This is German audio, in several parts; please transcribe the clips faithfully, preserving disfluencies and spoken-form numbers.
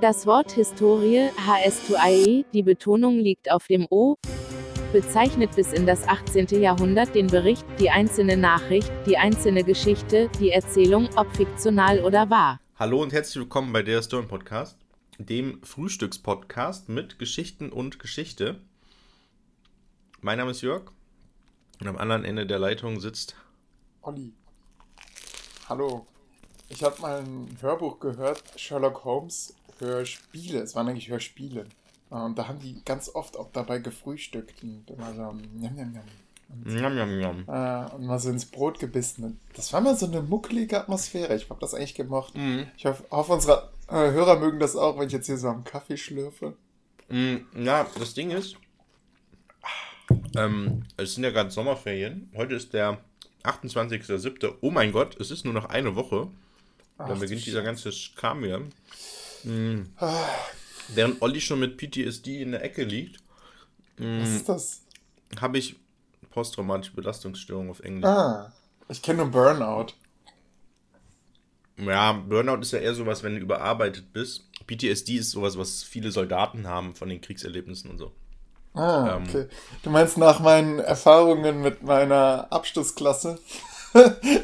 Das Wort Historie, H S zwei E, die Betonung liegt auf dem O, bezeichnet bis in das achtzehnte Jahrhundert den Bericht, die einzelne Nachricht, die einzelne Geschichte, die Erzählung, ob fiktional oder wahr. Hallo und herzlich willkommen bei der Stone Podcast, dem Frühstückspodcast mit Geschichten und Geschichte. Mein Name ist Jörg und am anderen Ende der Leitung sitzt Olli. Hallo. Ich habe mal ein Hörbuch gehört, Sherlock Holmes Hörspiele. Es waren eigentlich Hörspiele. Und da haben die ganz oft auch dabei gefrühstückt und immer so njam, njam, njam. Und, njam, njam, njam. Äh, und mal so ins Brot gebissen. Das war mal so eine mucklige Atmosphäre. Ich habe das eigentlich gemocht. Mhm. Ich hoffe, hoff, unsere äh, Hörer mögen das auch, wenn ich jetzt hier so am Kaffee schlürfe. Mhm, ja, das Ding ist, ähm, es sind ja gerade Sommerferien. Heute ist der achtundzwanzigster siebter Oh mein Gott, es ist nur noch eine Woche. Ach, dann beginnt dieser ganze Kram hier. Mhm. Während Olli schon mit P T S D in der Ecke liegt, mh, was ist das? Habe ich posttraumatische Belastungsstörung auf Englisch. Ah, ich kenne nur Burnout. Ja, Burnout ist ja eher sowas, wenn du überarbeitet bist. P T S D ist sowas, was viele Soldaten haben von den Kriegserlebnissen und so. Ah, ähm, okay. Du meinst nach meinen Erfahrungen mit meiner Abschlussklasse?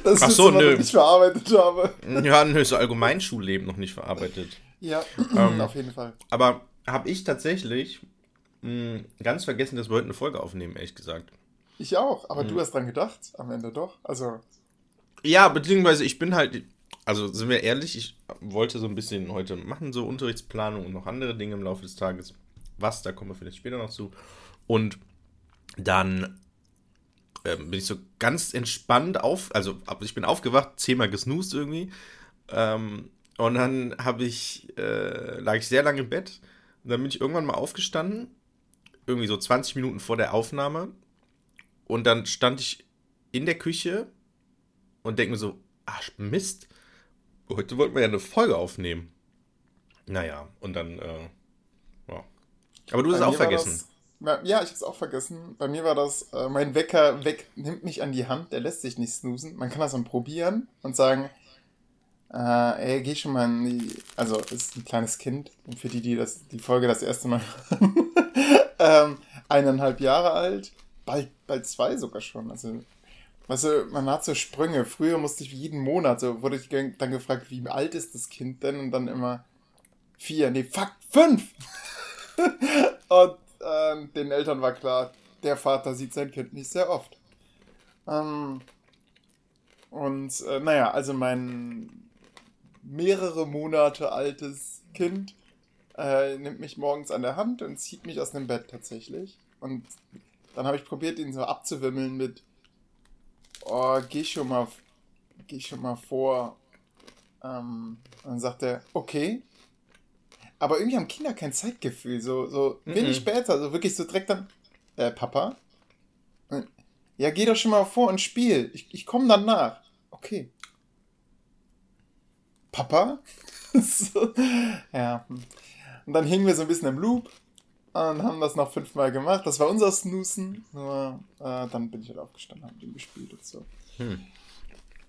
Das ach so, nö. Ich verarbeitet habe. Ja, nö, so Allgemeinschulleben noch nicht verarbeitet. Ja, ähm, auf jeden Fall. Aber habe ich tatsächlich mh, ganz vergessen, dass wir heute eine Folge aufnehmen, ehrlich gesagt. Ich auch, aber mhm. du hast dran gedacht, am Ende doch. Also. Ja, beziehungsweise ich bin halt, also sind wir ehrlich, ich wollte so ein bisschen heute machen, so Unterrichtsplanung und noch andere Dinge im Laufe des Tages. Was, da kommen wir vielleicht später noch zu. Und dann äh, bin ich so ganz entspannt auf, also ich bin aufgewacht, zehnmal gesnoost irgendwie. Ähm, und dann habe ich, äh, lag ich sehr lange im Bett. Und dann bin ich irgendwann mal aufgestanden, irgendwie so zwanzig Minuten vor der Aufnahme. Und dann stand ich in der Küche und denke mir so, ach Mist, heute wollten wir ja eine Folge aufnehmen. Naja, und dann, äh, ja. Aber du hast es auch vergessen. Das, ja, ich habe es auch vergessen. Bei mir war das, äh, mein Wecker weg, nimmt mich an die Hand, der lässt sich nicht snoosen. Man kann das dann probieren und sagen, äh, ey, geh schon mal in die, also ist ein kleines Kind, und für die, die das, die Folge das erste Mal hören, ähm, eineinhalb Jahre alt. Bald, bald zwei sogar schon. Also, weißt du, man hat so Sprünge. Früher musste ich jeden Monat, so wurde ich dann gefragt, wie alt ist das Kind denn? Und dann immer vier, nee, fuck, fünf! Und ähm, den Eltern war klar, der Vater sieht sein Kind nicht sehr oft. Ähm, und äh, naja, also mein mehrere Monate altes Kind äh, nimmt mich morgens an der Hand und zieht mich aus dem Bett tatsächlich. Und dann habe ich probiert, ihn so abzuwimmeln mit, oh, geh schon mal, geh schon mal vor. Ähm, dann sagt er, okay. Aber irgendwie haben Kinder kein Zeitgefühl. So, so Mm-mm. wenig später, so wirklich so direkt dann, äh, Papa? Ja, geh doch schon mal vor und spiel. Ich, ich komme dann nach. Okay. Papa? So, ja. Und dann hingen wir so ein bisschen im Loop. Und haben das noch fünfmal gemacht. Das war unser Snoosen. Nur äh, dann bin ich halt aufgestanden, habe mit ihm gespielt und so. Hm.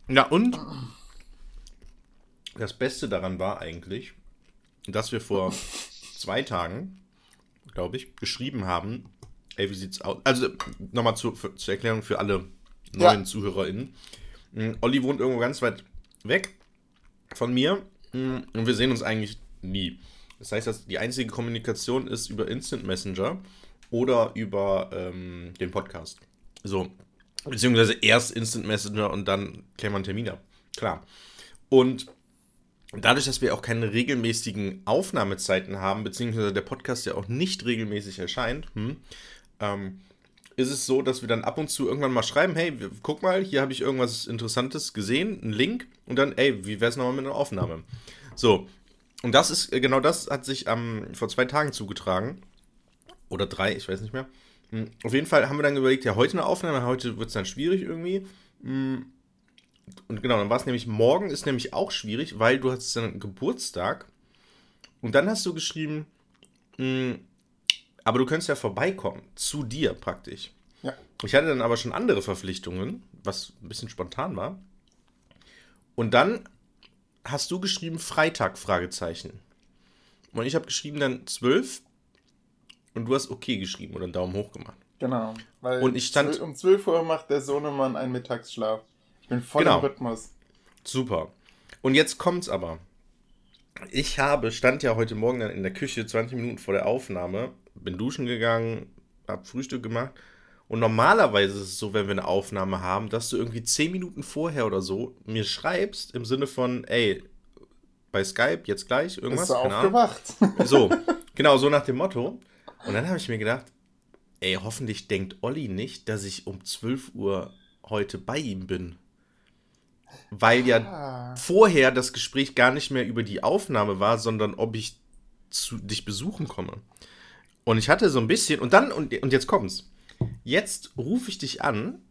Ja, und das Beste daran war eigentlich, dass wir vor zwei Tagen, glaube ich, geschrieben haben, ey, wie sieht's aus? Also, nochmal zu, für, zur Erklärung für alle neuen ja. ZuhörerInnen. Olli wohnt irgendwo ganz weit weg von mir und wir sehen uns eigentlich nie. Das heißt, dass die einzige Kommunikation ist über Instant Messenger oder über ähm, den Podcast. So, beziehungsweise erst Instant Messenger und dann klären wir einen Termin ab. Klar. Und dadurch, dass wir auch keine regelmäßigen Aufnahmezeiten haben, beziehungsweise der Podcast ja auch nicht regelmäßig erscheint, hm, ähm, ist es so, dass wir dann ab und zu irgendwann mal schreiben, hey, guck mal, hier habe ich irgendwas Interessantes gesehen, einen Link, und dann, ey, wie wär's nochmal mit einer Aufnahme? So. Und das ist, genau das hat sich ähm, vor zwei Tagen zugetragen. Oder drei, ich weiß nicht mehr. Auf jeden Fall haben wir dann überlegt, ja, heute eine Aufnahme, heute wird es dann schwierig irgendwie. Und genau, dann war es nämlich, morgen ist nämlich auch schwierig, weil du hast dann Geburtstag. Und dann hast du geschrieben, mh, aber du könntest ja vorbeikommen, zu dir praktisch. Ja. Ich hatte dann aber schon andere Verpflichtungen, was ein bisschen spontan war. Und dann hast du geschrieben Freitag? Fragezeichen. Und ich habe geschrieben dann zwölf und du hast okay geschrieben oder einen Daumen hoch gemacht. Genau, weil und ich stand, um zwölf Uhr macht der Sohnemann einen Mittagsschlaf. Ich bin voll genau. im Rhythmus. Super. Und jetzt kommt's aber. Ich habe, stand ja heute Morgen dann in der Küche, zwanzig Minuten vor der Aufnahme, bin duschen gegangen, hab Frühstück gemacht. Und normalerweise ist es so, wenn wir eine Aufnahme haben, dass du irgendwie zehn Minuten vorher oder so mir schreibst, im Sinne von, ey, bei Skype, jetzt gleich, irgendwas. Bist du aufgewacht? So, genau, so nach dem Motto. Und dann habe ich mir gedacht, ey, hoffentlich denkt Olli nicht, dass ich um zwölf Uhr heute bei ihm bin. Weil ja ah. vorher das Gespräch gar nicht mehr über die Aufnahme war, sondern ob ich zu, dich besuchen komme. Und ich hatte so ein bisschen, und dann, und, und jetzt kommt's. Jetzt rufe ich dich an,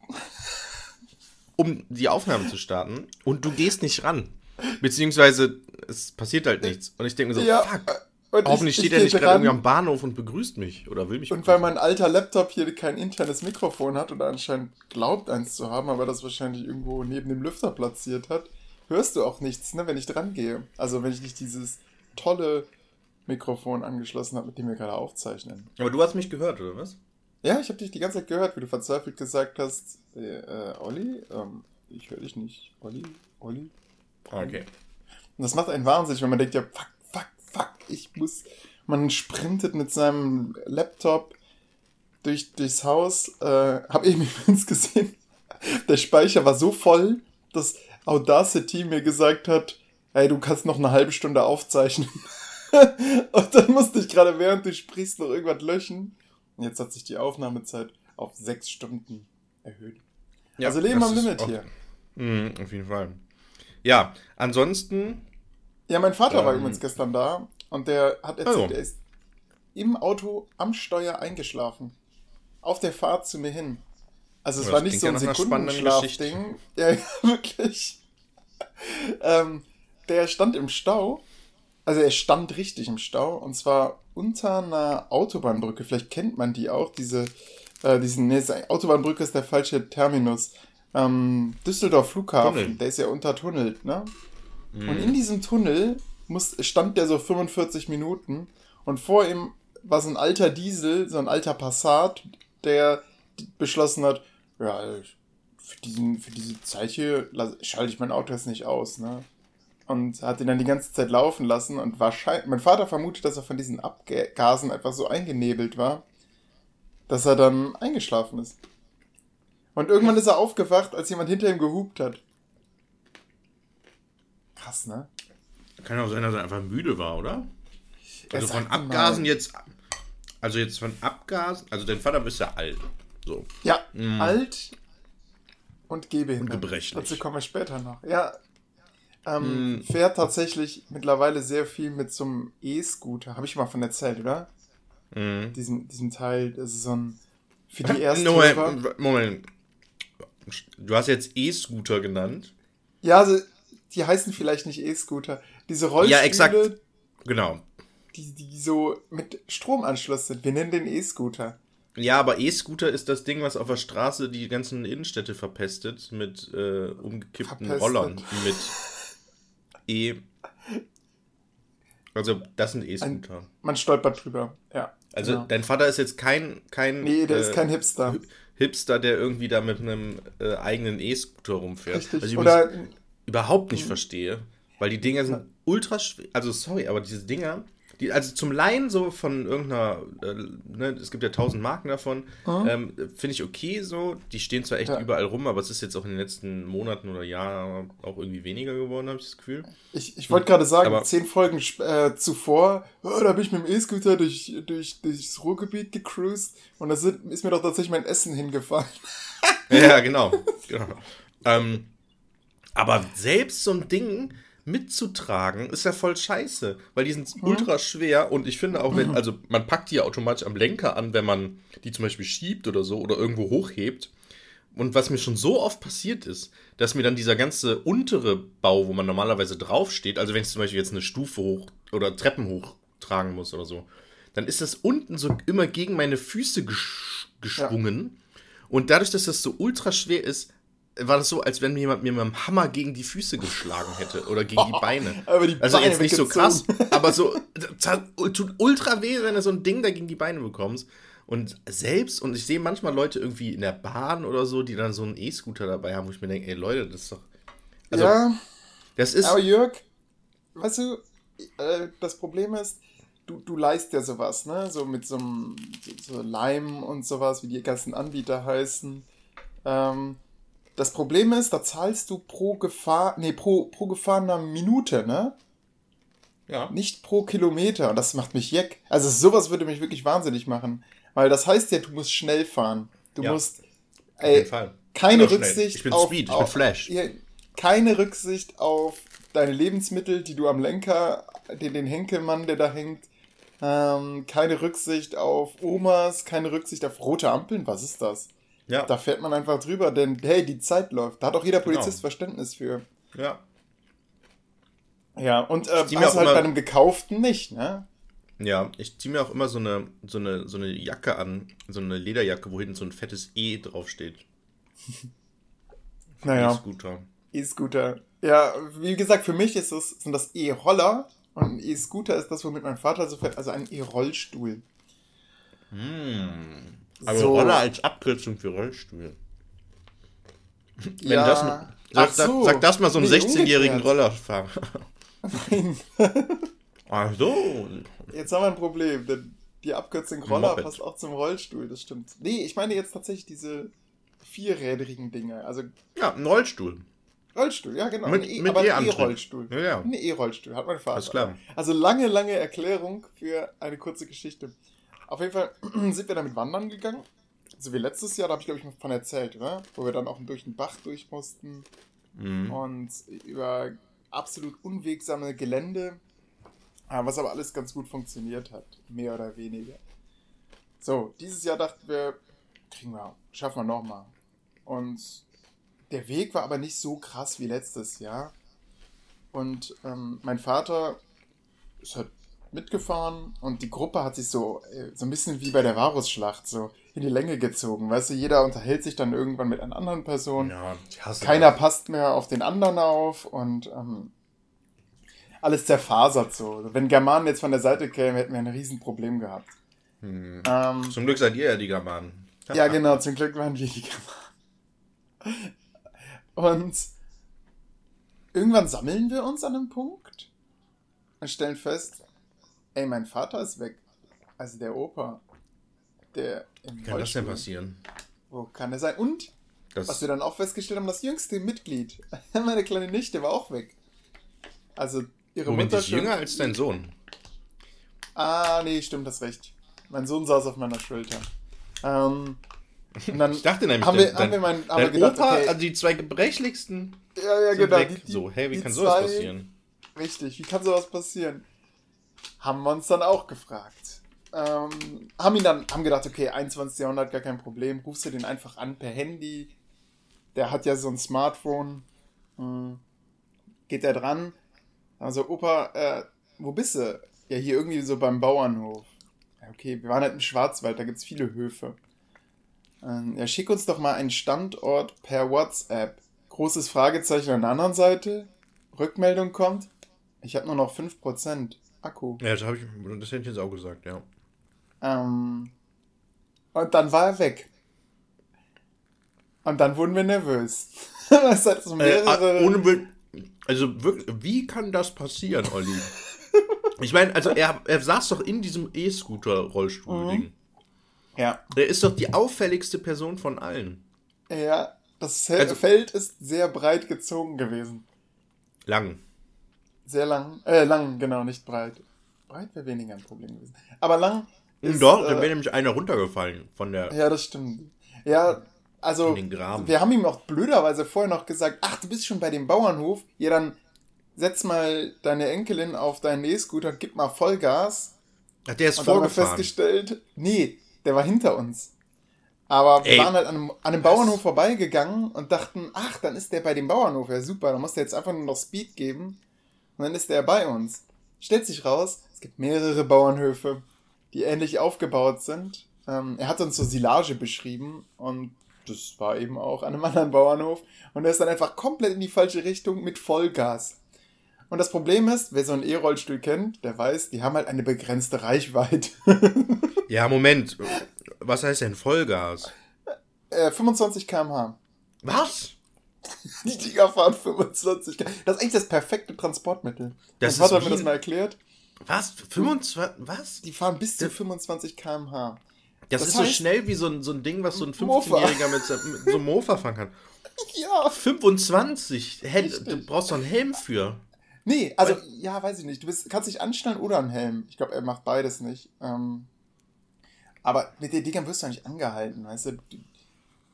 um die Aufnahme zu starten, und du gehst nicht ran. Beziehungsweise, es passiert halt nichts. Und ich denke mir so, ja, fuck, und hoffentlich ich, steht ich er nicht gerade irgendwie am Bahnhof und begrüßt mich oder will mich Und begrüßen. Weil mein alter Laptop hier kein internes Mikrofon hat oder anscheinend glaubt, eins zu haben, aber das wahrscheinlich irgendwo neben dem Lüfter platziert hat, hörst du auch nichts, ne, wenn ich dran gehe. Also wenn ich nicht dieses tolle Mikrofon angeschlossen habe, mit dem wir gerade aufzeichnen. Aber du hast mich gehört, oder was? Ja, ich habe dich die ganze Zeit gehört, wie du verzweifelt gesagt hast, äh, äh, Olli, ähm, ich höre dich nicht, Olli, Olli, Olli. Okay. Und das macht einen wahnsinnig, wenn man denkt, ja, fuck, fuck, fuck, ich muss, man sprintet mit seinem Laptop durch, durchs Haus, äh, hab eben übrigens gesehen, der Speicher war so voll, dass Audacity mir gesagt hat, hey, du kannst noch eine halbe Stunde aufzeichnen. Und dann musste ich gerade, während du sprichst, noch irgendwas löschen. Und jetzt hat sich die Aufnahmezeit auf sechs Stunden erhöht. Ja, also Leben am Limit hier. Mhm, auf jeden Fall. Ja, ansonsten... Ja, mein Vater ähm, war übrigens gestern da und der hat erzählt, also. er ist im Auto am Steuer eingeschlafen. Auf der Fahrt zu mir hin. Also es war nicht so ein Sekundenschlaf-Ding. Ja, ja, wirklich. ähm, der stand im Stau. Also er stand richtig im Stau und zwar unter einer Autobahnbrücke. Vielleicht kennt man die auch, diese, äh, diesen, nee, Autobahnbrücke ist der falsche Terminus. Ähm, Düsseldorf Flughafen, Tunnel. Der ist ja untertunnelt, ne? Mhm. Und in diesem Tunnel muss, stand der so fünfundvierzig Minuten und vor ihm war so ein alter Diesel, so ein alter Passat, der beschlossen hat, ja, für, diesen, für diese Zeit hier schalte ich mein Auto jetzt nicht aus, ne? Und hat ihn dann die ganze Zeit laufen lassen und wahrscheinlich, mein Vater vermutet, dass er von diesen Abgasen einfach so eingenebelt war, dass er dann eingeschlafen ist. Und irgendwann ist er aufgewacht, als jemand hinter ihm gehupt hat. Krass, ne? Kann auch sein, dass er einfach müde war, oder? Also von Abgasen mal. jetzt, also jetzt von Abgasen, also dein Vater ist ja alt. So. Ja, mm. alt und gehbehindert. Und gebrechlich. Dazu kommen wir später noch. Ja. Ähm, hm. Fährt tatsächlich mittlerweile sehr viel mit so einem E-Scooter. Habe ich mal von erzählt, oder? Hm. Diesem, diesem Teil, das ist so ein... Für die erste... Moment, Moment. Du hast jetzt E-Scooter genannt. Ja, also, die heißen vielleicht nicht E-Scooter. Diese Rollstühle... Ja, exakt. Genau. Die, die so mit Stromanschluss sind. Wir nennen den E-Scooter. Ja, aber E-Scooter ist das Ding, was auf der Straße die ganzen Innenstädte verpestet. Mit äh, umgekippten verpestet. Rollern. Mit... E. Also, das sind E-Scooter. Ein, man stolpert drüber, ja. Also, genau. Dein Vater ist jetzt kein... kein nee, der äh, ist kein Hipster. Hipster, der irgendwie da mit einem äh, eigenen E-Scooter rumfährt. Richtig. Was ich Oder, überhaupt nicht verstehe, weil die Dinger sind ultra schwer. Also, sorry, aber diese Dinger, die, also zum Laien so von irgendeiner, äh, ne, es gibt ja tausend Marken davon, mhm. ähm, finde ich okay so. Die stehen zwar echt ja. überall rum, aber es ist jetzt auch in den letzten Monaten oder Jahren auch irgendwie weniger geworden, habe ich das Gefühl. Ich, ich wollte gerade sagen, aber zehn Folgen äh, zuvor, oh, da bin ich mit dem E-Scooter durch, durch, durchs Ruhrgebiet gecruised und da sind, ist mir doch tatsächlich mein Essen hingefallen. Ja, genau. genau. ähm, aber selbst so ein Ding mitzutragen, ist ja voll scheiße, weil die sind hm. ultra schwer und ich finde auch, wenn, also man packt die ja automatisch am Lenker an, wenn man die zum Beispiel schiebt oder so oder irgendwo hochhebt und was mir schon so oft passiert ist, dass mir dann dieser ganze untere Bau, wo man normalerweise draufsteht, also wenn ich zum Beispiel jetzt eine Stufe hoch oder Treppen hochtragen muss oder so, dann ist das unten so immer gegen meine Füße gesch- geschwungen ja. und dadurch, dass das so ultra schwer ist, war das so, als wenn mir jemand mir mit einem Hammer gegen die Füße geschlagen hätte oder gegen die Beine. Aber die Beine also jetzt nicht so krass, aber so tut ultra weh, wenn du so ein Ding da gegen die Beine bekommst. Und selbst, und ich sehe manchmal Leute irgendwie in der Bahn oder so, die dann so einen E-Scooter dabei haben, wo ich mir denke, ey Leute, das ist doch... Also, ja, das ist, aber Jörg, weißt du, äh, das Problem ist, du, du leist ja sowas, ne? So mit so einem so Leim und sowas, wie die ganzen Anbieter heißen. Ähm, das Problem ist, da zahlst du pro Gefahr, nee, pro, pro gefahrener Minute, ne? Ja. Nicht pro Kilometer. Und das macht mich jeck. Also sowas würde mich wirklich wahnsinnig machen. Weil das heißt ja, du musst schnell fahren. Du ja. musst ey, auf jeden Fall. keine Rücksicht auf... Ich bin auf, Speed, ich auf, bin Flash. Ja, keine Rücksicht auf deine Lebensmittel, die du am Lenker, den, den Henkelmann, der da hängt. Ähm, keine Rücksicht auf Omas, keine Rücksicht auf rote Ampeln. Was ist das? Ja. Da fährt man einfach drüber, denn hey, die Zeit läuft. Da hat auch jeder Polizist genau. Verständnis für. Ja. Ja, und äh, das halt bei einem Gekauften nicht, ne? Ja, ich ziehe mir auch immer so eine, so eine, so eine Jacke an, so eine Lederjacke, wo hinten so ein fettes E draufsteht. Naja. E-Scooter. E-Scooter. Ja, wie gesagt, für mich ist das, sind das E-Roller und ein E-Scooter ist das, womit mein Vater so fährt, also ein E-Rollstuhl. Hm. Aber so. Roller als Abkürzung für Rollstuhl. Wenn ja. das noch, sag, so. sag das mal so einem nee, sechzehnjährigen umgekehrt. Rollerfahrer. Nein. Ach so. Jetzt haben wir ein Problem, denn die Abkürzung Roller Moped. Passt auch zum Rollstuhl, das stimmt. Nee, ich meine jetzt tatsächlich diese vierrädrigen Dinge. Also ja, ein Rollstuhl. Rollstuhl, ja genau. Mit, e, mit aber ein E-Rollstuhl. Ja, ja. Ein E-Rollstuhl, hat mein Vater. Alles klar. Also lange, lange Erklärung für eine kurze Geschichte. Auf jeden Fall sind wir damit wandern gegangen. So wie letztes Jahr, da habe ich glaube ich noch von erzählt, oder? Wo wir dann auch durch den Bach durch mussten mhm. und über absolut unwegsame Gelände. Was aber alles ganz gut funktioniert hat, mehr oder weniger. So, dieses Jahr dachten wir, kriegen wir, schaffen wir nochmal. Und der Weg war aber nicht so krass wie letztes Jahr. Und ähm, mein Vater ist halt mitgefahren und die Gruppe hat sich so, so ein bisschen wie bei der Varusschlacht so in die Länge gezogen. Weißt du, jeder unterhält sich dann irgendwann mit einer anderen Person. Ja, keiner das. passt mehr auf den anderen auf und... Ähm, alles zerfasert so. Wenn Germanen jetzt von der Seite kämen, hätten wir ein Riesenproblem gehabt. Hm. Ähm, zum Glück seid ihr ja die Germanen. Ja, genau, zum Glück waren wir die Germanen. Und irgendwann sammeln wir uns an einem Punkt und stellen fest, ey, mein Vater ist weg. Also der Opa. Der im Wie kann Rollstuhl. Das denn passieren? Wo kann er sein? Und, das was wir dann auch festgestellt haben, das jüngste Mitglied, meine kleine Nichte, war auch weg. Also ihre Moment, Mutter ist jünger als dein Sohn. Ah, nee, stimmt, das recht. Mein Sohn saß auf meiner Schulter. Ähm, und dann ich dachte nämlich, haben wir, dein, haben wir mein, haben dein gedacht, Opa, okay, also die zwei gebrechlichsten ja, ja, sind genau, weg. Die, so, hey, wie kann sowas zwei, passieren? Richtig, wie kann sowas passieren? Haben wir uns dann auch gefragt. Ähm, haben ihn dann, haben gedacht, okay, einundzwanzigstes. Jahrhundert, gar kein Problem, rufst du den einfach an per Handy. Der hat ja so ein Smartphone. Hm. Geht er dran? Also, Opa, äh, wo bist du? Ja, hier irgendwie so beim Bauernhof. Okay, wir waren halt im Schwarzwald, da gibt's viele Höfe. Ähm, ja, schick uns doch mal einen Standort per WhatsApp. Großes Fragezeichen an der anderen Seite. Rückmeldung kommt. Ich habe nur noch fünf Prozent Akku. Ja, das, hab ich, das hätte ich jetzt auch gesagt, ja. Ähm, und dann war er weg. Und dann wurden wir nervös. Das hat so mehrere... Äh, ohne Also wirklich, wie kann das passieren, Olli? Ich meine, also er, er saß doch in diesem E-Scooter-Rollstuhl-Ding. Mhm. Ja. Der ist doch die auffälligste Person von allen. Ja, das Feld, also, Feld ist sehr breit gezogen gewesen. Lang. Sehr lang. Äh, lang, genau, nicht breit. Breit wäre weniger ein Problem gewesen. Aber lang ist... Doch, äh, da wäre nämlich einer runtergefallen von der... Ja, das stimmt. Ja... Also, wir haben ihm auch blöderweise vorher noch gesagt, ach, du bist schon bei dem Bauernhof. Ja, dann setz mal deine Enkelin auf deinen E-Scooter und gib mal Vollgas. Ach, der ist und vorgefahren. Und dann haben wir festgestellt, nee, der war hinter uns. Aber wir Ey. waren halt an einem, an einem Bauernhof vorbeigegangen und dachten, ach, dann ist der bei dem Bauernhof. Ja, super, dann muss der jetzt einfach nur noch Speed geben. Und dann ist der bei uns. Stellt sich raus, es gibt mehrere Bauernhöfe, die ähnlich aufgebaut sind. Ähm, er hat uns so Silage beschrieben und das war eben auch an einem anderen Bauernhof. Und er ist dann einfach komplett in die falsche Richtung mit Vollgas. Und das Problem ist, wer so einen E-Rollstuhl kennt, der weiß, die haben halt eine begrenzte Reichweite. Ja, Moment. Was heißt denn Vollgas? Äh, fünfundzwanzig Kilometer pro Stunde. Was? Die Dinger fahren fünfundzwanzig Kilometer. Das ist eigentlich das perfekte Transportmittel. Das Mein Vater hat mir das mal erklärt. Was? fünfundzwanzig? Was? Die fahren bis zu fünfundzwanzig Kilometer pro Stunde. Das, das ist heißt, so schnell wie so ein, so ein Ding, was so ein fünfzehnjähriger mit so einem Mofa fahren kann. Ja. fünfundzwanzig? Hel- du brauchst doch einen Helm für. Nee, also, Weil, ja, weiß ich nicht. Du bist, kannst dich anschnallen oder einen Helm. Ich glaube, er macht beides nicht. Ähm, aber mit den Dingern wirst du nicht angehalten, weißt du? Die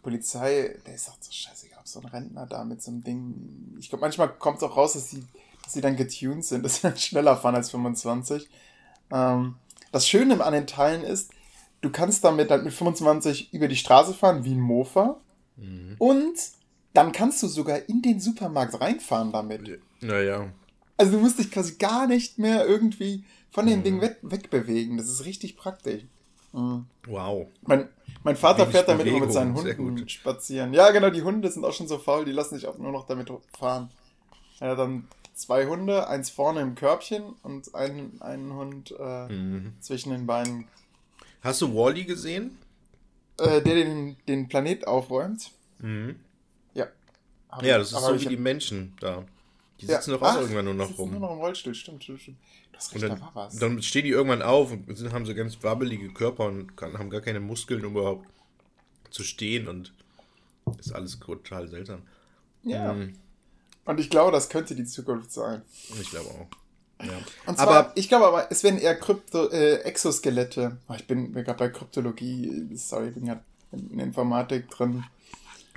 Polizei, der ist auch so scheißegal, ob so ein Rentner da mit so einem Ding. Ich glaube, manchmal kommt es auch raus, dass sie, dass sie dann getuned sind, dass sie dann schneller fahren als fünfundzwanzig. Ähm, das Schöne an den Teilen ist, du kannst damit halt mit fünfundzwanzig über die Straße fahren, wie ein Mofa. Mhm. Und dann kannst du sogar in den Supermarkt reinfahren damit. Naja. Also du musst dich quasi gar nicht mehr irgendwie von dem mhm. Ding weg, wegbewegen. Das ist richtig praktisch. Mhm. Wow. Mein, mein Vater fährt damit Bewegung, immer mit seinen Hunden spazieren. Ja, genau, die Hunde sind auch schon so faul, die lassen sich auch nur noch damit fahren. Er hat dann zwei Hunde, eins vorne im Körbchen und einen, einen Hund äh, mhm. zwischen den Beinen. Hast du Wall-E gesehen? Äh, der den, den Planet aufräumt. Mhm. Ja. Aber ja, das ist so wie die Menschen da. Die sitzen ja. doch auch Ach, irgendwann nur noch rum. Die sitzen nur noch im Rollstuhl, stimmt, stimmt, stimmt. Das recht, dann, da war was. Dann stehen die irgendwann auf und sind, haben so ganz wabbelige Körper und kann, haben gar keine Muskeln, um überhaupt zu stehen. Und ist alles total seltsam. Ja. Ähm, und ich glaube, das könnte die Zukunft sein. Ich glaube auch. Ja. Und zwar, aber, ich glaube aber, es werden eher Krypto, äh, Exoskelette. Oh, ich bin gerade bei Kryptologie, sorry, ich bin gerade in Informatik drin.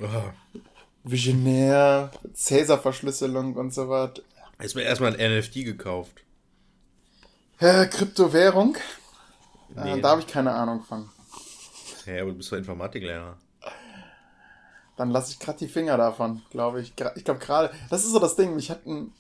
Oh. Visionär, Cäsar-Verschlüsselung und so was. Jetzt wird erstmal ein N F T gekauft. Äh, Kryptowährung? Nee. Äh, da habe ich keine Ahnung von. Ja, aber du bist doch Informatiklehrer. Dann lasse ich gerade die Finger davon, glaube ich. Ich glaube gerade, das ist so das Ding, mich hat ein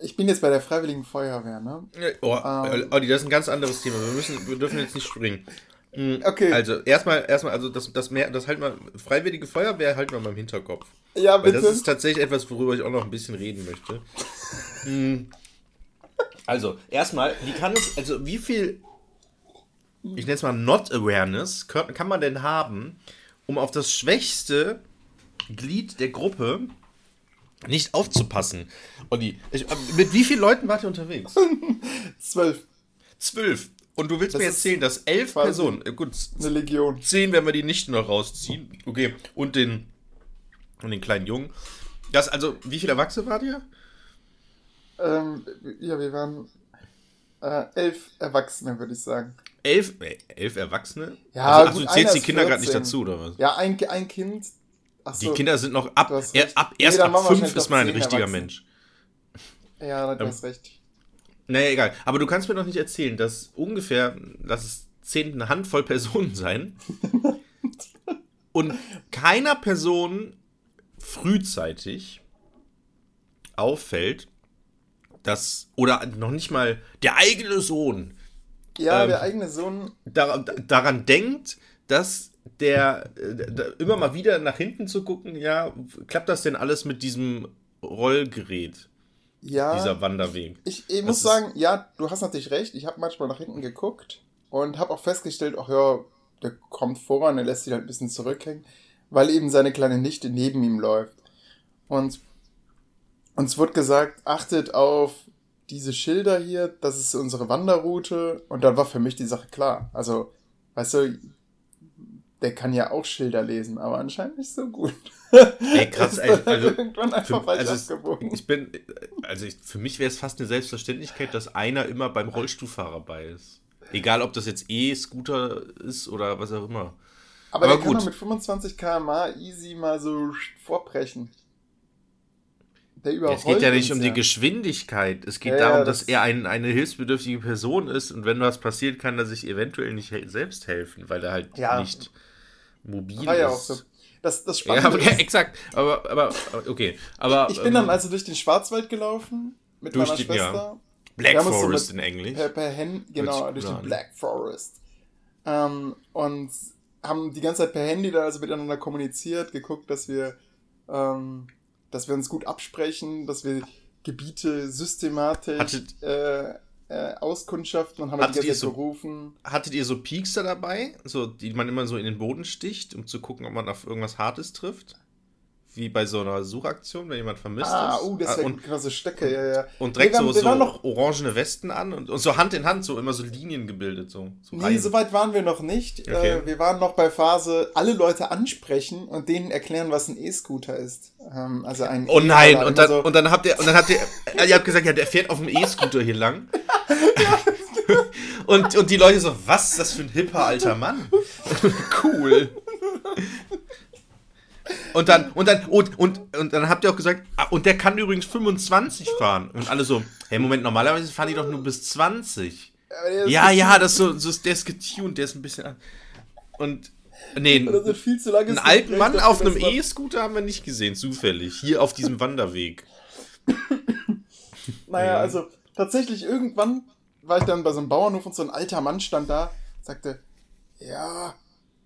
Ich bin jetzt bei der Freiwilligen Feuerwehr, ne? Oh, ähm. Audi, das ist ein ganz anderes Thema. Wir müssen, wir dürfen jetzt nicht springen. Mhm, okay. Also, erstmal, erstmal, also das, das mehr, das halt mal, Freiwillige Feuerwehr halten wir mal im Hinterkopf. Ja, bitte. Weil das ist tatsächlich etwas, worüber ich auch noch ein bisschen reden möchte. Mhm. Also, erstmal, wie kann es, also wie viel, ich nenne es mal Not Awareness, kann, kann man denn haben, um auf das schwächste Glied der Gruppe nicht aufzupassen. Olli, ich, mit wie vielen Leuten wart ihr unterwegs? Zwölf. Zwölf. Und du willst das mir erzählen, dass elf Personen, gut, eine Legion. Zehn, wenn wir die Nichten noch rausziehen. Okay, und den, und den kleinen Jungen. Das, also, wie viele Erwachsene wart ihr? Ähm, ja, wir waren äh, elf Erwachsene, würde ich sagen. Elf, äh, elf Erwachsene? Ja, also, gut, also zählst die Kinder gerade nicht dazu, oder was? Ja, ein, ein Kind... So, die Kinder sind noch ab, er, ab erst nee, ab fünf ist man ein richtiger Mensch. Ja, du hast ähm, recht. Naja, egal. Aber du kannst mir doch nicht erzählen, dass ungefähr, lass es zehn eine Handvoll Personen sein und keiner Person frühzeitig auffällt, dass, oder noch nicht mal der eigene Sohn. Ja, ähm, der eigene Sohn. Da, daran denkt, dass Der, der immer mal wieder nach hinten zu gucken, ja, klappt das denn alles mit diesem Rollgerät? Ja. Dieser Wanderweg. Ich, ich muss sagen, ja, du hast natürlich recht. Ich habe manchmal nach hinten geguckt und habe auch festgestellt, ach ja, der kommt voran, der lässt sich halt ein bisschen zurückhängen, weil eben seine kleine Nichte neben ihm läuft. Und uns wird gesagt, achtet auf diese Schilder hier, das ist unsere Wanderroute. Und dann war für mich die Sache klar. Also, weißt du, der kann ja auch Schilder lesen, aber anscheinend nicht so gut. Ey, krass, also, also, für, also, ich bin, also ich, für mich wäre es fast eine Selbstverständlichkeit, dass einer immer beim Rollstuhlfahrer bei ist. Egal, ob das jetzt E-Scooter ist oder was auch immer. Aber, aber der gut. kann doch mit fünfundzwanzig Kilometer pro Stunde easy mal so vorbrechen. Der ja, es geht ja nicht um die Geschwindigkeit. Es geht ja, darum, das dass er ein, eine hilfsbedürftige Person ist und wenn was passiert, kann er sich eventuell nicht selbst helfen, weil er halt ja. nicht mobil war ist. Ja, auch so. Das, das Spannende ja, aber, ja, exakt. Aber, aber okay. Aber, ich bin ähm, dann also durch den Schwarzwald gelaufen mit durch meiner den, Schwester. Ja. Black Forest so in Englisch. Per, per Hen, genau, durch den Black Forest. Ähm, und haben die ganze Zeit per Handy da also miteinander kommuniziert, geguckt, dass wir, ähm, dass wir uns gut absprechen, dass wir Gebiete systematisch hattet, äh, äh, auskundschaften und haben die ganze Zeit so, gerufen. Hattet ihr so Piekser dabei, so, die man immer so in den Boden sticht, um zu gucken, ob man auf irgendwas Hartes trifft? Wie bei so einer Suchaktion, wenn jemand vermisst ah, ist. Ah, oh, das ist ja krasse Stöcke, ja, ja. Und direkt nee, wir, so, wir so noch orangene Westen an und, und so Hand in Hand, so immer so Linien gebildet. So, so nee, so weit waren wir noch nicht. Okay. Äh, wir waren noch bei Phase, alle Leute ansprechen und denen erklären, was ein E-Scooter ist. Ähm, also ein oh nein, E-Scooter, und, dann, so. und dann habt ihr, und dann habt ihr, äh, ihr habt gesagt, ja, der fährt auf dem E-Scooter hier lang. und, und die Leute so, was ist das für ein hipper alter Mann? Cool. Und dann, und dann, und, und, und dann habt ihr auch gesagt, und der kann übrigens fünfundzwanzig fahren. Und alle so, hey, Moment, normalerweise fahren die doch nur bis zwanzig. Ja, ja, ja, das ist so, so, der ist getuned, der ist ein bisschen. Und, nee, viel zu lange einen alten Mann auf einem E-Scooter haben wir nicht gesehen, zufällig. Hier auf diesem Wanderweg. Naja, also, tatsächlich irgendwann war ich dann bei so einem Bauernhof und so ein alter Mann stand da, sagte, ja,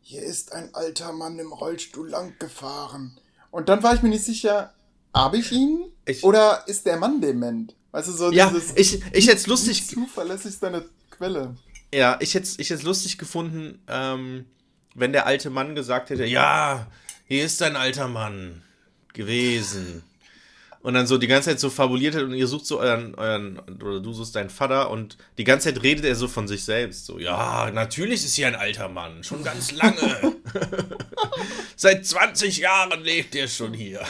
hier ist ein alter Mann im Rollstuhl lang gefahren. Und dann war ich mir nicht sicher, habe ich ihn? Ich, oder ist der Mann dement? Weißt du, so ja, dieses... Ich, ich hätte es lustig... Zuverlässig ist deine Quelle. Ja, ich hätte ich es lustig gefunden, ähm, wenn der alte Mann gesagt hätte, ja, hier ist ein alter Mann gewesen. Und dann so die ganze Zeit so fabuliert hat und ihr sucht so euren, euren, oder du suchst deinen Vater und die ganze Zeit redet er so von sich selbst. So, ja, natürlich ist hier ein alter Mann, schon ganz lange. Seit zwanzig Jahren lebt er schon hier.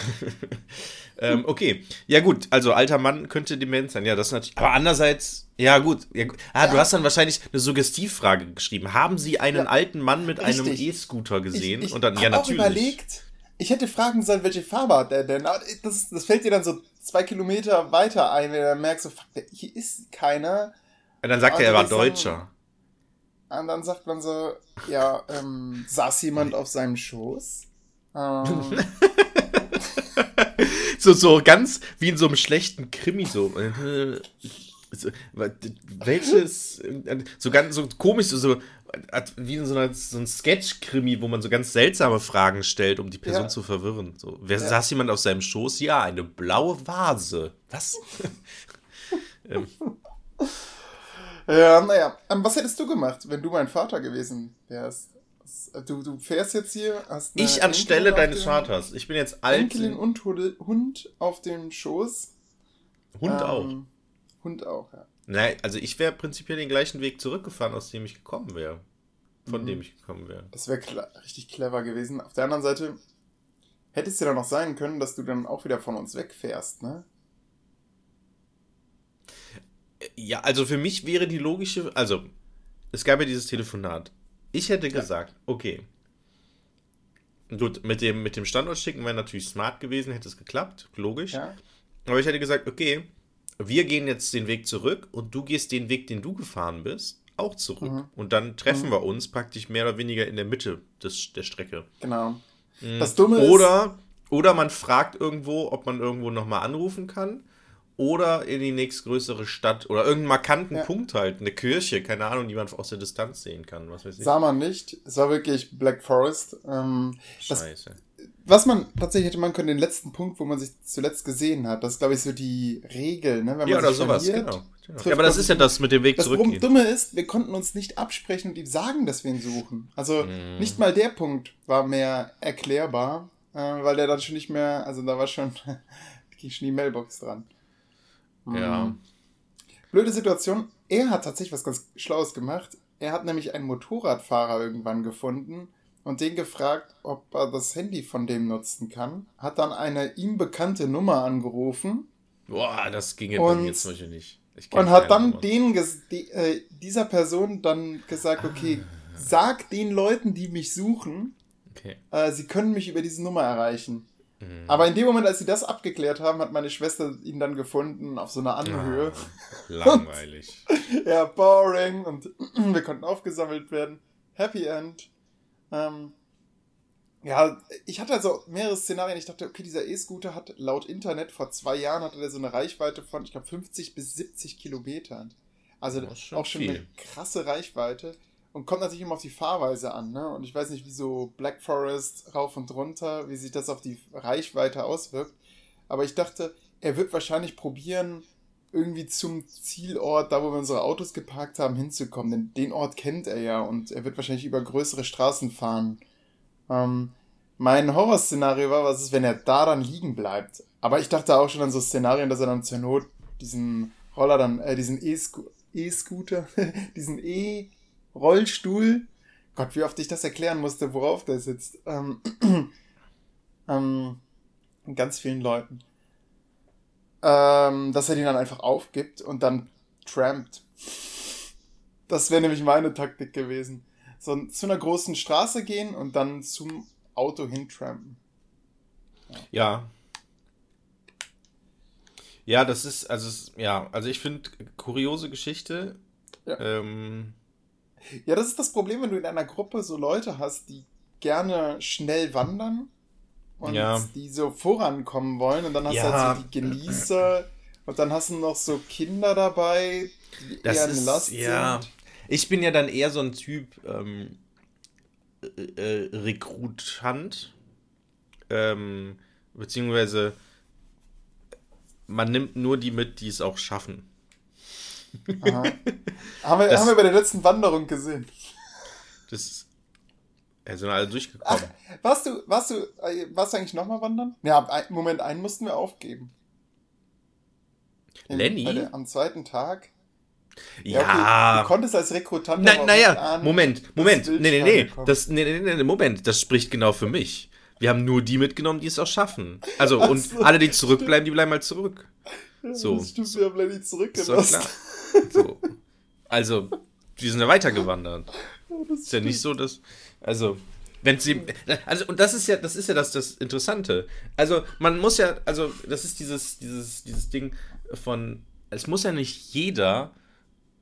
ähm, okay, ja gut, also alter Mann könnte dement sein. Ja, das ist natürlich, aber andererseits, ja gut. Ja, gut. Ah, ja. Du hast dann wahrscheinlich eine Suggestivfrage geschrieben. Haben Sie einen ja. alten Mann mit Richtig. einem E-Scooter gesehen? Ich, ich und dann ja natürlich. Auch überlegt. Ich hätte fragen sollen, welche Farbe hat der denn? Das, das fällt dir dann so zwei Kilometer weiter ein, wenn du dann merkst, so, fuck, hier ist keiner. Und dann sagt und er, er war Deutscher. Dann, und dann sagt man so, ja, ähm, saß jemand auf seinem Schoß? Ähm. so, so ganz wie in so einem schlechten Krimi, so. Welches, so ganz so komisch, so wie in so, einer, so ein Sketch-Krimi, wo man so ganz seltsame Fragen stellt, um die Person ja. zu verwirren. So, wer ja. saß jemand auf seinem Schoß? Ja, eine blaue Vase. Was? ähm. Ja, naja. Was hättest du gemacht, wenn du mein Vater gewesen wärst? Du, du fährst jetzt hier, hast eine Ich anstelle Enkelin deines Vaters. Ich bin jetzt alt. Enkelin und Hund auf dem Schoß. Hund ähm, auch. Hund auch, ja. Nein, also ich wäre prinzipiell den gleichen Weg zurückgefahren, aus dem ich gekommen wäre. Von mhm. dem ich gekommen wäre. Das wäre kla- richtig clever gewesen. Auf der anderen Seite hätte es ja dann noch sein können, dass du dann auch wieder von uns wegfährst, ne? Ja, also für mich wäre die logische... Also, es gab ja dieses Telefonat. Ich hätte ja. gesagt, okay. Gut, mit dem, mit dem Standort schicken wäre natürlich smart gewesen, hätte es geklappt, logisch. Ja. Aber ich hätte gesagt, okay... Wir gehen jetzt den Weg zurück und du gehst den Weg, den du gefahren bist, auch zurück. Mhm. Und dann treffen mhm. wir uns praktisch mehr oder weniger in der Mitte des, der Strecke. Genau. Mhm. Das Dumme oder, ist... Oder man fragt irgendwo, ob man irgendwo nochmal anrufen kann oder in die nächstgrößere Stadt oder irgendeinen markanten ja. Punkt halt, eine Kirche, keine Ahnung, die man aus der Distanz sehen kann. Was weiß ich. Sah man nicht. Es war wirklich Black Forest. Ähm, Scheiße. Das, Was man tatsächlich hätte man können, den letzten Punkt, wo man sich zuletzt gesehen hat, das ist, glaube ich, so die Regel, ne? Wenn man ja, oder sowas, genau. genau. Ja, aber das ist ja das mit dem Weg zurückgehen. Das Dumme ist, wir konnten uns nicht absprechen und ihm sagen, dass wir ihn suchen. Also mm. nicht mal der Punkt war mehr erklärbar, äh, weil der dann schon nicht mehr, also da war schon, ging schon die Mailbox dran. Mhm. Ja. Blöde Situation, er hat tatsächlich was ganz Schlaues gemacht. Er hat nämlich einen Motorradfahrer irgendwann gefunden, und den gefragt, ob er das Handy von dem nutzen kann. Hat dann eine ihm bekannte Nummer angerufen. Boah, das ging jetzt natürlich nicht. Ich und hat dann den ges- die, äh, dieser Person dann gesagt, okay, ah. sag den Leuten, die mich suchen, okay. äh, sie können mich über diese Nummer erreichen. Mhm. Aber in dem Moment, als sie das abgeklärt haben, hat meine Schwester ihn dann gefunden auf so einer Anhöhe. Ah, langweilig. und, ja, boring. Und wir konnten aufgesammelt werden. Happy End. Ähm, ja, ich hatte also mehrere Szenarien. Ich dachte, okay, dieser E-Scooter hat laut Internet vor zwei Jahren hatte der so eine Reichweite von, ich glaube, fünfzig bis siebzig Kilometern. Also schon auch schon viel. Eine krasse Reichweite. Und kommt natürlich immer auf die Fahrweise an, ne? Und ich weiß nicht, wie so Black Forest rauf und runter, wie sich das auf die Reichweite auswirkt. Aber ich dachte, er wird wahrscheinlich probieren, irgendwie zum Zielort, da wo wir unsere Autos geparkt haben, hinzukommen. Denn den Ort kennt er ja und er wird wahrscheinlich über größere Straßen fahren. Ähm, mein Horrorszenario war, was ist, wenn er da dann liegen bleibt? Aber ich dachte auch schon an so Szenarien, dass er dann zur Not diesen Roller dann, äh, diesen E-Scooter, diesen E- Rollstuhl. Gott, wie oft ich das erklären musste, worauf der sitzt. Ähm, ähm, ganz vielen Leuten. Ähm, dass er den dann einfach aufgibt und dann trampt. Das wäre nämlich meine Taktik gewesen. So zu einer großen Straße gehen und dann zum Auto hin trampen. Ja. Ja, das ist, also, ja, also ich finde, kuriose Geschichte. Ja. Ähm, Ja, das ist das Problem, wenn du in einer Gruppe so Leute hast, die gerne schnell wandern und ja. die so vorankommen wollen. Und dann hast ja. du halt so die Genießer und dann hast du noch so Kinder dabei, die das eher eine Last ist, ja. sind. Ich bin ja dann eher so ein Typ ähm, äh, Rekrutant, ähm, beziehungsweise man nimmt nur die mit, die es auch schaffen. Aha. Haben wir, das, haben wir bei der letzten Wanderung gesehen. Das ist. Wir sind alle durchgekommen. Ach, warst du, warst du, warst du eigentlich nochmal wandern? Ja, Moment, einen mussten wir aufgeben. Den, Lenny? Der, am zweiten Tag. Ja. ja okay, du konntest als Rekrutant. Nein, na, naja, Moment, Moment. Nee, nee, nee. Das, nee, nee, nee. Moment, das spricht genau für mich. Wir haben nur die mitgenommen, die es auch schaffen. Also, Ach und so, alle, die zurückbleiben, stimmt. die bleiben halt zurück. So. Das stimmt, wir haben Lenny zurückgelassen. So. Also, wir sind ja weitergewandert. Das ist ja nicht so, dass. Also, wenn sie. Also, und das ist ja, das ist ja das, das Interessante. Also, man muss ja, also, das ist dieses, dieses, dieses Ding von, es muss ja nicht jeder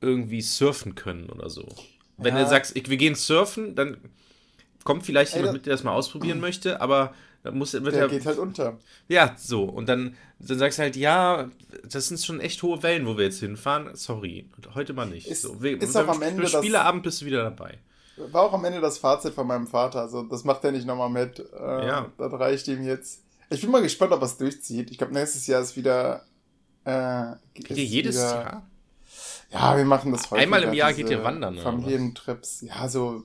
irgendwie surfen können oder so. Wenn ja. du sagst, ich, wir gehen surfen, dann kommt vielleicht jemand mit, der das mal ausprobieren möchte, aber dann muss, wird der ja, geht halt unter. Ja, so. Und dann, dann sagst du halt, ja, das sind schon echt hohe Wellen, wo wir jetzt hinfahren. Sorry, heute mal nicht. Ist, so, wir, ist auch am Ende Spieleabend bist du wieder dabei. War auch am Ende das Fazit von meinem Vater. Also das macht er nicht nochmal mit. Äh, ja. Das reicht ihm jetzt. Ich bin mal gespannt, ob er es durchzieht. Ich glaube, nächstes Jahr ist wieder... Äh, geht ist jedes wieder, Jahr? Ja, wir machen das heute. Einmal im Jahr geht ihr wandern. Familientrips. Ja, so...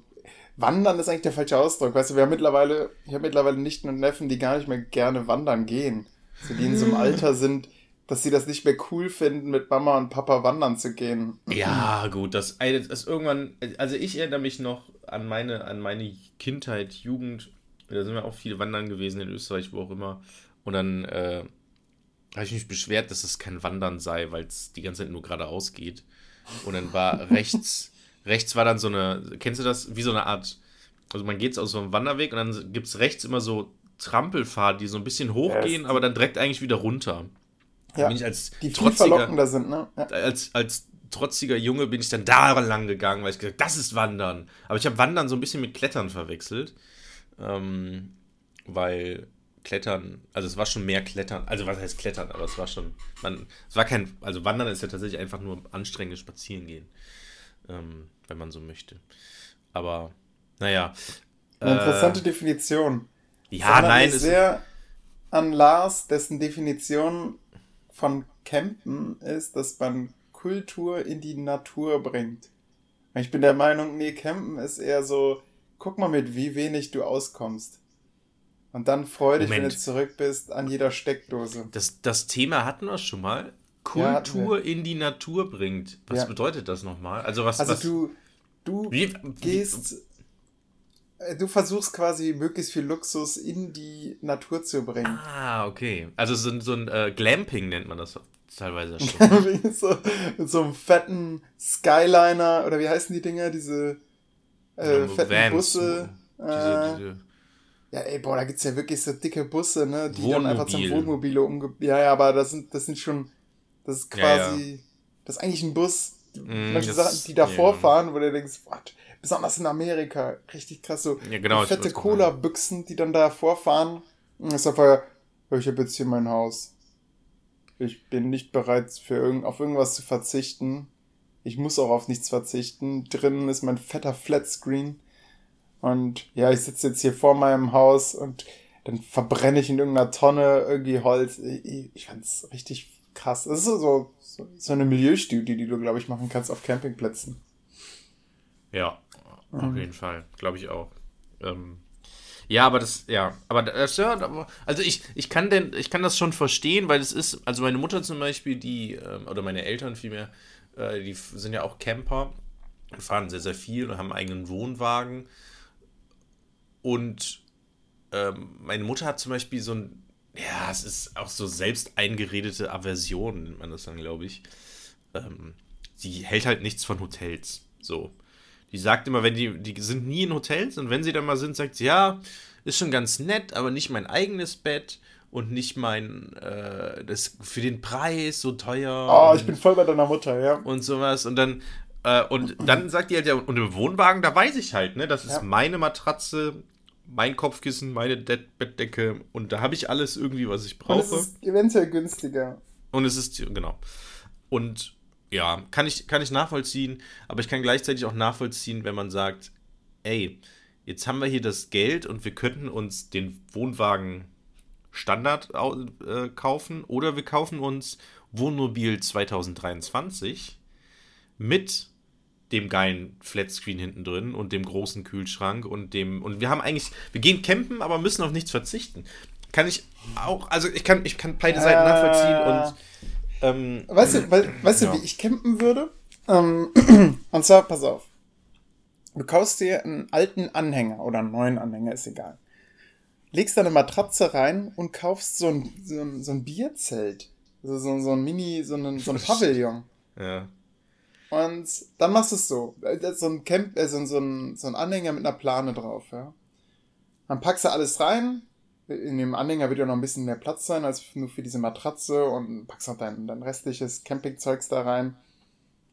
Wandern ist eigentlich der falsche Ausdruck. Weißt du, wir haben mittlerweile, ich habe mittlerweile Nichten und Neffen, die gar nicht mehr gerne wandern gehen. Also die in so einem Alter sind, dass sie das nicht mehr cool finden, mit Mama und Papa wandern zu gehen. Ja, gut, das ist irgendwann, also ich erinnere mich noch an meine, an meine Kindheit, Jugend. Da sind wir auch viel wandern gewesen in Österreich, wo auch immer. Und dann äh, habe ich mich beschwert, dass es kein Wandern sei, weil es die ganze Zeit nur geradeaus geht. Und dann war rechts... Rechts war dann so eine, kennst du das, wie so eine Art, also man geht auf so einem Wanderweg und dann gibt es rechts immer so Trampelpfade, die so ein bisschen hochgehen, ja, aber dann direkt eigentlich wieder runter. Ja, bin ich als die viel verlockender sind, ne? Ja. Als, als trotziger Junge bin ich dann da lang gegangen, weil ich gesagt habe, das ist Wandern. Aber ich habe Wandern so ein bisschen mit Klettern verwechselt, ähm, weil Klettern, also es war schon mehr Klettern, also was heißt Klettern, aber es war schon, man, es war kein, also Wandern ist ja tatsächlich einfach nur anstrengendes Spazierengehen. Ähm, wenn man so möchte. Aber, naja. Eine interessante äh, Definition. Ja, Sondern nein. Ich sehr an Lars, dessen Definition von Campen ist, dass man Kultur in die Natur bringt. Ich bin der Meinung, nee, Campen ist eher so, guck mal mit, wie wenig du auskommst. Und dann freu dich, Moment. Wenn du zurück bist, an jeder Steckdose. Das, das Thema hatten wir schon mal. Kultur ja, in die Natur bringt. Was ja. bedeutet das nochmal? Also, was, also was, du, du wie, gehst, wie, du versuchst quasi möglichst viel Luxus in die Natur zu bringen. Ah, okay. Also so, so ein äh, Glamping nennt man das teilweise schon. so, mit so einem fetten Skyliner oder wie heißen die Dinger? Diese äh, ja, fetten Vans, Busse. Diese, äh, diese. Ja, ey, boah, da gibt's ja wirklich so dicke Busse, ne? Die Wohnmobil. Dann einfach zum Wohnmobile umge... Ja, ja, aber das sind, das sind schon... Das ist quasi, ja, ja. das ist eigentlich ein Bus, mm, manche das, Sachen, die davor ja. fahren, wo du denkst, what? Besonders in Amerika, richtig krass, so ja, genau, fette Cola-Büchsen, die dann davor fahren. Und das ist einfach, ich habe jetzt hier mein Haus. Ich bin nicht bereit, für irgend, auf irgendwas zu verzichten. Ich muss auch auf nichts verzichten. Drinnen ist mein fetter Flatscreen. Und ja, ich sitze jetzt hier vor meinem Haus und dann verbrenne ich in irgendeiner Tonne irgendwie Holz. Ich fand's richtig krass. Es ist so, so, so eine Milieustudie, die du, glaube ich, machen kannst auf Campingplätzen. Ja, auf mhm. jeden Fall. Glaube ich auch. Ähm, ja, aber das, ja, aber das, ja, also ich, ich kann denn, ich kann das schon verstehen, weil es ist, also meine Mutter zum Beispiel, die, oder meine Eltern vielmehr, die sind ja auch Camper und fahren sehr, sehr viel und haben einen eigenen Wohnwagen. Und ähm, meine Mutter hat zum Beispiel so ein, ja, es ist auch so selbst eingeredete Aversion, nennt man das dann, glaube ich. Ähm, sie hält halt nichts von Hotels, so. Die sagt immer, wenn die, die sind nie in Hotels und wenn sie dann mal sind, sagt sie, ja, ist schon ganz nett, aber nicht mein eigenes Bett und nicht mein, äh, das für den Preis so teuer. Oh, und, ich bin voll bei deiner Mutter, ja. Und sowas und dann, äh, und dann sagt die halt, ja, und im Wohnwagen, da weiß ich halt, ne, das ist ja meine Matratze, mein Kopfkissen, meine De- Bettdecke und da habe ich alles irgendwie, was ich brauche. Und es ist eventuell günstiger. Und es ist, genau. Und ja, kann ich, kann ich nachvollziehen, aber ich kann gleichzeitig auch nachvollziehen, wenn man sagt, ey, jetzt haben wir hier das Geld und wir könnten uns den Wohnwagen Standard äh, kaufen oder wir kaufen uns Wohnmobil zwanzig dreiundzwanzig mit dem geilen Flatscreen hinten drin und dem großen Kühlschrank und dem, und wir haben eigentlich, wir gehen campen, aber müssen auf nichts verzichten. Kann ich auch, also ich kann, ich kann beide äh. Seiten nachvollziehen und Ähm, weißt du, we- weißt ja. du, wie ich campen würde? Ähm, und zwar, pass auf. Du kaufst dir einen alten Anhänger oder einen neuen Anhänger, ist egal. Legst da eine Matratze rein und kaufst so ein, so ein, so ein Bierzelt. So, so, so ein Mini, so ein, so ein Pavillon. Ja. Und dann machst du es so. So ein Camp, äh, so, so, ein, so ein Anhänger mit einer Plane drauf, ja. Dann packst du alles rein. In dem Anhänger wird ja noch ein bisschen mehr Platz sein als nur für diese Matratze und packst noch dein, dein restliches Campingzeugs da rein.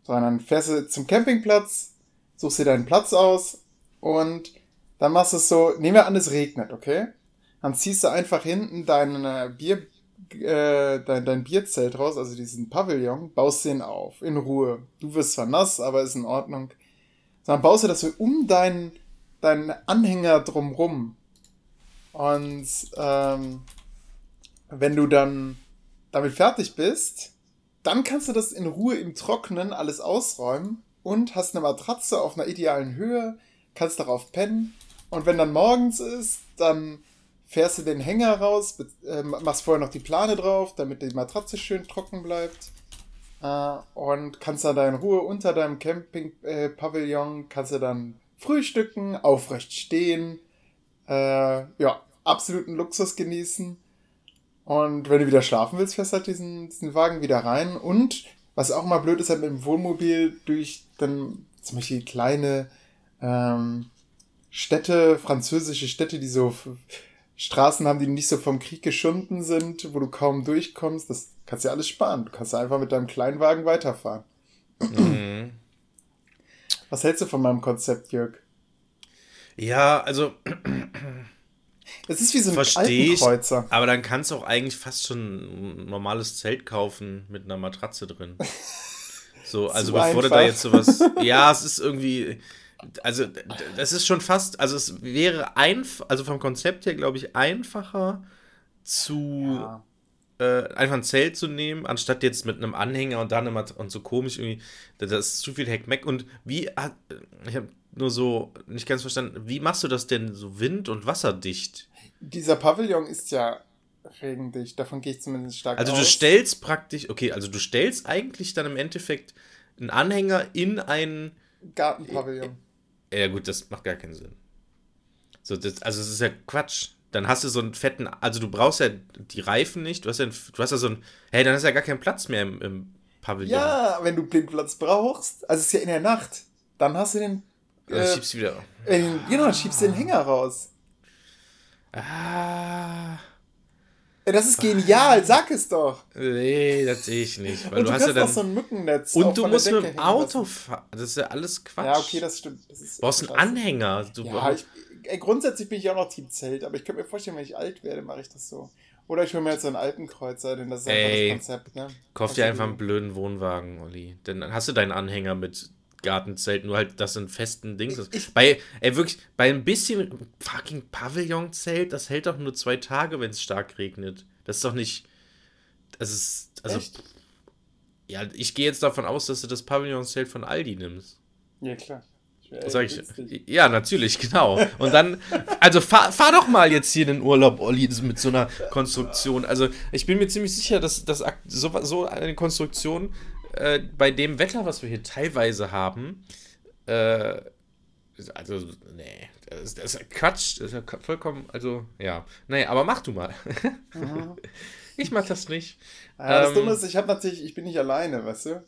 So, und dann fährst du zum Campingplatz, suchst dir deinen Platz aus und dann machst du es so, nehmen wir an, es regnet, okay? Dann ziehst du einfach hinten dein, Bier, äh, dein, dein Bierzelt raus, also diesen Pavillon, baust den auf, in Ruhe. Du wirst zwar nass, aber ist in Ordnung. So, dann baust du das so um deinen, deinen Anhänger drumrum. Und ähm, wenn du dann damit fertig bist, dann kannst du das in Ruhe im Trocknen alles ausräumen und hast eine Matratze auf einer idealen Höhe, kannst darauf pennen und wenn dann morgens ist, dann fährst du den Hänger raus, äh, machst vorher noch die Plane drauf, damit die Matratze schön trocken bleibt äh, und kannst dann da in Ruhe unter deinem Camping-Pavillon, äh, kannst du dann frühstücken, aufrecht stehen, Äh, ja, absoluten Luxus genießen. Und wenn du wieder schlafen willst, fährst halt diesen, diesen Wagen wieder rein. Und was auch mal blöd ist, halt mit dem Wohnmobil durch dann zum Beispiel kleine ähm, Städte, französische Städte, die so f- Straßen haben, die nicht so vom Krieg geschunden sind, wo du kaum durchkommst. Das kannst du ja alles sparen. Du kannst ja einfach mit deinem kleinen Wagen weiterfahren. Mhm. Was hältst du von meinem Konzept, Jörg? Ja, also es ist wie so ein Alpenkreuzer. Aber dann kannst du auch eigentlich fast schon ein normales Zelt kaufen mit einer Matratze drin. So, also so bevor einfach. Du da jetzt sowas. Ja, es ist irgendwie. Also, das ist schon fast. Also, es wäre einfach. Also, vom Konzept her, glaube ich, einfacher zu. Ja. Äh, einfach ein Zelt zu nehmen, anstatt jetzt mit einem Anhänger und dann immer und so komisch irgendwie, das ist zu viel Heckmeck und wie, ich habe nur so nicht ganz verstanden, wie machst du das denn so wind- und wasserdicht? Dieser Pavillon ist ja regendicht, davon gehe ich zumindest stark aus. Also du stellst praktisch, okay, also du stellst eigentlich dann im Endeffekt einen Anhänger in einen Gartenpavillon. Ja, äh, äh, gut, das macht gar keinen Sinn. So, das, also es ist ja Quatsch. Dann hast du so einen fetten, also du brauchst ja die Reifen nicht, du hast ja, du hast ja so einen, hey, dann ist ja gar kein Platz mehr im, im Pavillon. Ja, wenn du den Platz brauchst, also es ist ja in der Nacht, dann hast du den, äh, dann schiebst du wieder. Äh, genau, dann schiebst du den Hänger raus. Ah. Das ist genial, sag es doch. Nee, das sehe ich nicht. Weil und du, du hast ja dann auch so ein Mückennetz. Und du musst mit dem Auto fahren. Das ist ja alles Quatsch. Ja, okay, das stimmt. Das ist du brauchst einen Anhänger. Du ja, brauchst... Ich, grundsätzlich bin ich auch noch Team Zelt, aber ich könnte mir vorstellen, wenn ich alt werde, mache ich das so. Oder ich hole mir jetzt einen Alpenkreuzer, denn das ist einfach Ey, das Konzept, ne? Kauf dir einfach einen blöden Wohnwagen, Olli. Dann hast du deinen Anhänger mit Gartenzelt, nur halt das sind festen Dings. Ich, bei, ey, wirklich, bei ein bisschen fucking Pavillonzelt, das hält doch nur zwei Tage, wenn es stark regnet. Das ist doch nicht. Das ist. Also. Echt? Ja, ich gehe jetzt davon aus, dass du das Pavillonzelt von Aldi nimmst. Ja, klar. Sag ich, ja, natürlich, genau. Und dann, also fahr, fahr doch mal jetzt hier in den Urlaub, Olli, mit so einer Konstruktion. Also ich bin mir ziemlich sicher, dass, dass so, so eine Konstruktion äh, bei dem Wetter, was wir hier teilweise haben, äh, also, nee, das, das ist Quatsch, das ist ja vollkommen, also, ja. Nee, aber mach du mal. Mhm. Ich mach das nicht. Ja, das ähm, Dumme ist, ich hab natürlich, ich bin nicht alleine, weißt du?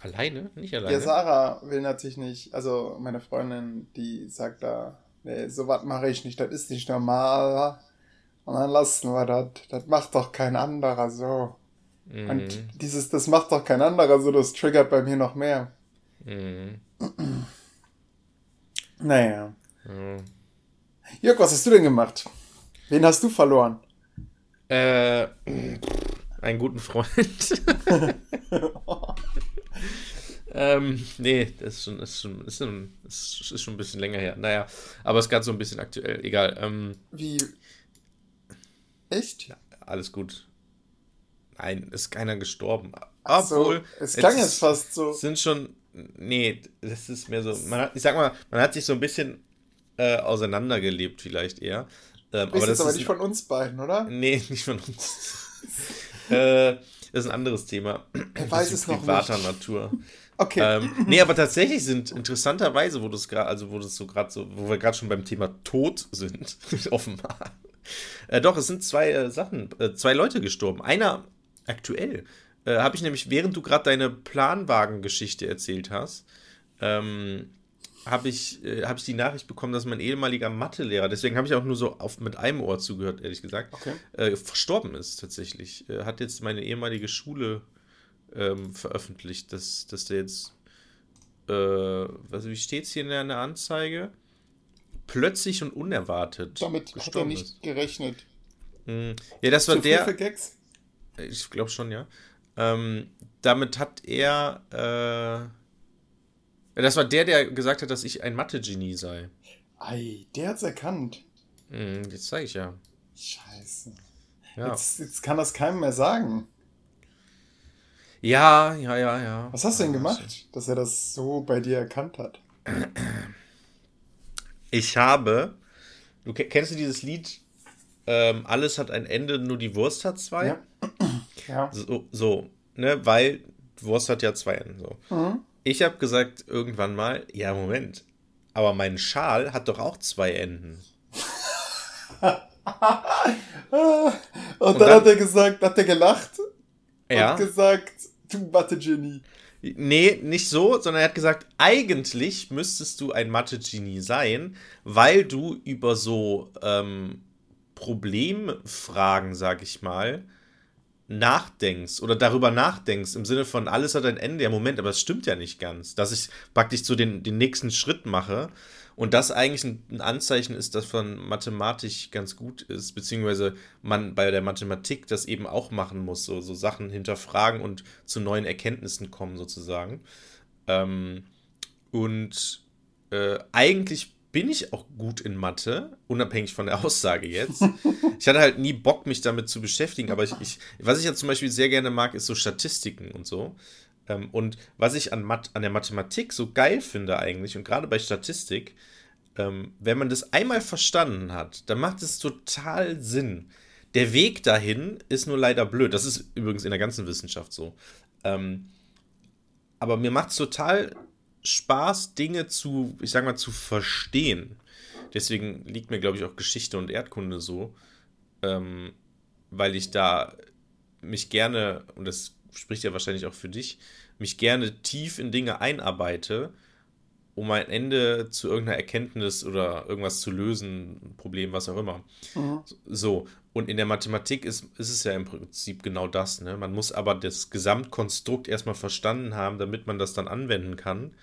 Alleine? Nicht alleine? Ja, Sarah will natürlich nicht, also meine Freundin, die sagt da, nee, sowas mache ich nicht, das ist nicht normal. Und dann lassen wir das, das macht doch kein anderer so. Mm. Und dieses, das macht doch kein anderer so, das triggert bei mir noch mehr. Mm. Naja. Mm. Jörg, was hast du denn gemacht? Wen hast du verloren? Äh, einen guten Freund. Ähm, nee, das ist schon, das ist schon, das ist schon, das ist schon ein bisschen länger her. Naja, aber es ist gerade so ein bisschen aktuell. Egal. Ähm, Wie? Echt? Ja, alles gut. Nein, ist keiner gestorben. Obwohl, so, es klang jetzt fast so. Sind schon, nee, das ist mehr so, man hat, ich sag mal, man hat sich so ein bisschen äh, auseinandergelebt vielleicht eher. Ähm, aber das ist aber nicht von uns beiden, oder? Nee, nicht von uns. äh, Das ist ein anderes Thema. Er weiß es noch nicht. Privater Natur. Okay. Ähm, nee, aber tatsächlich sind interessanterweise, wo das gerade, also wo das so gerade so, wo wir gerade schon beim Thema Tod sind, offenbar. Äh, doch, es sind zwei äh, Sachen, äh, zwei Leute gestorben. Einer aktuell. Äh, habe ich nämlich, während du gerade deine Planwagen-Geschichte erzählt hast, ähm, habe ich, äh, hab ich die Nachricht bekommen, dass mein ehemaliger Mathelehrer, deswegen habe ich auch nur so auf, mit einem Ohr zugehört, ehrlich gesagt, okay. äh, verstorben ist tatsächlich. Äh, hat jetzt meine ehemalige Schule ähm, veröffentlicht, dass, dass der jetzt, äh, also wie steht es hier in der, in der Anzeige? Plötzlich und unerwartet damit gestorben hat er nicht ist. Gerechnet. Mhm. Ja, das war zu der... Für Gags? Ich glaube schon, ja. Ähm, damit hat er... Äh, Das war der, der gesagt hat, dass ich ein Mathe-Genie sei. Ei, der hat's erkannt. Mm, jetzt zeige ich ja. Scheiße. Ja. Jetzt, jetzt kann das keinem mehr sagen. Ja, ja, ja, ja. Was hast du denn gemacht, dass er das so bei dir erkannt hat? Ich habe... Du kennst du dieses Lied? Ähm, Alles hat ein Ende, nur die Wurst hat zwei? Ja. ja. So, so, ne? Weil Wurst hat ja zwei Enden. So. Mhm. Ich habe gesagt irgendwann mal, ja Moment, aber mein Schal hat doch auch zwei Enden. und, und dann, dann hat er gesagt, hat er gelacht ja. und gesagt, du Mathe-Genie. Nee, nicht so, sondern er hat gesagt, eigentlich müsstest du ein Mathe-Genie sein, weil du über so ähm, Problemfragen, sag ich mal, nachdenkst oder darüber nachdenkst im Sinne von, alles hat ein Ende, ja Moment, aber das stimmt ja nicht ganz, dass ich praktisch so den, den nächsten Schritt mache und das eigentlich ein Anzeichen ist, dass man mathematisch ganz gut ist, beziehungsweise man bei der Mathematik das eben auch machen muss, so, so Sachen hinterfragen und zu neuen Erkenntnissen kommen sozusagen. Ähm, und äh, eigentlich bin ich auch gut in Mathe, unabhängig von der Aussage jetzt. Ich hatte halt nie Bock, mich damit zu beschäftigen, aber ich, ich was ich ja zum Beispiel sehr gerne mag, ist so Statistiken und so. Und was ich an, Mat- an der Mathematik so geil finde eigentlich, und gerade bei Statistik, wenn man das einmal verstanden hat, dann macht es total Sinn. Der Weg dahin ist nur leider blöd. Das ist übrigens in der ganzen Wissenschaft so. Aber mir macht es total Spaß, Dinge zu, ich sag mal, zu verstehen. Deswegen liegt mir, glaube ich, auch Geschichte und Erdkunde so, ähm, weil ich da mich gerne, und das spricht ja wahrscheinlich auch für dich, mich gerne tief in Dinge einarbeite, um ein Ende zu irgendeiner Erkenntnis oder irgendwas zu lösen, ein Problem, was auch immer. Mhm. So, und in der Mathematik ist, ist es ja im Prinzip genau das, ne? Man muss aber das Gesamtkonstrukt erstmal verstanden haben, damit man das dann anwenden kann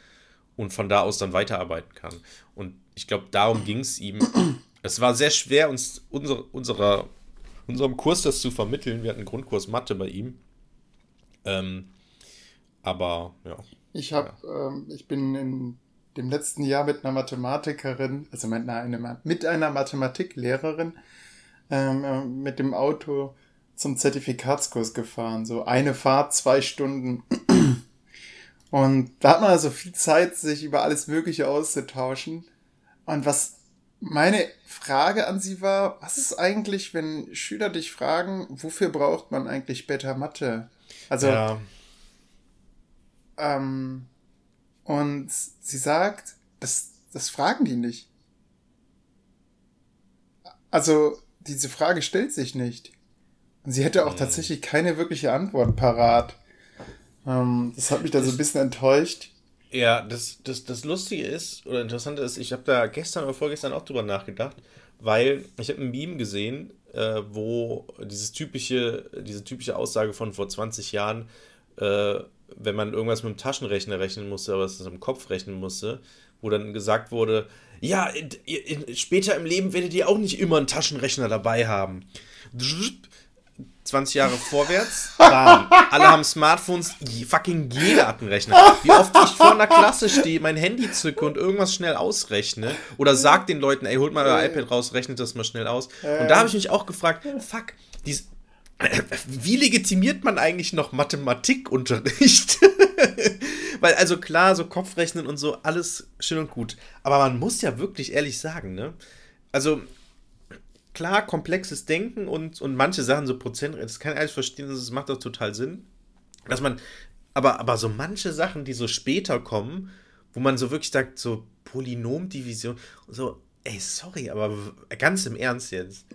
und von da aus dann weiterarbeiten kann. Und ich glaube, darum ging es ihm. Es war sehr schwer, uns unsere, unserer unserem Kurs das zu vermitteln. Wir hatten einen Grundkurs Mathe bei ihm. Ähm, aber, ja. Ich habe, ja. ähm, ich bin in dem letzten Jahr mit einer Mathematikerin, also mit einer, mit einer Mathematiklehrerin, ähm, mit dem Auto zum Zertifikatskurs gefahren. So eine Fahrt, zwei Stunden. Und da hat man also viel Zeit, sich über alles Mögliche auszutauschen. Und was meine Frage an Sie war, was ist eigentlich, wenn Schüler dich fragen, wofür braucht man eigentlich Beta Mathe? Also, ja. ähm, und sie sagt, das, das fragen die nicht. Also, diese Frage stellt sich nicht. Und sie hätte auch hm. tatsächlich keine wirkliche Antwort parat. Ähm, das hat mich da so ein bisschen enttäuscht. Ja, das, das, das Lustige ist, oder Interessante ist, ich habe da gestern oder vorgestern auch drüber nachgedacht, weil ich habe ein Meme gesehen, äh, wo dieses typische, diese typische Aussage von vor zwanzig Jahren, äh, wenn man irgendwas mit dem Taschenrechner rechnen musste, aber es mit dem Kopf rechnen musste, wo dann gesagt wurde, ja, in, in, später im Leben werdet ihr auch nicht immer einen Taschenrechner dabei haben. zwanzig Jahre vorwärts, bam. Alle haben Smartphones, fucking jeder hat einen Rechner. Wie oft ich vor einer Klasse stehe, mein Handy zücke und irgendwas schnell ausrechne oder sag den Leuten, ey, holt mal euer iPad raus, rechnet das mal schnell aus. Und da habe ich mich auch gefragt, fuck, dies, wie legitimiert man eigentlich noch Mathematikunterricht? Weil also klar, so Kopfrechnen und so, alles schön und gut. Aber man muss ja wirklich ehrlich sagen, ne? Also klar, komplexes Denken und, und manche Sachen, so Prozent, das kann ich alles verstehen, das macht doch total Sinn. Dass man, aber, aber so manche Sachen, die so später kommen, wo man so wirklich sagt, so Polynomdivision, so, ey, sorry, aber ganz im Ernst jetzt.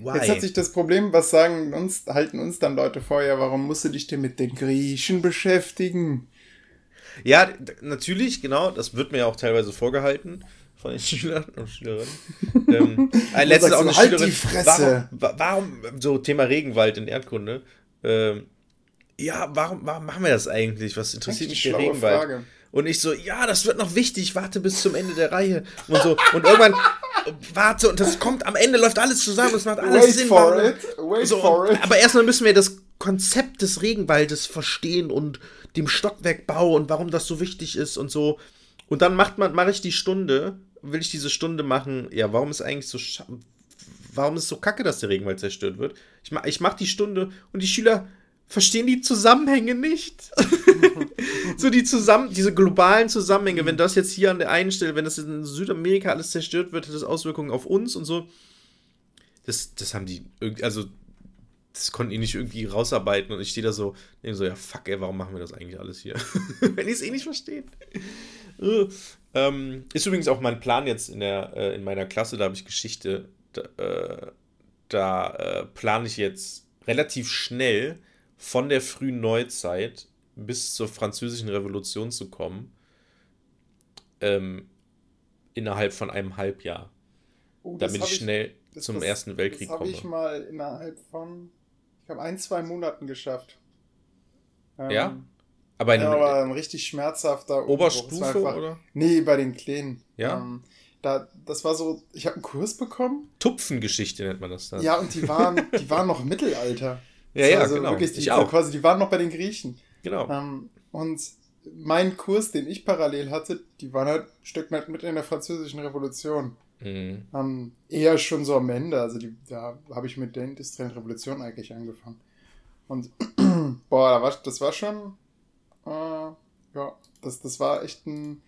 Why? Jetzt hat sich das Problem, was sagen uns, halten uns dann Leute vorher, warum musst du dich denn mit den Griechen beschäftigen? Ja, natürlich, genau, das wird mir ja auch teilweise vorgehalten. Von den Schülern und Schülerinnen. ähm, letztens auch eine halt Schülerin. Die Fresse. Warum, warum, so Thema Regenwald in Erdkunde. Ähm, ja, warum, warum machen wir das eigentlich? Was interessiert mich der Regenwald? Frage. Und ich so, ja, das wird noch wichtig, warte bis zum Ende der Reihe. Und so, und irgendwann, warte, und das kommt, am Ende läuft alles zusammen, es macht alles Wait Sinn. For it. Wait so, for it. Aber erstmal müssen wir das Konzept des Regenwaldes verstehen und dem Stockwerkbau und warum das so wichtig ist und so. Und dann macht man, mache ich die Stunde, will ich diese Stunde machen, ja, warum ist eigentlich so, scha- warum ist so kacke, dass der Regenwald zerstört wird? Ich mache ich mach die Stunde und die Schüler verstehen die Zusammenhänge nicht. So die zusammen, diese globalen Zusammenhänge, wenn das jetzt hier an der einen Stelle, wenn das in Südamerika alles zerstört wird, hat das Auswirkungen auf uns und so. Das, das haben die, also das konnten die nicht irgendwie rausarbeiten und ich stehe da so, neben so, ja fuck ey, warum machen wir das eigentlich alles hier? Wenn die es eh nicht verstehen. Uh, ähm, ist übrigens auch mein Plan jetzt in der äh, in meiner Klasse, da habe ich Geschichte, da, äh, da äh, plane ich jetzt relativ schnell von der frühen Neuzeit bis zur Französischen Revolution zu kommen, ähm, innerhalb von einem Halbjahr, oh, damit ich schnell ich, das, zum das, Ersten Weltkrieg komme. Das habe ich mal innerhalb von, ich habe ein, zwei Monaten geschafft. Ähm, ja? Aber ein, ja, aber ein richtig schmerzhafter Oberstufe, einfach, oder? Nee, bei den Kleinen. Ja. Ähm, da, das war so, ich habe einen Kurs bekommen. Tupfengeschichte nennt man das dann. Ja, und die waren, die waren noch im Mittelalter. Ja, ja, also genau. Wirklich, die, ich auch. Quasi, die waren noch bei den Griechen. Genau. Ähm, und mein Kurs, den ich parallel hatte, die waren halt, steckten halt mitten in der Französischen Revolution. Mhm. Ähm, eher schon so am Ende. Also die, da habe ich mit der industriellen Revolution eigentlich angefangen. Und boah, das war schon... Ja, das, das war echt ein...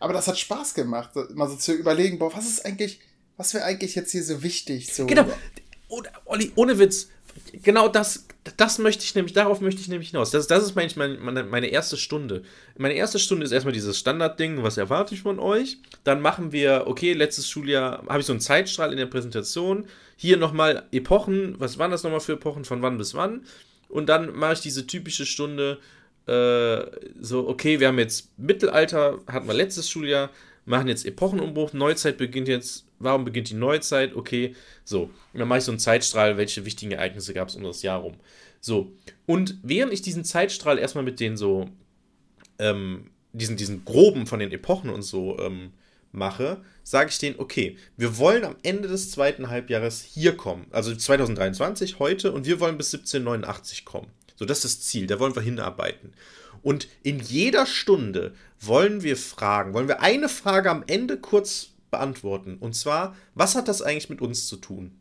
Aber das hat Spaß gemacht, mal so zu überlegen, boah, was ist eigentlich, was wäre eigentlich jetzt hier so wichtig? So. Genau, Olli, ohne Witz, genau das, das möchte ich nämlich, darauf möchte ich nämlich hinaus. Das, das ist meine, meine, meine erste Stunde. Meine erste Stunde ist erstmal dieses Standardding, was erwarte ich von euch? Dann machen wir, okay, letztes Schuljahr habe ich so einen Zeitstrahl in der Präsentation. Hier nochmal Epochen, was waren das nochmal für Epochen, von wann bis wann? Und dann mache ich diese typische Stunde, so, okay, wir haben jetzt Mittelalter, hatten wir letztes Schuljahr, machen jetzt Epochenumbruch, Neuzeit beginnt jetzt, warum beginnt die Neuzeit, okay, so, und dann mache ich so einen Zeitstrahl, welche wichtigen Ereignisse gab es um das Jahr rum, so, und während ich diesen Zeitstrahl erstmal mit den so, ähm, diesen, diesen groben von den Epochen und so, ähm, mache, sage ich denen, okay, wir wollen am Ende des zweiten Halbjahres hier kommen, also zwanzig dreiundzwanzig, heute, und wir wollen bis siebzehnhundertneunundachtzig kommen. So, das ist das Ziel, da wollen wir hinarbeiten. Und in jeder Stunde wollen wir fragen, wollen wir eine Frage am Ende kurz beantworten. Und zwar, was hat das eigentlich mit uns zu tun?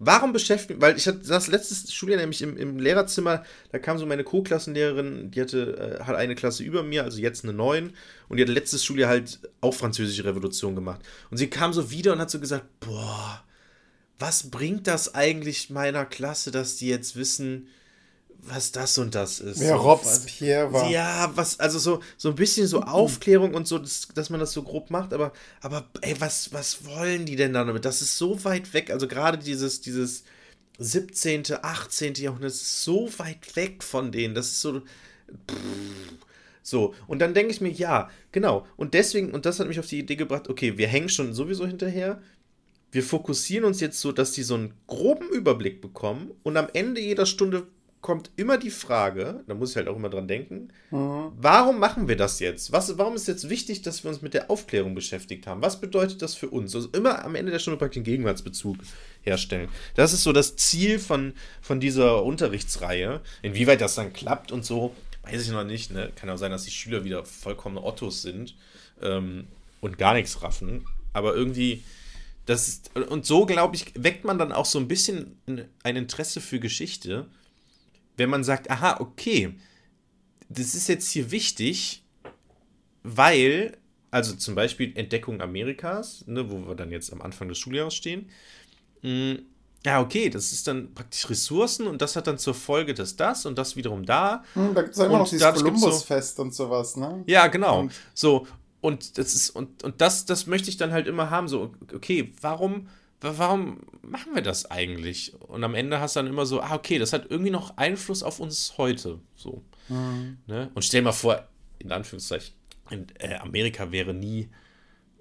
Warum beschäftigen, weil ich hatte das letzte Schuljahr nämlich im, im Lehrerzimmer, da kam so meine Co-Klassenlehrerin, die hatte, äh, hat eine Klasse über mir, also jetzt eine neun, und die hat letztes Schuljahr halt auch französische Revolution gemacht. Und sie kam so wieder und hat so gesagt, boah, was bringt das eigentlich meiner Klasse, dass die jetzt wissen, was das und das ist. Ja, so, Robespierre war. Ja, was, also so, so ein bisschen so Aufklärung und so, dass, dass man das so grob macht, aber, aber ey, was, was wollen die denn damit? Das ist so weit weg, also gerade dieses, dieses siebzehnten, achtzehnten Jahrhundert ist so weit weg von denen, das ist so, pff, so. Und dann denke ich mir, ja, genau, und deswegen, und das hat mich auf die Idee gebracht, okay, wir hängen schon sowieso hinterher, wir fokussieren uns jetzt so, dass die so einen groben Überblick bekommen und am Ende jeder Stunde kommt immer die Frage, da muss ich halt auch immer dran denken, mhm. warum machen wir das jetzt? Was, warum ist jetzt wichtig, dass wir uns mit der Aufklärung beschäftigt haben? Was bedeutet das für uns? Also immer am Ende der Stunde praktisch einen Gegenwartsbezug herstellen. Das ist so das Ziel von, von dieser Unterrichtsreihe. Inwieweit das dann klappt und so, weiß ich noch nicht. Ne? Kann auch sein, dass die Schüler wieder vollkommene Ottos sind ähm, und gar nichts raffen. Aber irgendwie... das ist, und so, glaube ich, weckt man dann auch so ein bisschen ein Interesse für Geschichte, wenn man sagt, aha, okay, das ist jetzt hier wichtig, weil, also zum Beispiel Entdeckung Amerikas, ne, wo wir dann jetzt am Anfang des Schuljahres stehen, mh, ja, okay, das ist dann praktisch Ressourcen und das hat dann zur Folge, dass das und das wiederum da. Hm, da gibt es ja immer noch dieses Kolumbusfest so, und sowas, ne? Ja, genau. Und so, und das ist, und, und das, das möchte ich dann halt immer haben, so, okay, warum. Warum machen wir das eigentlich? Und am Ende hast du dann immer so, ah, okay, das hat irgendwie noch Einfluss auf uns heute. So. Mhm. Ne? Und stell dir mal vor, in Anführungszeichen, in, äh, Amerika wäre nie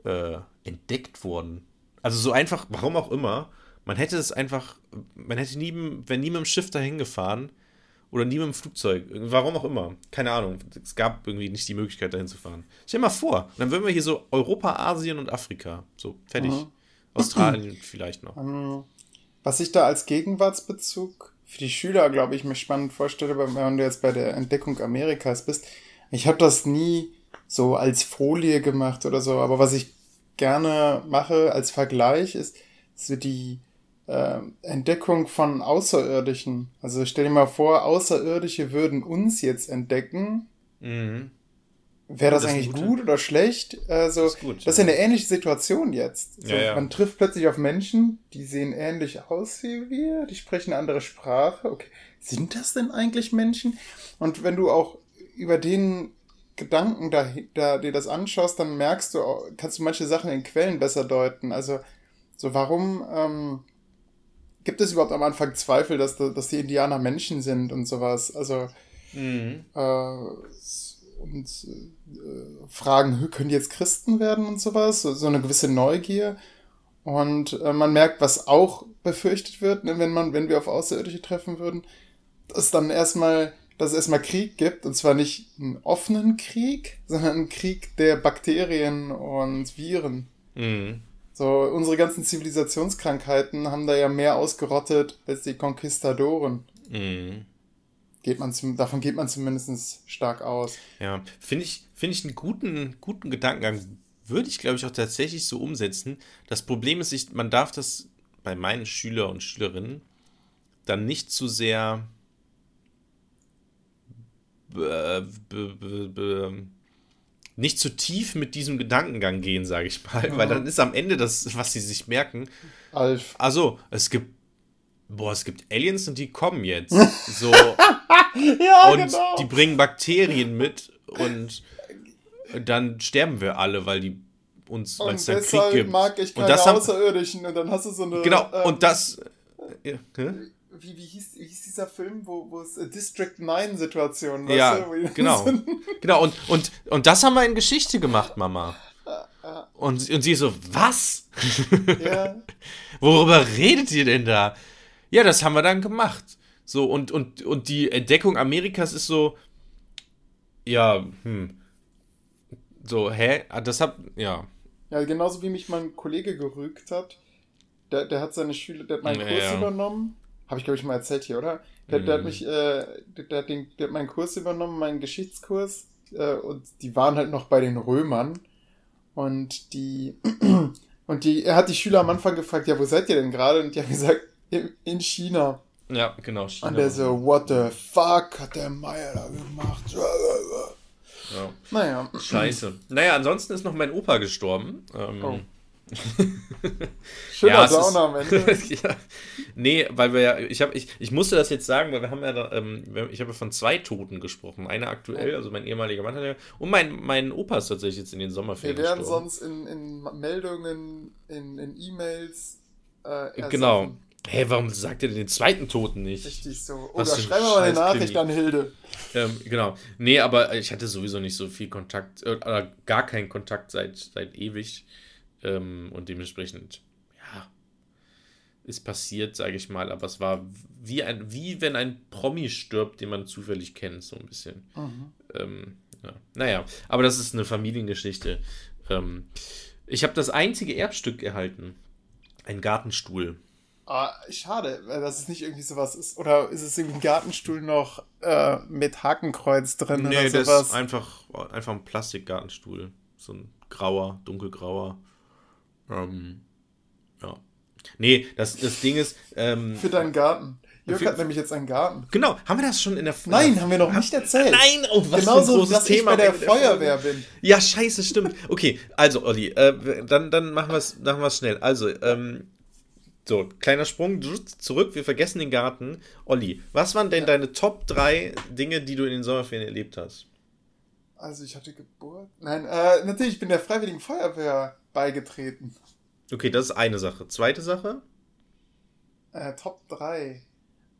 äh, entdeckt worden. Also so einfach, warum auch immer, man hätte es einfach, man hätte nie, wenn nie mit dem Schiff dahin gefahren oder nie mit dem Flugzeug, warum auch immer, keine Ahnung, es gab irgendwie nicht die Möglichkeit, dahin zu fahren. Stell dir mal vor, dann würden wir hier so Europa, Asien und Afrika, so, fertig. Mhm. Australien vielleicht noch. Was ich da als Gegenwartsbezug für die Schüler, glaube ich, mir spannend vorstelle, wenn du jetzt bei der Entdeckung Amerikas bist, ich habe das nie so als Folie gemacht oder so, aber was ich gerne mache als Vergleich ist so die äh, Entdeckung von Außerirdischen. Also stell dir mal vor, Außerirdische würden uns jetzt entdecken. Mhm. Wäre das, das eigentlich gut oder schlecht? Also, das ist, gut, das ist eine ähnliche Situation jetzt. So, ja, ja. Man trifft plötzlich auf Menschen, die sehen ähnlich aus wie wir, die sprechen eine andere Sprache. Okay, sind das denn eigentlich Menschen? Und wenn du auch über den Gedanken da, da dir das anschaust, dann merkst du, auch, kannst du manche Sachen in Quellen besser deuten. Also, so warum ähm, gibt es überhaupt am Anfang Zweifel, dass, dass die Indianer Menschen sind und sowas? Also, mhm. äh, und äh, fragen, können die jetzt Christen werden und sowas, so, so eine gewisse Neugier und äh, man merkt, was auch befürchtet wird, ne, wenn man, wenn wir auf Außerirdische treffen würden, dass dann erstmal, dass es erstmal Krieg gibt und zwar nicht einen offenen Krieg, sondern einen Krieg der Bakterien und Viren. Mhm. So, unsere ganzen Zivilisationskrankheiten haben da ja mehr ausgerottet als die Konquistadoren. Mhm. Geht man zum, davon geht man zumindest stark aus. Ja, finde ich, find ich einen guten, guten Gedankengang. Würde ich, glaube ich, auch tatsächlich so umsetzen. Das Problem ist, ich, man darf das bei meinen Schüler und Schülerinnen dann nicht zu sehr äh, b, b, b, nicht zu tief mit diesem Gedankengang gehen, sage ich mal. Ja. Weil dann ist am Ende das, was sie sich merken. Alf. Also, es gibt Boah, es gibt Aliens und die kommen jetzt. So. Ja, und genau. Die bringen Bakterien mit und dann sterben wir alle, weil die uns, weil es dann Krieg gibt. Mag ich keine und das Außerirdischen haben, und dann hast du so eine. Genau, ähm, und das. Äh, wie, wie, hieß, wie hieß dieser Film, wo, wo es District neun Situation war? Ja, du? genau. genau, und, und, und das haben wir in Geschichte gemacht, Mama. Und, und sie so, was? Ja. Worüber redet ihr denn da? Ja, das haben wir dann gemacht. So, und, und, und die Entdeckung Amerikas ist so, ja, hm, so, hä? Das hab, ja, Ja, genauso wie mich mein Kollege gerügt hat. Der, der hat seine Schüler, der hat meinen ja, Kurs ja. übernommen. Habe ich, glaube ich, mal erzählt hier, oder? Der, mhm. der hat mich, äh, der, der, hat den, der hat meinen Kurs übernommen, meinen Geschichtskurs. Äh, und die waren halt noch bei den Römern. Und die, und die, er hat die Schüler am Anfang gefragt, ja, wo seid ihr denn gerade? Und die haben gesagt, in, in China. Ja, genau, China. Und der so, what the fuck hat der Meier da gemacht? Ja. Naja. Scheiße. Naja, ansonsten ist noch mein Opa gestorben. Ähm, oh. Schöner ja, Sauna am Ende. ja. Nee, weil wir ja, ich, hab, ich, ich musste das jetzt sagen, weil wir haben ja, da, ähm, ich habe ja von zwei Toten gesprochen. Einer aktuell, also mein ehemaliger Mann, ja, und mein, mein Opa ist tatsächlich jetzt in den Sommerferien. Wir wären gestorben. Sonst in, in Meldungen, in, in E-Mails. Äh, genau. Hä, hey, warum sagt ihr denn den zweiten Toten nicht? Richtig so. Oder schreib mal eine Nachricht an Hilde. Ähm, genau. Nee, aber ich hatte sowieso nicht so viel Kontakt, äh, oder gar keinen Kontakt seit, seit ewig. Ähm, und dementsprechend, ja, ist passiert, sage ich mal. Aber es war wie, ein, wie wenn ein Promi stirbt, den man zufällig kennt, so ein bisschen. Mhm. Ähm, ja. Naja, aber das ist eine Familiengeschichte. Ähm, ich habe das einzige Erbstück erhalten. Ein Gartenstuhl. Ah, schade, dass es nicht irgendwie sowas ist. Oder ist es irgendwie ein Gartenstuhl noch äh, mit Hakenkreuz drin nee, oder sowas? Nee, das ist einfach, einfach ein Plastikgartenstuhl. So ein grauer, dunkelgrauer. Ähm, ja. Nee, das, das Ding ist... Ähm, für deinen Garten. Jörg hat nämlich jetzt einen Garten. Genau, haben wir das schon in der Folge? Nein, haben wir noch nicht erzählt. Nein, oh, was Genauso, für ein großes Thema. Genauso, dass ich bei der Feuerwehr bin. Ja, scheiße, stimmt. Okay, also, Olli, äh, dann, dann machen wir es machen wir's schnell. Also, ähm, so, kleiner Sprung zurück, wir vergessen den Garten. Olli, was waren denn ja. deine Top drei Dinge, die du in den Sommerferien erlebt hast? Also, ich hatte Geburt... Nein, äh, natürlich, ich bin der Freiwilligen Feuerwehr beigetreten. Okay, das ist eine Sache. Zweite Sache? Äh, Top drei.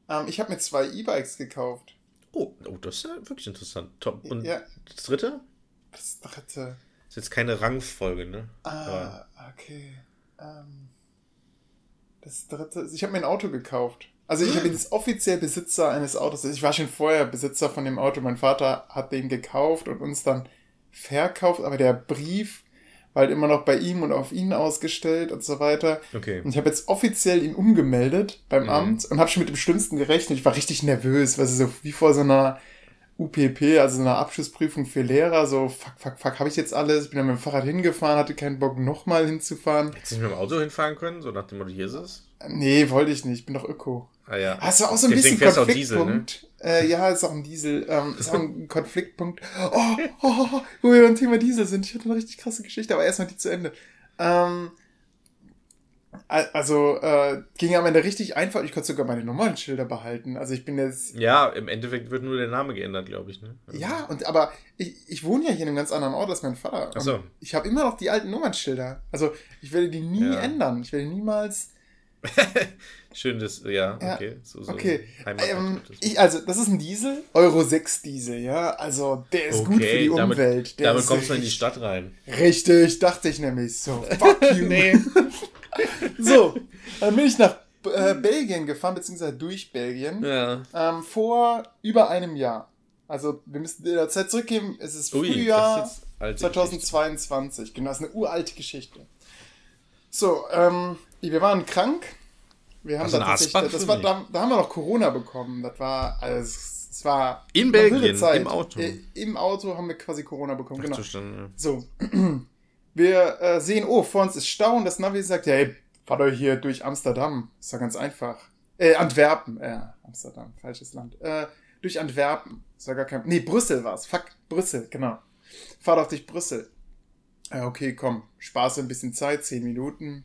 Ähm, ich habe mir zwei E-Bikes gekauft. Oh, oh, das ist ja wirklich interessant. Top. Und ja. das dritte? Das dritte. Das ist jetzt keine Rangfolge, ne? Ah, Aber. okay. Ähm... Das dritte, ich habe mir ein Auto gekauft. Also ich bin jetzt offiziell Besitzer eines Autos. Ich war schon vorher Besitzer von dem Auto. Mein Vater hat den gekauft und uns dann verkauft. Aber der Brief war halt immer noch bei ihm und auf ihn ausgestellt und so weiter. Okay. Und ich habe jetzt offiziell ihn umgemeldet beim mhm. Amt und habe schon mit dem Schlimmsten gerechnet. Ich war richtig nervös, weil es so wie vor so einer U P P, also so einer Abschlussprüfung für Lehrer. So, fuck, fuck, fuck, habe ich jetzt alles? Bin dann mit dem Fahrrad hingefahren, hatte keinen Bock, nochmal hinzufahren. Hättest du nicht mit dem Auto hinfahren können, so nach dem Motto, hier ist es? Nee, wollte ich nicht, ich bin doch Öko. Ah ja. Ah, es war auch so ein Deswegen bisschen Konfliktpunkt. Diesel, ne? äh, ja, ist auch ein Diesel. Ähm, ist auch ein Konfliktpunkt. Oh, oh, oh, wo wir beim Thema Diesel sind. Ich hatte eine richtig krasse Geschichte, aber erstmal die zu Ende. Ähm... Also äh, ging am Ende richtig einfach. Ich konnte sogar meine Nummernschilder behalten. Also ich bin jetzt... Ja, im Endeffekt wird nur der Name geändert, glaube ich. Ne? Also ja, und aber ich, ich wohne ja hier in einem ganz anderen Ort als mein Vater. Ach so. Ich habe immer noch die alten Nummernschilder. Also ich werde die nie ja. ändern. Ich werde niemals... Schön, das... Ja, ja. okay. So, so okay. Ähm, ich, also das ist ein Diesel. Euro sechs Diesel, ja. Also der ist okay, gut für die damit, Umwelt. Der damit kommst du in die Stadt rein. Richtig, dachte ich nämlich. So, fuck you. Nee. So, dann bin ich nach äh, Belgien gefahren, beziehungsweise durch Belgien, ja. ähm, vor über einem Jahr. Also, wir müssen in der Zeit zurückgehen, es ist Ui, Frühjahr ist zweitausendzweiundzwanzig. Genau, das ist eine uralte Geschichte. So, ähm, wir waren krank. Wir haben also tatsächlich, das war, da, da haben wir noch Corona bekommen. Das war alles, es war in Belgien, Zeit. Im Auto. Äh, Im Auto haben wir quasi Corona bekommen, genau. Zustand, ja. So, wir äh, sehen, oh, vor uns ist Stau und das Navi sagt, ja, hey, fahrt euch hier durch Amsterdam. Ist doch ganz einfach. Äh, Antwerpen. Äh, Amsterdam, falsches Land. Äh, durch Antwerpen. Ist doch gar kein... Nee, Brüssel war's. Fuck, Brüssel, genau. Fahrt doch durch Brüssel. Äh, okay, komm. Spaß ein bisschen Zeit, zehn Minuten.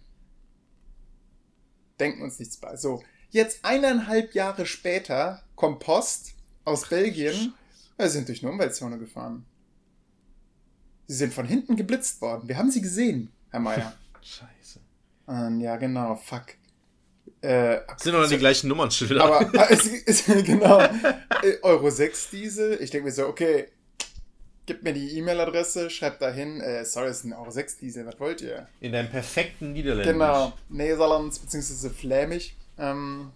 Denken uns nichts bei. So, jetzt eineinhalb Jahre später kommt Post aus Belgien. Wir sind durch eine Umweltzone gefahren. Sie sind von hinten geblitzt worden. Wir haben sie gesehen, Herr Meier. Scheiße. Ähm, ja, genau, fuck. Äh, sind doch die gleichen Nummernschilder. Aber, äh, es, es, genau. Äh, Euro sechs Diesel. Ich denke mir so, okay, gib mir die E-Mail-Adresse, schreib dahin. Äh, sorry, es ist ein Euro sechs Diesel, was wollt ihr? In deinem perfekten Niederländisch. Genau, Niederlands, beziehungsweise flämisch. Ähm...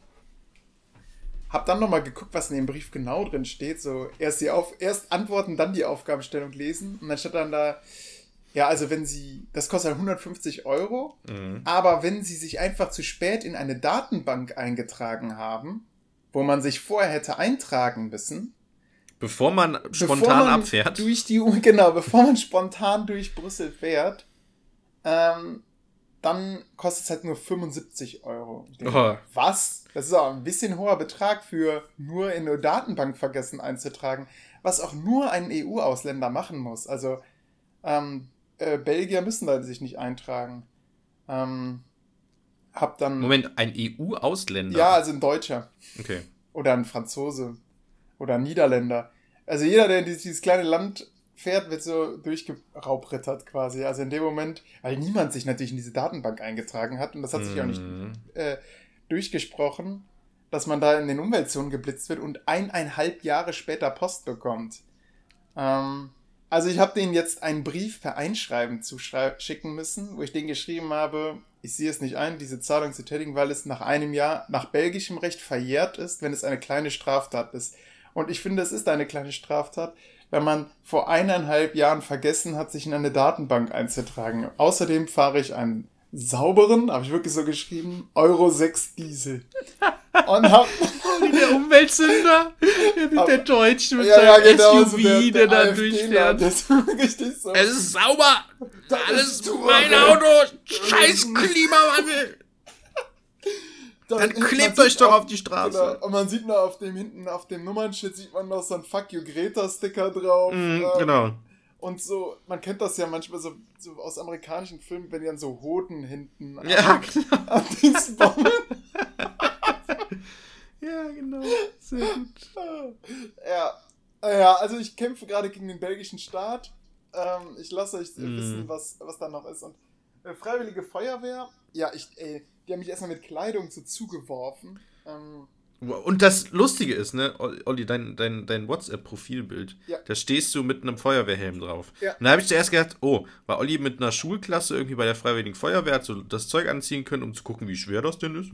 Hab dann nochmal geguckt, was in dem Brief genau drin steht. So erst die auf, erst antworten, dann die Aufgabenstellung lesen. Und dann steht dann da, Ja, also wenn Sie, das kostet hundertfünfzig Euro, mhm. aber wenn Sie sich einfach zu spät in eine Datenbank eingetragen haben, wo man sich vorher hätte eintragen müssen. Bevor man spontan bevor man abfährt. Durch die, genau, bevor man spontan durch Brüssel fährt, ähm, dann kostet es halt nur fünfundsiebzig Euro. Oh. Was? Das ist auch ein bisschen hoher Betrag für nur in eine Datenbank vergessen einzutragen, was auch nur ein E U-Ausländer machen muss. Also ähm, äh, Belgier müssen da sich nicht eintragen. Ähm, hab dann Moment, ein E U-Ausländer? Ja, also ein Deutscher. Okay. Oder ein Franzose. Oder ein Niederländer. Also jeder, der in dieses kleine Land fährt, wird so durchgeraubrittert quasi. Also in dem Moment, weil niemand sich natürlich in diese Datenbank eingetragen hat und das hat sich mm. auch nicht äh, durchgesprochen, dass man da in den Umweltzonen geblitzt wird und eineinhalb Jahre später Post bekommt. Ähm, also ich habe denen jetzt einen Brief per Einschreiben zuschicken müssen, wo ich denen geschrieben habe, ich sehe es nicht ein, diese Zahlung zu tätigen, weil es nach einem Jahr nach belgischem Recht verjährt ist, wenn es eine kleine Straftat ist. Und ich finde, es ist eine kleine Straftat, wenn man vor eineinhalb Jahren vergessen hat, sich in eine Datenbank einzutragen. Außerdem fahre ich einen sauberen, habe ich wirklich so geschrieben, Euro sechs Diesel. Und hab der Umweltsünder, der Deutsche mit ja, seinem ja, genau, S U V, so der, der da durchfährt. Das ist so. Es ist sauber. Das Alles ist mein Auto. Scheiß Klimawandel. Dann, Dann klebt euch doch auf, auf die Straße. Genau. Und man sieht noch auf dem hinten, auf dem Nummernschild, sieht man noch so ein Fuck You Greta-Sticker drauf. Mm, ähm, genau. Und so, man kennt das ja manchmal so, so aus amerikanischen Filmen, wenn die dann so Hoden hinten ja, an den Spawn. Ja, genau. Sehr gut. Ja. ja, also ich kämpfe gerade gegen den belgischen Staat. Ähm, ich lasse euch mm. wissen, was, was da noch ist. Und äh, Freiwillige Feuerwehr, ja, ich, ey, die haben mich erstmal mit Kleidung so zugeworfen. Ähm, Und das Lustige ist, ne, Olli, dein, dein, dein WhatsApp-Profilbild, ja. Da stehst du mit einem Feuerwehrhelm drauf. Ja. Und da habe ich zuerst gedacht, oh, war Olli mit einer Schulklasse irgendwie bei der Freiwilligen Feuerwehr, hat so das Zeug anziehen können, um zu gucken, wie schwer das denn ist.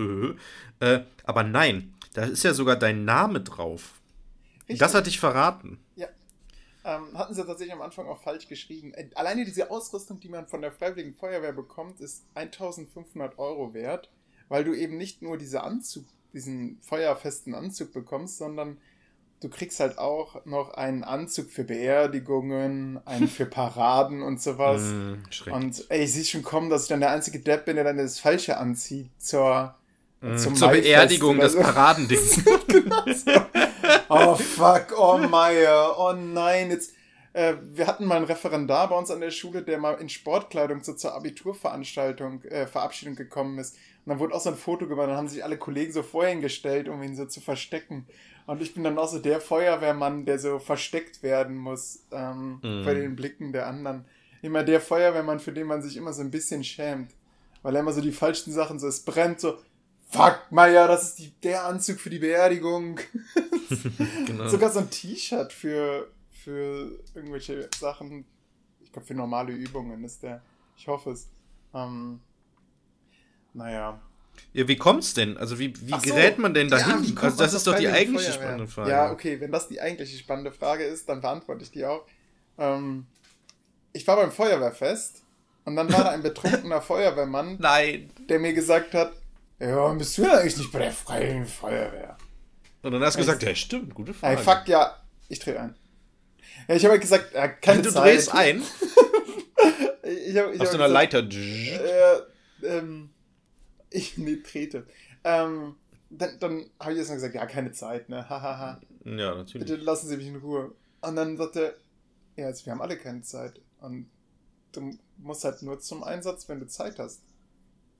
Äh, aber nein, da ist ja sogar dein Name drauf. Richtig. Das hat dich verraten. Ja. Ähm, hatten sie tatsächlich am Anfang auch falsch geschrieben. Alleine diese Ausrüstung, die man von der Freiwilligen Feuerwehr bekommt, ist eintausendfünfhundert Euro wert, weil du eben nicht nur diese Anzug diesen feuerfesten Anzug bekommst, sondern du kriegst halt auch noch einen Anzug für Beerdigungen, einen für Paraden und sowas. Mm, und ey, ich sehe schon kommen, dass ich dann der einzige Depp bin, der dann das Falsche anzieht zur, mm, zum zur Beerdigung, das so. Paradending. Genau so. Oh fuck, oh Meier, oh nein, jetzt... Äh, wir hatten mal einen Referendar bei uns an der Schule, der mal in Sportkleidung so zur Abiturveranstaltung, äh, Verabschiedung gekommen ist. Und dann wurde auch so ein Foto gemacht, dann haben sich alle Kollegen so vor ihn gestellt, um ihn so zu verstecken. Und ich bin dann auch so der Feuerwehrmann, der so versteckt werden muss, ähm, mhm. bei den Blicken der anderen. Immer der Feuerwehrmann, für den man sich immer so ein bisschen schämt. Weil er immer so die falschen Sachen so, es brennt so, fuck, Maya, das ist die, der Anzug für die Beerdigung. Genau. Sogar so ein T-Shirt für... für irgendwelche Sachen, ich glaube für normale Übungen ist der, ich hoffe es. Ähm, naja. Ja, wie kommt's denn? Also wie, wie so. gerät man denn dahin? Ja, also das ist doch die eigentliche spannende Frage. Ja, okay, wenn das die eigentliche spannende Frage ist, dann beantworte ich die auch. Ähm, ich war beim Feuerwehrfest und dann war da ein betrunkener Feuerwehrmann, Nein. der mir gesagt hat, ja, bist du denn eigentlich nicht bei der Freiwilligen Feuerwehr? Und dann hast du gesagt, ja stimmt, gute Frage. Ey, fuck, ja, ich drehe ein. Ja, ich habe halt gesagt, ja, keine du Zeit. Du drehst ein? ich hab, ich Auf so einer Leiter. Äh, ähm, ich, nee, trete. Ähm, dann dann habe ich erstmal gesagt, ja, keine Zeit, ne, hahaha. Ja, natürlich. Bitte lassen Sie mich in Ruhe. Und dann sagte er, ja, jetzt, wir haben alle keine Zeit. Und du musst halt nur zum Einsatz, wenn du Zeit hast.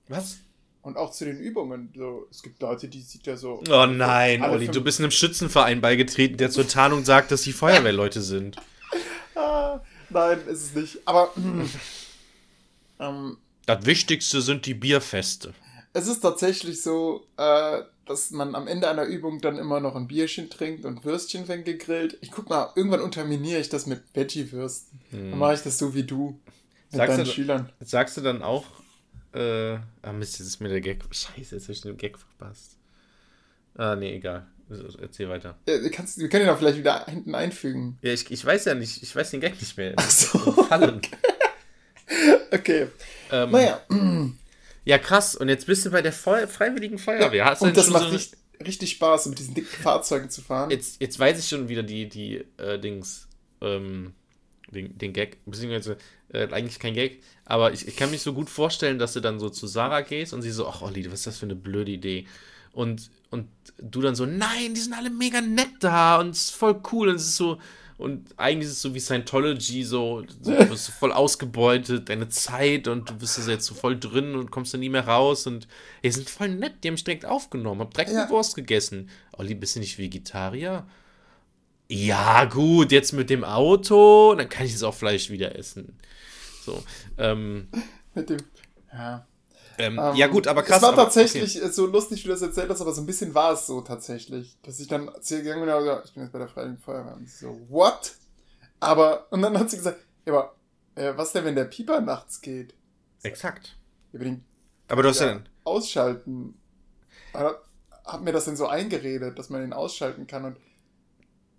Was? Und auch zu den Übungen. So, es gibt Leute, die sieht ja so... Oh nein, Olli, du bist einem Schützenverein beigetreten, der zur Tarnung sagt, dass die Feuerwehrleute sind. Ah, nein, ist es nicht. Aber... Ähm, das Wichtigste sind die Bierfeste. Es ist tatsächlich so, äh, dass man am Ende einer Übung dann immer noch ein Bierchen trinkt und Würstchen werden gegrillt. Ich guck mal, irgendwann unterminiere ich das mit Veggie-Würsten. Hm. Dann mache ich das so wie du. Mit sagst deinen du, Schülern. Sagst du dann auch... Äh, ah Mist, jetzt ist mir der Gag... Scheiße, jetzt habe ich den Gag verpasst. Ah, nee, egal. Erzähl weiter. Ja, kannst, wir können ihn auch vielleicht wieder hinten einfügen. Ja, ich, ich weiß ja nicht. Ich weiß den Gag nicht mehr. Ach so. Fallen. Okay. Okay. Ähm, naja. Ja, krass. Und jetzt bist du bei der Feu- Freiwilligen Feuerwehr. Hast und das macht so richtig, richtig Spaß, mit diesen dicken Fahrzeugen zu fahren. Jetzt, jetzt weiß ich schon wieder die, die äh, Dings, ähm, den, den Gag, beziehungsweise äh, eigentlich kein Gag, aber ich, ich kann mich so gut vorstellen, dass du dann so zu Sarah gehst und sie so, ach Olli, was ist das für eine blöde Idee? Und, und du dann so, nein, die sind alle mega nett da und es ist voll cool und es ist so, und eigentlich ist es so wie Scientology, so, so du wirst voll ausgebeutet, deine Zeit und du bist jetzt so voll drin und kommst da nie mehr raus und ey, sind voll nett, die haben mich direkt aufgenommen, hab direkt ja. eine Wurst gegessen. Olli, bist du nicht Vegetarier? Ja, gut, jetzt mit dem Auto, dann kann ich jetzt auch Fleisch wieder essen. So, ähm. Mit dem, ja. Ähm, um, ja gut, aber krass. Es war aber, tatsächlich okay. so lustig, wie du das erzählt hast, aber so ein bisschen war es so tatsächlich, dass ich dann zu ihr gegangen bin und habe gesagt, ich bin jetzt bei der Freiwilligen Feuerwehr. Und so, what? Aber, und dann hat sie gesagt, ja, aber äh, was denn, wenn der Pieper nachts geht? So, exakt. Über den, aber du hast ja den ausschalten. Hab, hab mir das dann so eingeredet, dass man den ausschalten kann und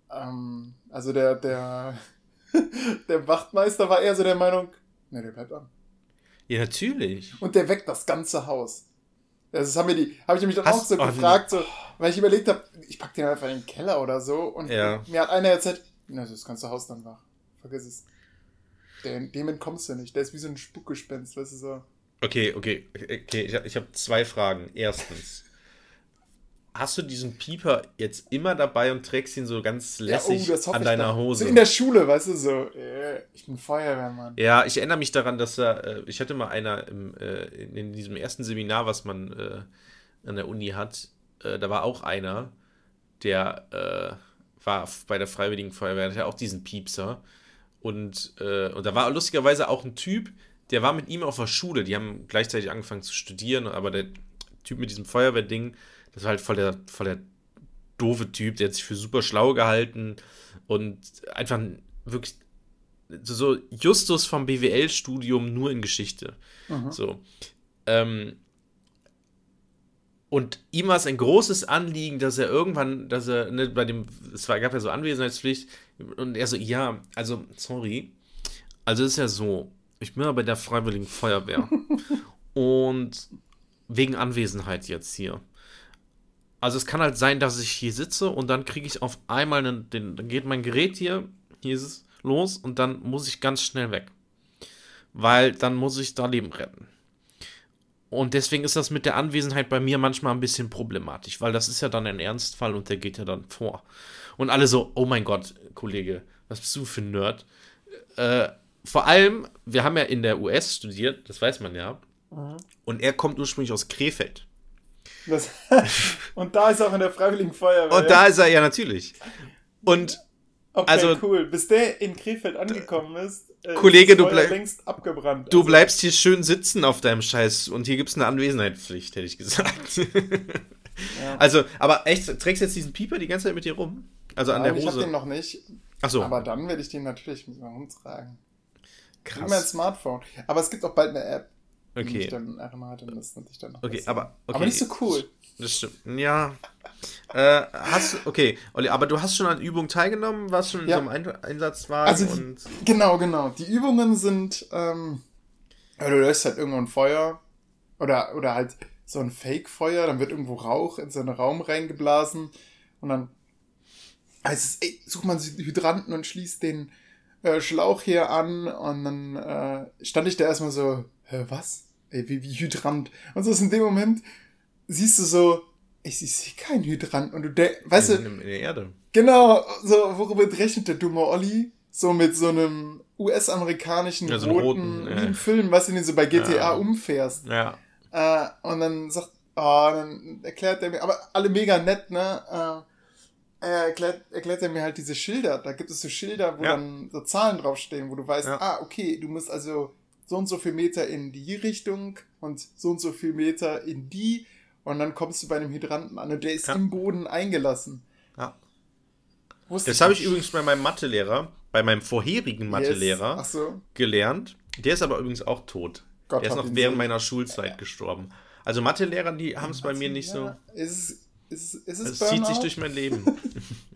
ähm, also der, der, der Wachtmeister war eher so der Meinung, ne, der bleibt an. Ja, natürlich. Und der weckt das ganze Haus. Das haben wir die, habe ich mich dann Hast, auch so oh, gefragt, so, weil ich überlegt habe, ich packe den einfach in den Keller oder so. Und ja. mir hat einer erzählt, na, das ganze Haus dann wach. Vergiss es. Dem, dem entkommst du nicht. Der ist wie so ein Spukgespenst, weißt du so. Okay, okay, okay. Ich habe ich hab zwei Fragen. Erstens, hast du diesen Pieper jetzt immer dabei und trägst ihn so ganz lässig ja, oh, an deiner Hose? So in der Schule, weißt du, so, ich bin Feuerwehrmann. Ja, ich erinnere mich daran, dass er, ich hatte mal einer im, in diesem ersten Seminar, was man an der Uni hat, da war auch einer, der war bei der Freiwilligen Feuerwehr, der hatte auch diesen Piepser. Und, und da war lustigerweise auch ein Typ, der war mit ihm auf der Schule, die haben gleichzeitig angefangen zu studieren, aber der Typ mit diesem Feuerwehrding, das war halt voll der, voll der doofe Typ, der hat sich für super schlau gehalten und einfach wirklich so Justus vom B W L-Studium nur in Geschichte. Mhm. So. Ähm, und ihm war es ein großes Anliegen, dass er irgendwann, dass er, ne, bei dem, es war, gab ja so Anwesenheitspflicht und er so, ja, also, sorry, also ist ja so, ich bin ja bei der Freiwilligen Feuerwehr und wegen Anwesenheit jetzt hier. Also es kann halt sein, dass ich hier sitze und dann kriege ich auf einmal einen, den, dann geht mein Gerät hier, hier ist es los und dann muss ich ganz schnell weg, weil dann muss ich da Leben retten. Und deswegen ist das mit der Anwesenheit bei mir manchmal ein bisschen problematisch, weil das ist ja dann ein Ernstfall und der geht ja dann vor. Und alle so, oh mein Gott, Kollege, was bist du für ein Nerd? Äh, vor allem, wir haben ja in der U S studiert, das weiß man ja, mhm. und er kommt ursprünglich aus Krefeld. Das, und da ist er auch in der Freiwilligen Feuerwehr. Und da ist er, ja, natürlich. Und okay, also, cool. Bis der in Krefeld angekommen ist, äh, Kollege, ist du bleib, längst abgebrannt. Du also. bleibst hier schön sitzen auf deinem Scheiß und hier gibt es eine Anwesenheitspflicht, hätte ich gesagt. Ja. Also, aber echt, trägst du jetzt diesen Pieper die ganze Zeit mit dir rum? Also an Nein, der Hose? Ich hab den noch nicht. Ach so. Aber dann werde ich den natürlich mit mir rumtragen. Krass. Immer ein Smartphone. Aber es gibt auch bald eine App. Okay. Dann hatte, das ich dann noch okay, aber, okay. aber nicht so cool. Das stimmt. Ja. äh, hast, okay, Olli, aber du hast schon an Übungen teilgenommen, warst schon ja. in so einem Ein- Einsatzwagen. Also die, und genau, genau. Die Übungen sind, ähm, ja, du löst halt irgendwo ein Feuer oder, oder halt so ein Fake-Feuer, dann wird irgendwo Rauch in so einen Raum reingeblasen und dann heißt es, ey, sucht man Hydranten und schließt den äh, Schlauch hier an und dann äh, stand ich da erstmal so, hä, was? Ey, wie, wie Hydrant. Und so ist in dem Moment, siehst du so, ich, ich sehe keinen Hydrant. Und du denkst, weißt in, du. In der Erde. Genau, so, worüber rechnet der dumme Olli? So mit so einem U S-amerikanischen ja, so roten, roten ja. Film, weißt du, den du so bei G T A ja. umfährst. Ja. Äh, und dann sagt, oh, dann erklärt er mir, aber alle mega nett, ne? Äh, er erklärt, erklärt er mir halt diese Schilder. Da gibt es so Schilder, wo ja. dann so Zahlen draufstehen, wo du weißt, ja. ah, okay, du musst also so und so viel Meter in die Richtung und so und so viel Meter in die und dann kommst du bei einem Hydranten an und der ist ja. im Boden eingelassen. Ja. Das habe ich übrigens bei meinem Mathelehrer, bei meinem vorherigen Mathelehrer yes. so. gelernt. Der ist aber übrigens auch tot. Gott, der ist noch während so. meiner Schulzeit ja. gestorben. Also Mathelehrer, die haben es bei mir nicht so. Ist es, ist, ist es das zieht sich durch mein Leben.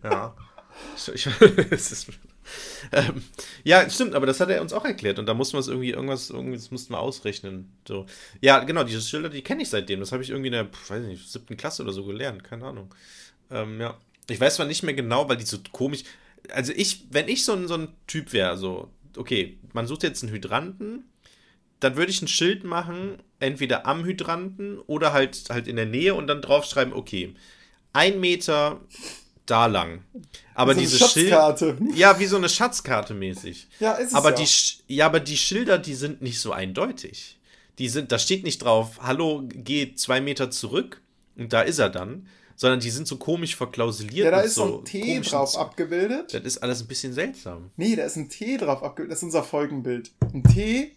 ja. Ich, ich, es ist, Ähm, ja, stimmt, aber das hat er uns auch erklärt und da mussten wir es irgendwie, irgendwas, irgendwas mussten wir ausrechnen. So. Ja, genau, diese Schilder, die kenne ich seitdem. Das habe ich irgendwie in der, weiß nicht, siebten Klasse oder so gelernt, keine Ahnung. Ähm, ja. Ich weiß zwar nicht mehr genau, weil die so komisch, also ich, wenn ich so ein, so ein Typ wäre, so, okay, man sucht jetzt einen Hydranten, dann würde ich ein Schild machen, entweder am Hydranten oder halt, halt in der Nähe und dann draufschreiben, okay, ein Meter da lang. Aber so diese Schatzkarte. Schil- ja, wie so eine Schatzkarte mäßig. Ja, ist es aber ja. Die Sch- ja, aber die Schilder, die sind nicht so eindeutig. Die sind, da steht nicht drauf, hallo, geh zwei Meter zurück und da ist er dann. Sondern die sind so komisch verklausuliert. Ja, da ist so, so ein T drauf abgebildet. Das ist alles ein bisschen seltsam. Nee, da ist ein T drauf abgebildet. Das ist unser Folgenbild. Ein T.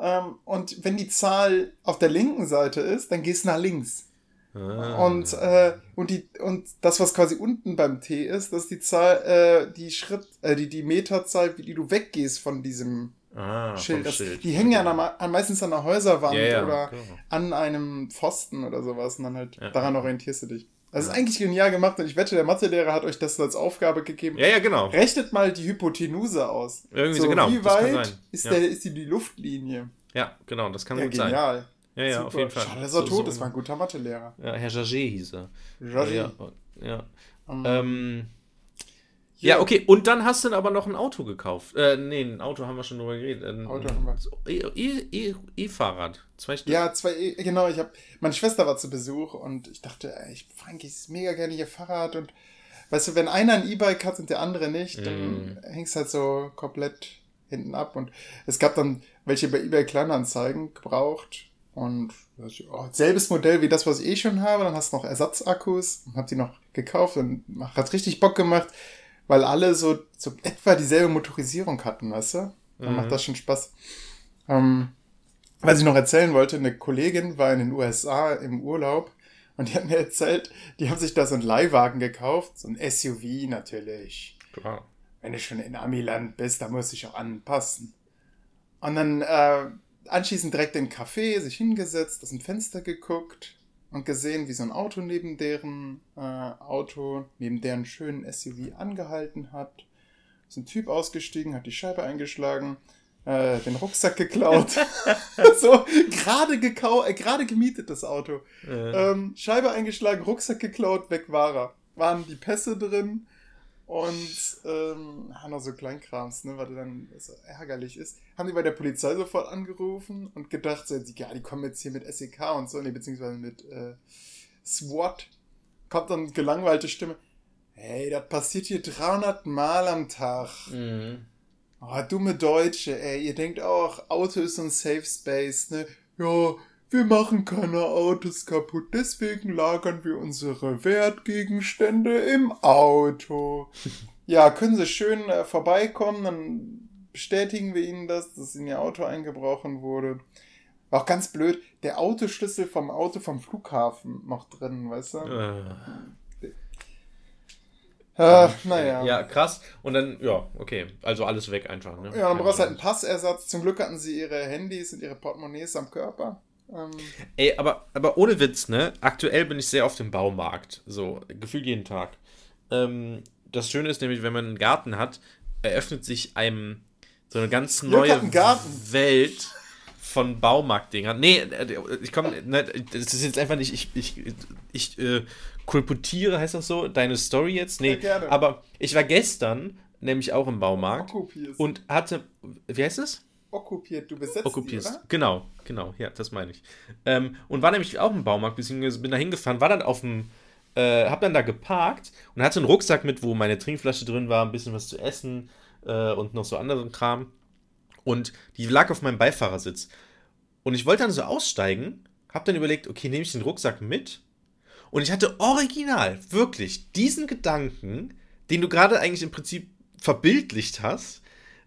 Ähm, und wenn die Zahl auf der linken Seite ist, dann gehst du nach links. Ah. Und, äh, und, die, und das, was quasi unten beim T ist, das ist die Zahl, äh, die Schritt, äh, die, die Meterzahl, wie die du weggehst von diesem ah, Schild. Das, Schild. Die hängen ja okay. meistens an der Häuserwand yeah, yeah, oder genau. an einem Pfosten oder sowas. Und dann halt ja. daran orientierst du dich. Das ist eigentlich genial gemacht und ich wette, der Mathelehrer hat euch das als Aufgabe gegeben. Ja, ja, genau. Rechnet mal die Hypotenuse aus. Irgendwie so, genau. Wie weit ist, ja. der, ist die, die Luftlinie? Ja, genau, das kann ja, gut genial. Sein. Genial. Ja, ja, super. Auf jeden Fall. Schade, dass er so, tot so ist, war ein guter Mathelehrer. Ja, Herr Jager hieß er. Jager. Ja, ja. Um, ähm, ja, okay, und dann hast du dann aber noch ein Auto gekauft. Äh, nee, ein Auto haben wir schon drüber geredet. Ein Auto haben wir. E- e- E-Fahrrad. Zwei Stück. Ja, zwei, e- genau. Ich hab, meine Schwester war zu Besuch und ich dachte, ey, ich Frank, ich ist mega gerne ihr Fahrrad. Und weißt du, wenn einer ein E-Bike hat und der andere nicht, mm. dann hängst halt so komplett hinten ab. Und es gab dann welche bei eBay Kleinanzeigen gebraucht. Und oh, selbes Modell wie das, was ich eh schon habe. Dann hast du noch Ersatzakkus und hab die noch gekauft und hat richtig Bock gemacht, weil alle so, so etwa dieselbe Motorisierung hatten, weißt du? Dann mhm. macht das schon Spaß. Ähm, was ich noch erzählen wollte, eine Kollegin war in den U S A im Urlaub und die hat mir erzählt, die haben sich da so einen Leihwagen gekauft, so ein S U V natürlich. Klar. Wenn du schon in Amiland bist, dann musst du dich auch anpassen. Und dann äh, anschließend direkt in den Café, sich hingesetzt, aus dem Fenster geguckt und gesehen, wie so ein Auto neben deren äh, Auto, neben deren schönen S U V angehalten hat. Ist ein Typ ausgestiegen, hat die Scheibe eingeschlagen, äh, den Rucksack geklaut. So, gerade gekau- äh, gerade gemietet das Auto. Äh. Ähm, Scheibe eingeschlagen, Rucksack geklaut, weg war er. Waren die Pässe drin und ähm, haben noch so Kleinkrams, ne, weil dann so ärgerlich ist. Haben die bei der Polizei sofort angerufen und gedacht, so, ja, die kommen jetzt hier mit S E K und so, nee, beziehungsweise mit äh, SWAT. Kommt dann gelangweilte Stimme. Hey, das passiert hier dreihundert Mal am Tag. Mhm. Oh, dumme Deutsche, ey, ihr denkt auch, Auto ist so ein Safe Space, ne? Ja, wir machen keine Autos kaputt, deswegen lagern wir unsere Wertgegenstände im Auto. Ja, können Sie schön äh, vorbeikommen, dann bestätigen wir Ihnen das, dass in Ihr Auto eingebrochen wurde. War auch ganz blöd, der Autoschlüssel vom Auto vom Flughafen noch drin, weißt du? Äh. Äh, naja. Ja, krass. Und dann, ja, okay, also alles weg einfach, ne? Ja, dann brauchst du halt einen Passersatz. Zum Glück hatten sie ihre Handys und ihre Portemonnaies am Körper. Ähm. Ey, aber, aber ohne Witz, ne? Aktuell bin ich sehr auf dem Baumarkt. So, gefühlt jeden Tag. Ähm, das Schöne ist nämlich, wenn man einen Garten hat, eröffnet sich einem so eine ganz neue Welt von Baumarktdingern. Nee, ich komme, ne, das ist jetzt einfach nicht, ich, ich, ich äh, kolportiere, heißt das so, deine Story jetzt? Nee, ja, aber ich war gestern nämlich auch im Baumarkt Okupierst. Und hatte, wie heißt es? Okkupiert, du besetzt Okkupierst. Die, oder? Genau, genau, ja, das meine ich. Ähm, und war nämlich auch im Baumarkt, beziehungsweise bin da hingefahren, war dann auf dem, äh, hab dann da geparkt und hatte einen Rucksack mit, wo meine Trinkflasche drin war, ein bisschen was zu essen, und noch so anderen Kram. Und die lag auf meinem Beifahrersitz. Und ich wollte dann so aussteigen, hab dann überlegt, okay, nehme ich den Rucksack mit? Und ich hatte original, wirklich, diesen Gedanken, den du gerade eigentlich im Prinzip verbildlicht hast,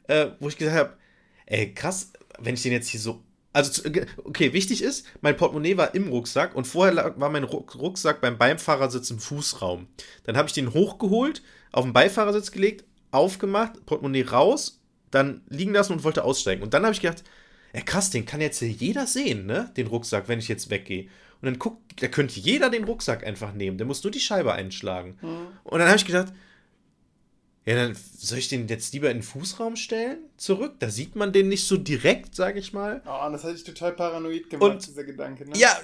äh, wo ich gesagt habe, ey, krass, wenn ich den jetzt hier so... Also, okay, wichtig ist, mein Portemonnaie war im Rucksack und vorher war mein Rucksack beim Beifahrersitz im Fußraum. Dann habe ich den hochgeholt, auf den Beifahrersitz gelegt, aufgemacht, Portemonnaie raus, dann liegen lassen und wollte aussteigen. Und dann habe ich gedacht, ey, krass, den kann jetzt hier jeder sehen, ne? Den Rucksack, wenn ich jetzt weggehe. Und dann guckt, da könnte jeder den Rucksack einfach nehmen. Der muss nur die Scheibe einschlagen. Mhm. Und dann habe ich gedacht, Ja, dann soll ich den jetzt lieber in den Fußraum stellen? Zurück? Da sieht man den nicht so direkt, sag ich mal. Oh, das hatte ich total paranoid gemacht, und, dieser Gedanke, ne? Ja,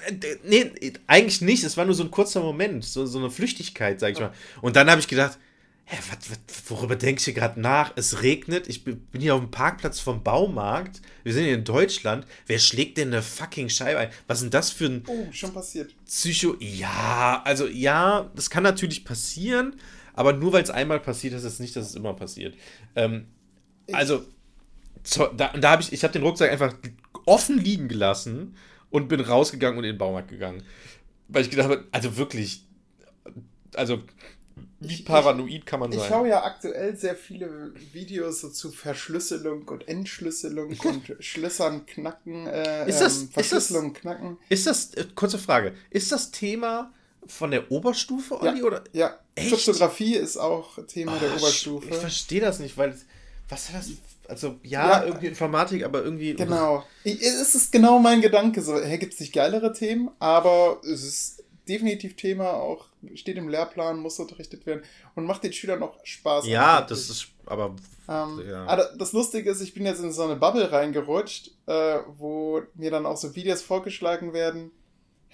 nee, eigentlich nicht. Es war nur so ein kurzer Moment, so, so eine Flüchtigkeit, sag ich ja. mal. Und dann habe ich gedacht, hä, wat, wat, worüber denke ich hier gerade nach? Es regnet, ich bin hier auf dem Parkplatz vom Baumarkt. Wir sind hier in Deutschland. Wer schlägt denn eine fucking Scheibe ein? Was ist denn das für ein... Oh, schon passiert. Psycho... Ja, also ja, das kann natürlich passieren. Aber nur weil es einmal passiert, heißt es nicht, dass es immer passiert. Ähm, also, so, da, da habe ich, ich habe den Rucksack einfach offen liegen gelassen und bin rausgegangen und in den Baumarkt gegangen. Weil ich gedacht habe, also wirklich, also wie ich, paranoid ich, kann man sein. Ich schaue ja aktuell sehr viele Videos so zu Verschlüsselung und Entschlüsselung und Schlüssern knacken, äh, ist das, ähm, Verschlüsselung ist das, knacken. Ist das, äh, kurze Frage, ist das Thema... Von der Oberstufe, Olli? Ja, oder? Ja. Echt? Kryptographie ist auch Thema oh, der Oberstufe. Ich verstehe das nicht, weil, was hat das, also ja, ja, irgendwie Informatik, aber irgendwie... Genau. Ich, es ist genau mein Gedanke, so, hey, gibt es nicht geilere Themen, aber es ist definitiv Thema, auch steht im Lehrplan, muss unterrichtet werden und macht den Schülern auch Spaß. Ja, das ist, aber... Ähm, ja. Aber das Lustige ist, ich bin jetzt in so eine Bubble reingerutscht, äh, wo mir dann auch so Videos vorgeschlagen werden,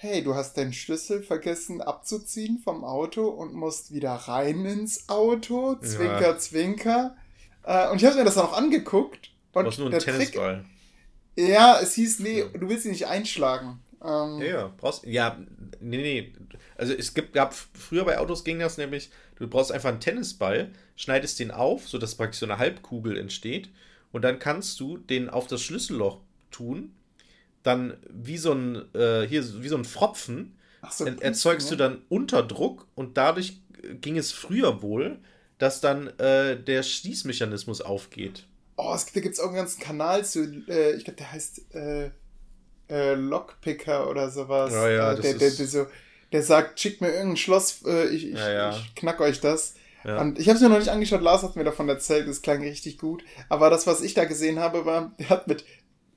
hey, du hast deinen Schlüssel vergessen abzuziehen vom Auto und musst wieder rein ins Auto. Zwinker, ja. Zwinker. Äh, und ich habe mir das dann auch angeguckt. Und du brauchst nur einen der Tennisball. Trick, ja, es hieß, nee, ja. du willst ihn nicht einschlagen. Ähm, ja, ja, brauchst, ja, nee, nee. Also es gibt, gab, früher bei Autos ging das nämlich, du brauchst einfach einen Tennisball, schneidest den auf, sodass praktisch so eine Halbkugel entsteht. Und dann kannst du den auf das Schlüsselloch tun. Dann wie so ein, äh, hier, wie so ein Pfropfen so, er, erzeugst ne? du dann Unterdruck und dadurch ging es früher wohl, dass dann äh, der Schließmechanismus aufgeht. Oh, es gibt, da gibt es auch einen ganzen Kanal zu, äh, ich glaube, der heißt äh, äh, Lockpicker oder sowas. Ja, ja, äh, der, das der, ist... der, der, so, der sagt, schickt mir irgendein Schloss, äh, ich, ich, ja, ja. ich knack euch das. Ja. Und ich habe es mir noch nicht angeschaut, Lars hat mir davon erzählt, das klang richtig gut. Aber das, was ich da gesehen habe, war, der hat mit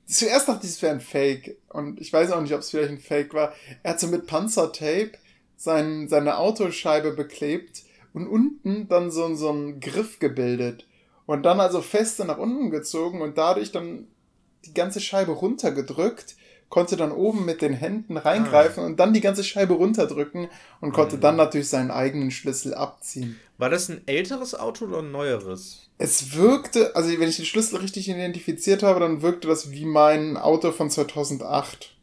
zuerst dachte ich, es wäre ein Fake. Und ich weiß auch nicht, ob es vielleicht ein Fake war. Er hat so mit Panzertape sein, seine Autoscheibe beklebt und unten dann so, so einen Griff gebildet. Und dann also feste nach unten gezogen und dadurch dann die ganze Scheibe runtergedrückt, konnte dann oben mit den Händen reingreifen ah. und dann die ganze Scheibe runterdrücken und konnte mhm. dann natürlich seinen eigenen Schlüssel abziehen. War das ein älteres Auto oder ein neueres? Es wirkte, also wenn ich den Schlüssel richtig identifiziert habe, dann wirkte das wie mein Auto von zweitausendacht.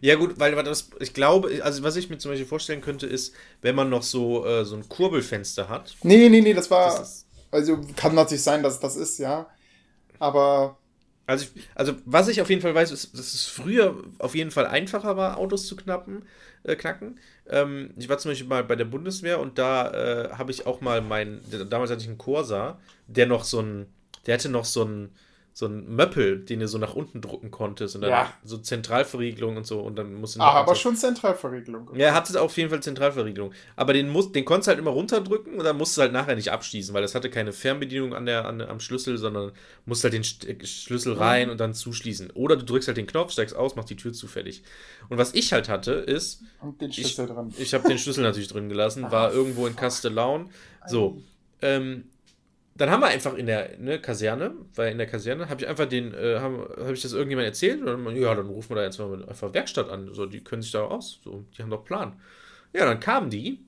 Ja gut, weil das, ich glaube, also was ich mir zum Beispiel vorstellen könnte, ist, wenn man noch so, äh, so ein Kurbelfenster hat. Nee, nee, nee, das war, das also kann natürlich sein, dass das ist, ja, aber... Also, ich, also was ich auf jeden Fall weiß, ist, dass es früher auf jeden Fall einfacher war, Autos zu knappen, äh, knacken. Ähm, ich war zum Beispiel mal bei der Bundeswehr und da äh, habe ich auch mal meinen, damals hatte ich einen Corsa, der noch so ein, der hatte noch so ein, so ein Möppel, den du so nach unten drucken konntest und dann ja. so Zentralverriegelung und so und dann musst du... Ah, aber so. Schon Zentralverriegelung. Ja, er hatte auf jeden Fall Zentralverriegelung. Aber den, musst, den konntest du halt immer runterdrücken und dann musst du halt nachher nicht abschließen, weil das hatte keine Fernbedienung an der, an, am Schlüssel, sondern musst halt den St- Schlüssel rein mhm. und dann zuschließen. Oder du drückst halt den Knopf, steigst aus, machst die Tür zu, fertig. Und was ich halt hatte, ist... Und den Schlüssel ich, dran. Ich habe den Schlüssel natürlich drin gelassen, ah, war irgendwo in Kastellaun. So, ähm... Dann haben wir einfach in der ne, Kaserne, weil in der Kaserne habe ich einfach den, äh, habe hab ich das irgendjemand erzählt? Und dann, ja, dann rufen wir da jetzt mal einfach Werkstatt an. So, die können sich da aus, so, die haben doch Plan. Ja, dann kamen die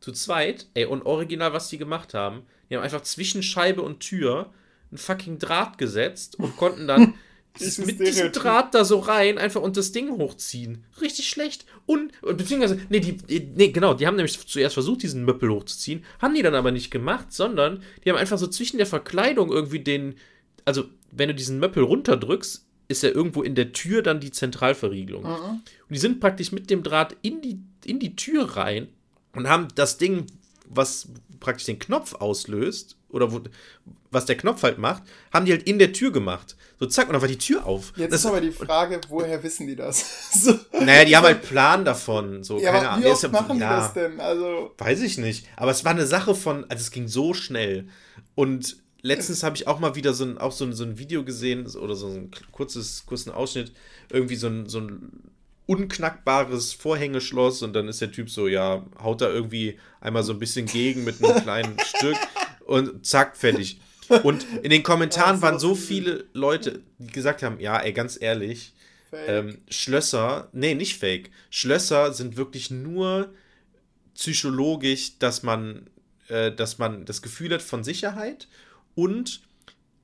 zu zweit, ey, und original, was die gemacht haben, die haben einfach zwischen Scheibe und Tür einen fucking Draht gesetzt und konnten dann das, mit diesem Draht da so rein einfach und das Ding hochziehen. Richtig schlecht. Und, beziehungsweise, nee, die, nee, genau, die haben nämlich zuerst versucht, diesen Möppel hochzuziehen, haben die dann aber nicht gemacht, sondern die haben einfach so zwischen der Verkleidung irgendwie den, also, wenn du diesen Möppel runterdrückst, ist ja irgendwo in der Tür dann die Zentralverriegelung. Mhm. Und die sind praktisch mit dem Draht in die, in die Tür rein und haben das Ding, was praktisch den Knopf auslöst, oder wo, was der Knopf halt macht, haben die halt in der Tür gemacht. So zack, und dann war die Tür auf. Jetzt das ist aber die Frage, woher wissen die das? so. Naja, die haben halt Plan davon. So, ja, keine Ahnung. Wie oft ja, machen ja, die das denn? Also, weiß ich nicht. Aber es war eine Sache von, also es ging so schnell. Und letztens habe ich auch mal wieder so ein, auch so ein, so ein Video gesehen, oder so ein kurzes, kurzen Ausschnitt, irgendwie so ein, so ein unknackbares Vorhängeschloss und dann ist der Typ so, ja, haut da irgendwie einmal so ein bisschen gegen mit einem kleinen Stück und zack, fertig. Und in den Kommentaren waren so viele Leute, die gesagt haben, ja, ey, ganz ehrlich, ähm, Schlösser, nee, nicht fake, Schlösser sind wirklich nur psychologisch, dass man, äh, dass man das Gefühl hat von Sicherheit und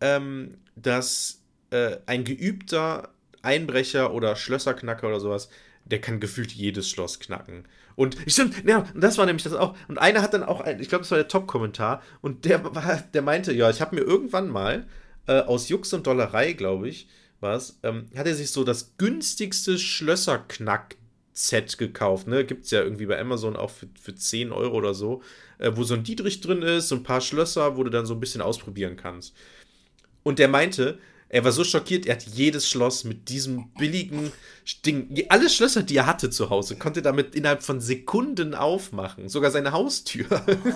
ähm, dass äh, ein geübter Einbrecher oder Schlösserknacker oder sowas, der kann gefühlt jedes Schloss knacken. Und stimmt, ja, das war nämlich das auch. Und einer hat dann auch, ich glaube, das war der Top-Kommentar, und der war, der meinte, ja, ich habe mir irgendwann mal äh, aus Jux und Dollerei, glaube ich, was, ähm, hat er sich so das günstigste Schlösserknack-Set gekauft, ne? Gibt's ja irgendwie bei Amazon auch für, für zehn Euro oder so, äh, wo so ein Dietrich drin ist, so ein paar Schlösser, wo du dann so ein bisschen ausprobieren kannst. Und der meinte, er war so schockiert, er hat jedes Schloss mit diesem billigen Ding, alle Schlösser, die er hatte zu Hause, konnte er damit innerhalb von Sekunden aufmachen. Sogar seine Haustür.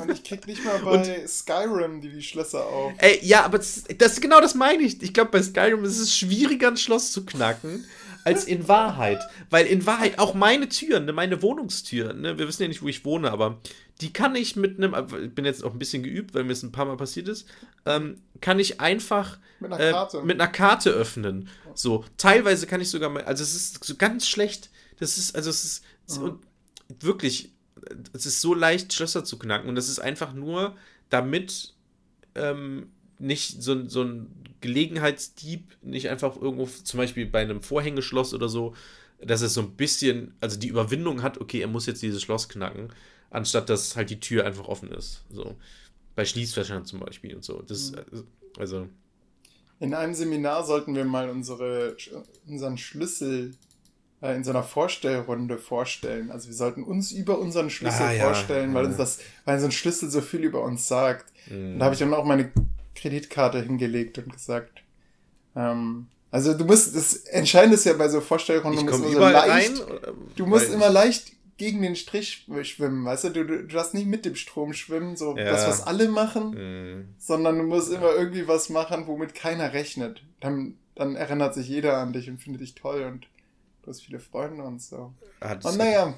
Und ich krieg nicht mal bei und, Skyrim die, die Schlösser auf. Ey, ja, aber das, das genau das meine ich. Ich glaube, bei Skyrim ist es schwieriger, ein Schloss zu knacken, als in Wahrheit. Weil in Wahrheit auch meine Türen, meine Wohnungstüren, ne, wir wissen ja nicht, wo ich wohne, aber die kann ich mit einem, ich bin jetzt auch ein bisschen geübt, weil mir das ein paar Mal passiert ist, ähm, kann ich einfach mit einer, Karte. Äh, mit einer Karte öffnen. So, teilweise kann ich sogar mal, also es ist so ganz schlecht, das ist, also es ist so, wirklich, es ist so leicht, Schlösser zu knacken und das ist einfach nur, damit ähm, nicht so, so ein Gelegenheitsdieb nicht einfach irgendwo, zum Beispiel bei einem Vorhängeschloss oder so, dass es so ein bisschen, also die Überwindung hat, okay, er muss jetzt dieses Schloss knacken, anstatt dass halt die Tür einfach offen ist. So. Bei Schließfächern zum Beispiel und so. Das, also. In einem Seminar sollten wir mal unsere, unseren Schlüssel äh, in so einer Vorstellrunde vorstellen. Also wir sollten uns über unseren Schlüssel ah, vorstellen, ja, weil ja. uns das, weil so ein Schlüssel so viel über uns sagt. Mhm. Und da habe ich dann auch meine Kreditkarte hingelegt und gesagt, ähm, also du musst, das Entscheidende ist ja bei so Vorstellrunden, du musst immer so leicht, rein, oder, du musst immer leicht gegen den Strich schwimmen, weißt du, du, du darfst nicht mit dem Strom schwimmen, so ja. das, was alle machen, mhm. sondern du musst ja. immer irgendwie was machen, womit keiner rechnet. Dann, dann erinnert sich jeder an dich und findet dich toll und du hast viele Freunde und so. Ah, und naja.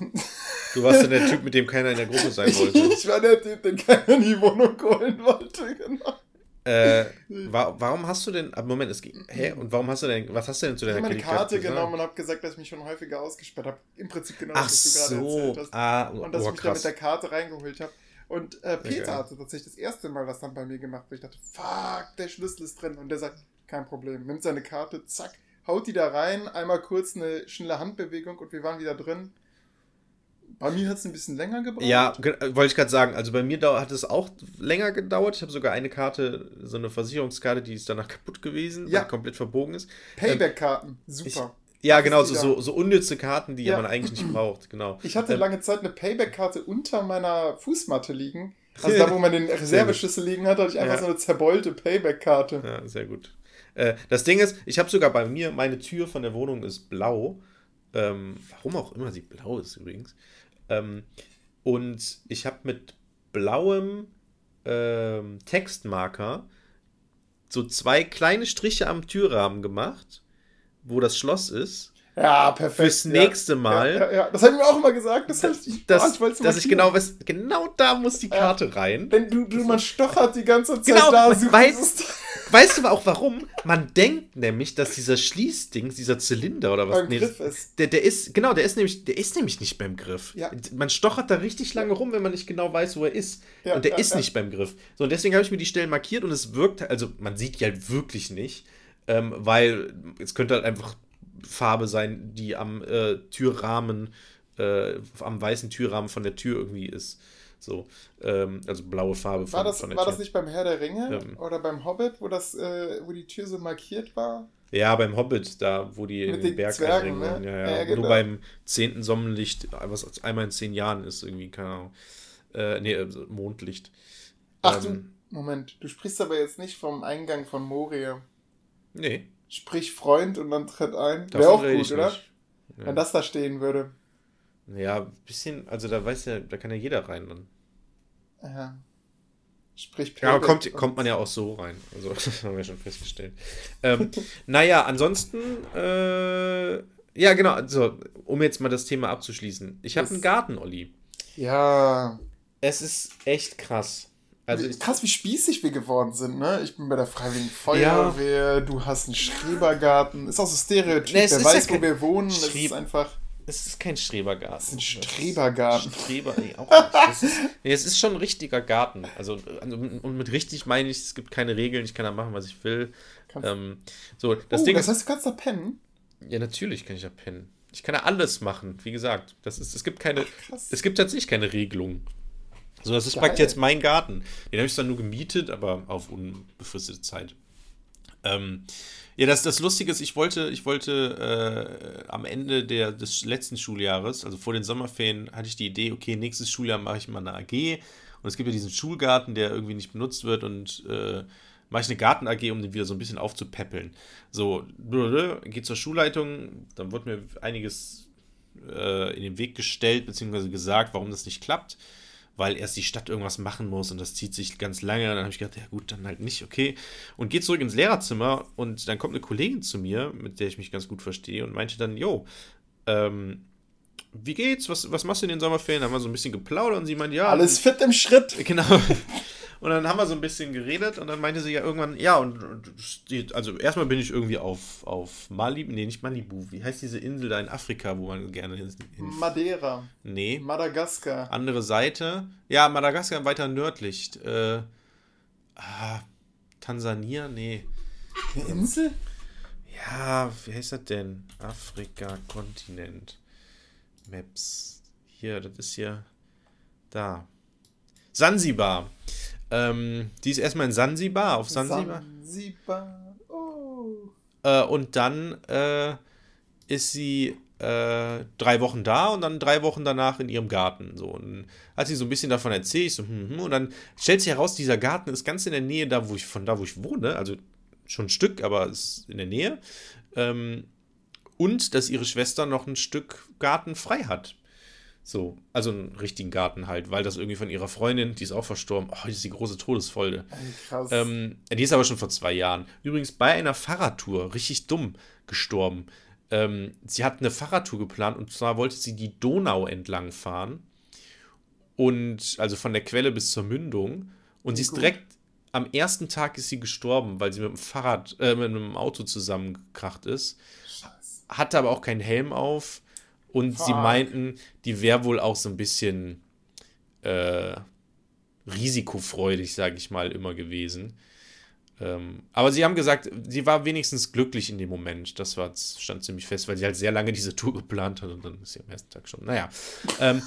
Du warst dann der Typ, mit dem keiner in der Gruppe sein wollte. Ich war der Typ, den keiner in die Wohnung holen wollte, genau. Äh, wa- warum hast du denn, Moment, es geht, hä, und warum hast du denn, was hast du denn zu deiner Kreditkarte? Ich habe meine Karte genommen und habe gesagt, dass ich mich schon häufiger ausgesperrt habe. Im Prinzip genau das, was du gerade erzählt hast. Ah, oh, und dass oh, ich mich krass. da mit der Karte reingeholt habe. Und äh, Peter okay. hatte tatsächlich das erste Mal das dann bei mir gemacht, wo ich dachte, fuck, der Schlüssel ist drin. Und der sagt, kein Problem, nimmt seine Karte, zack, haut die da rein, einmal kurz eine schnelle Handbewegung und wir waren wieder drin. Bei mir hat es ein bisschen länger gebraucht. Ja, g- wollte ich gerade sagen. Also bei mir da- hat es auch länger gedauert. Ich habe sogar eine Karte, so eine Versicherungskarte, die ist danach kaputt gewesen, ja. weil komplett verbogen ist. Payback-Karten, super. Ich, ja, das genau, so, so, so unnütze Karten, die ja. man eigentlich nicht braucht. Genau. Ich hatte ähm, lange Zeit eine Payback-Karte unter meiner Fußmatte liegen. Also da, wo man den Reserveschlüssel liegen hat, hatte ich einfach ja. so eine zerbeulte Payback-Karte. Ja, sehr gut. Äh, das Ding ist, ich habe sogar bei mir, meine Tür von der Wohnung ist blau. Ähm, warum auch immer sie blau ist übrigens. Ähm, und ich habe mit blauem ähm, Textmarker so zwei kleine Striche am Türrahmen gemacht, wo das Schloss ist. Ja, perfekt. Fürs ja. nächste Mal. Ja, ja, ja. Das hat mir auch immer gesagt. Das heißt, ich, das, oh, ich dass ich genau weiß, genau da muss die Karte ja. rein. Wenn du, du man stochert die ganze Zeit genau, da. Genau, weißt, weißt du auch warum? Man denkt nämlich, dass dieser Schließdings, dieser Zylinder oder was. Beim nee, Griff ist. Der, der ist. Genau, der ist nämlich, der ist nämlich nicht beim Griff. Ja. Man stochert da richtig lange rum, wenn man nicht genau weiß, wo er ist. Ja, und der ja, ist ja. nicht beim Griff. So, und deswegen habe ich mir die Stellen markiert und es wirkt, also man sieht die halt wirklich nicht, ähm, weil es könnte halt einfach Farbe sein, die am äh, Türrahmen, äh, am weißen Türrahmen von der Tür irgendwie ist. So, ähm, also blaue Farbe von, war das, von der War Tür. Das nicht beim Herr der Ringe ähm. oder beim Hobbit, wo das, äh, wo die Tür so markiert war? Ja, beim Hobbit, da, wo die mit in den, den Berg Zwergen, ne? Ja, ja, ja, genau. Nur beim zehnten Sonnenlicht, was einmal in zehn Jahren ist, irgendwie, keine Ahnung. Äh, nee, Mondlicht. Ach ähm, du, Moment, du sprichst aber jetzt nicht vom Eingang von Moria. Nee. Sprich Freund und dann tritt ein. Wäre auch gut, oder? Ja. Wenn das da stehen würde. Ja, ein bisschen, also da weiß ja, da kann ja jeder rein dann. Ja. Sprich Playback. Ja, aber kommt, kommt man ja auch so rein. Also, das haben wir schon festgestellt. ähm, naja, ansonsten, äh, ja genau, also, um jetzt mal das Thema abzuschließen. Ich habe einen Garten, Olli. Ja. Es ist echt krass. Also krass, wie spießig wir geworden sind, ne? Ich bin bei der Freiwilligen Feuerwehr, ja. Du hast einen Schrebergarten. Ist auch so Stereotyp, nee, wer weiß, ja wo wir wohnen. Schre- es ist einfach... Es ist kein Schrebergarten. Es ist ein Strebergarten. Streber, nee, auch nicht. Es ist, nee, es ist schon ein richtiger Garten. Also, und mit richtig meine ich, es gibt keine Regeln, ich kann da machen, was ich will. Ähm, so, das, oh, Ding das heißt, du kannst da pennen? Ja, natürlich kann ich da pennen. Ich kann da alles machen, wie gesagt. Das ist, es gibt keine, ach, es gibt tatsächlich keine Regelung. So, das ist geil. Praktisch jetzt mein Garten. Den habe ich dann nur gemietet, aber auf unbefristete Zeit. Ähm, ja, das, das Lustige ist, ich wollte, ich wollte äh, am Ende der, des letzten Schuljahres, also vor den Sommerferien, hatte ich die Idee, okay, nächstes Schuljahr mache ich mal eine A G und es gibt ja diesen Schulgarten, der irgendwie nicht benutzt wird und äh, mache ich eine Garten-A G, um den wieder so ein bisschen aufzupäppeln. So, geht zur Schulleitung, dann wurde mir einiges äh, in den Weg gestellt, beziehungsweise gesagt, warum das nicht klappt, weil erst die Stadt irgendwas machen muss und das zieht sich ganz lange. Dann habe ich gedacht, ja gut, dann halt nicht, okay. Und gehe zurück ins Lehrerzimmer und dann kommt eine Kollegin zu mir, mit der ich mich ganz gut verstehe und meinte dann, jo, ähm, wie geht's, was, was machst du in den Sommerferien? Haben wir so ein bisschen geplaudert und sie meinte, ja. Alles fit im Schritt. Genau. Und dann haben wir so ein bisschen geredet und dann meinte sie ja irgendwann, ja, und, und also erstmal bin ich irgendwie auf, auf Malibu, nee, nicht Malibu, wie heißt diese Insel da in Afrika, wo man gerne hin... hin Madeira. Nee. Madagaskar. Andere Seite. Ja, Madagaskar weiter nördlich. Äh, ah, Tansania? Nee. Eine Insel? Ja, wie heißt das denn? Afrika-Kontinent. Maps. Hier, das ist hier da. Sansibar. Ähm, die ist erstmal in Sansibar, auf Sansibar. Sansibar, oh. Äh, und dann äh, ist sie äh, drei Wochen da und dann drei Wochen danach in ihrem Garten. So. Und hat sie so ein bisschen davon erzählt, ich so, hm, hm, und dann stellt sich heraus, dieser Garten ist ganz in der Nähe da, wo ich, von da, wo ich wohne, also schon ein Stück, aber ist in der Nähe. Ähm, und dass ihre Schwester noch ein Stück Garten frei hat. So, also einen richtigen Garten halt, weil das irgendwie von ihrer Freundin, die ist auch verstorben, oh, die ist die große Todesfolge. Krass. Ähm, die ist aber schon vor zwei Jahren. Übrigens bei einer Fahrradtour, richtig dumm, gestorben. Ähm, sie hat eine Fahrradtour geplant und zwar wollte sie die Donau entlang fahren und, also von der Quelle bis zur Mündung und sie ist direkt, am ersten Tag ist sie gestorben, weil sie mit dem Fahrrad, äh, mit einem Auto zusammengekracht ist. Scheiße. Hatte aber auch keinen Helm auf. Und Fuck. Sie meinten, die wäre wohl auch so ein bisschen äh, risikofreudig, sage ich mal, immer gewesen. Ähm, aber sie haben gesagt, sie war wenigstens glücklich in dem Moment. Das war, stand ziemlich fest, weil sie halt sehr lange diese Tour geplant hat und dann ist sie am ersten Tag schon. Naja, ähm,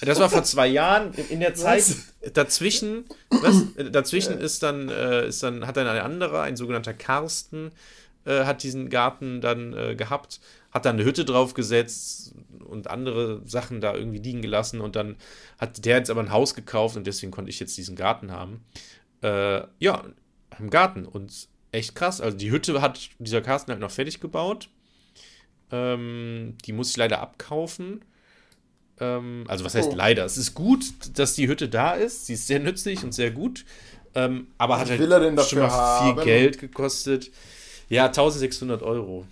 das war vor zwei Jahren. In der Zeit was? dazwischen, was? dazwischen ist dann, äh, ist dann, hat dann ein anderer, ein sogenannter Karsten, äh, hat diesen Garten dann äh, gehabt. Hat dann eine Hütte draufgesetzt und andere Sachen da irgendwie liegen gelassen und dann hat der jetzt aber ein Haus gekauft und deswegen konnte ich jetzt diesen Garten haben. Äh, ja, im Garten und echt krass. Also die Hütte hat dieser Carsten halt noch fertig gebaut. Ähm, die muss ich leider abkaufen. Ähm, also was heißt oh. leider? Es ist gut, dass die Hütte da ist. Sie ist sehr nützlich und sehr gut. Ähm, aber was hat halt schon mal haben? viel Geld gekostet. Ja, eintausendsechshundert Euro.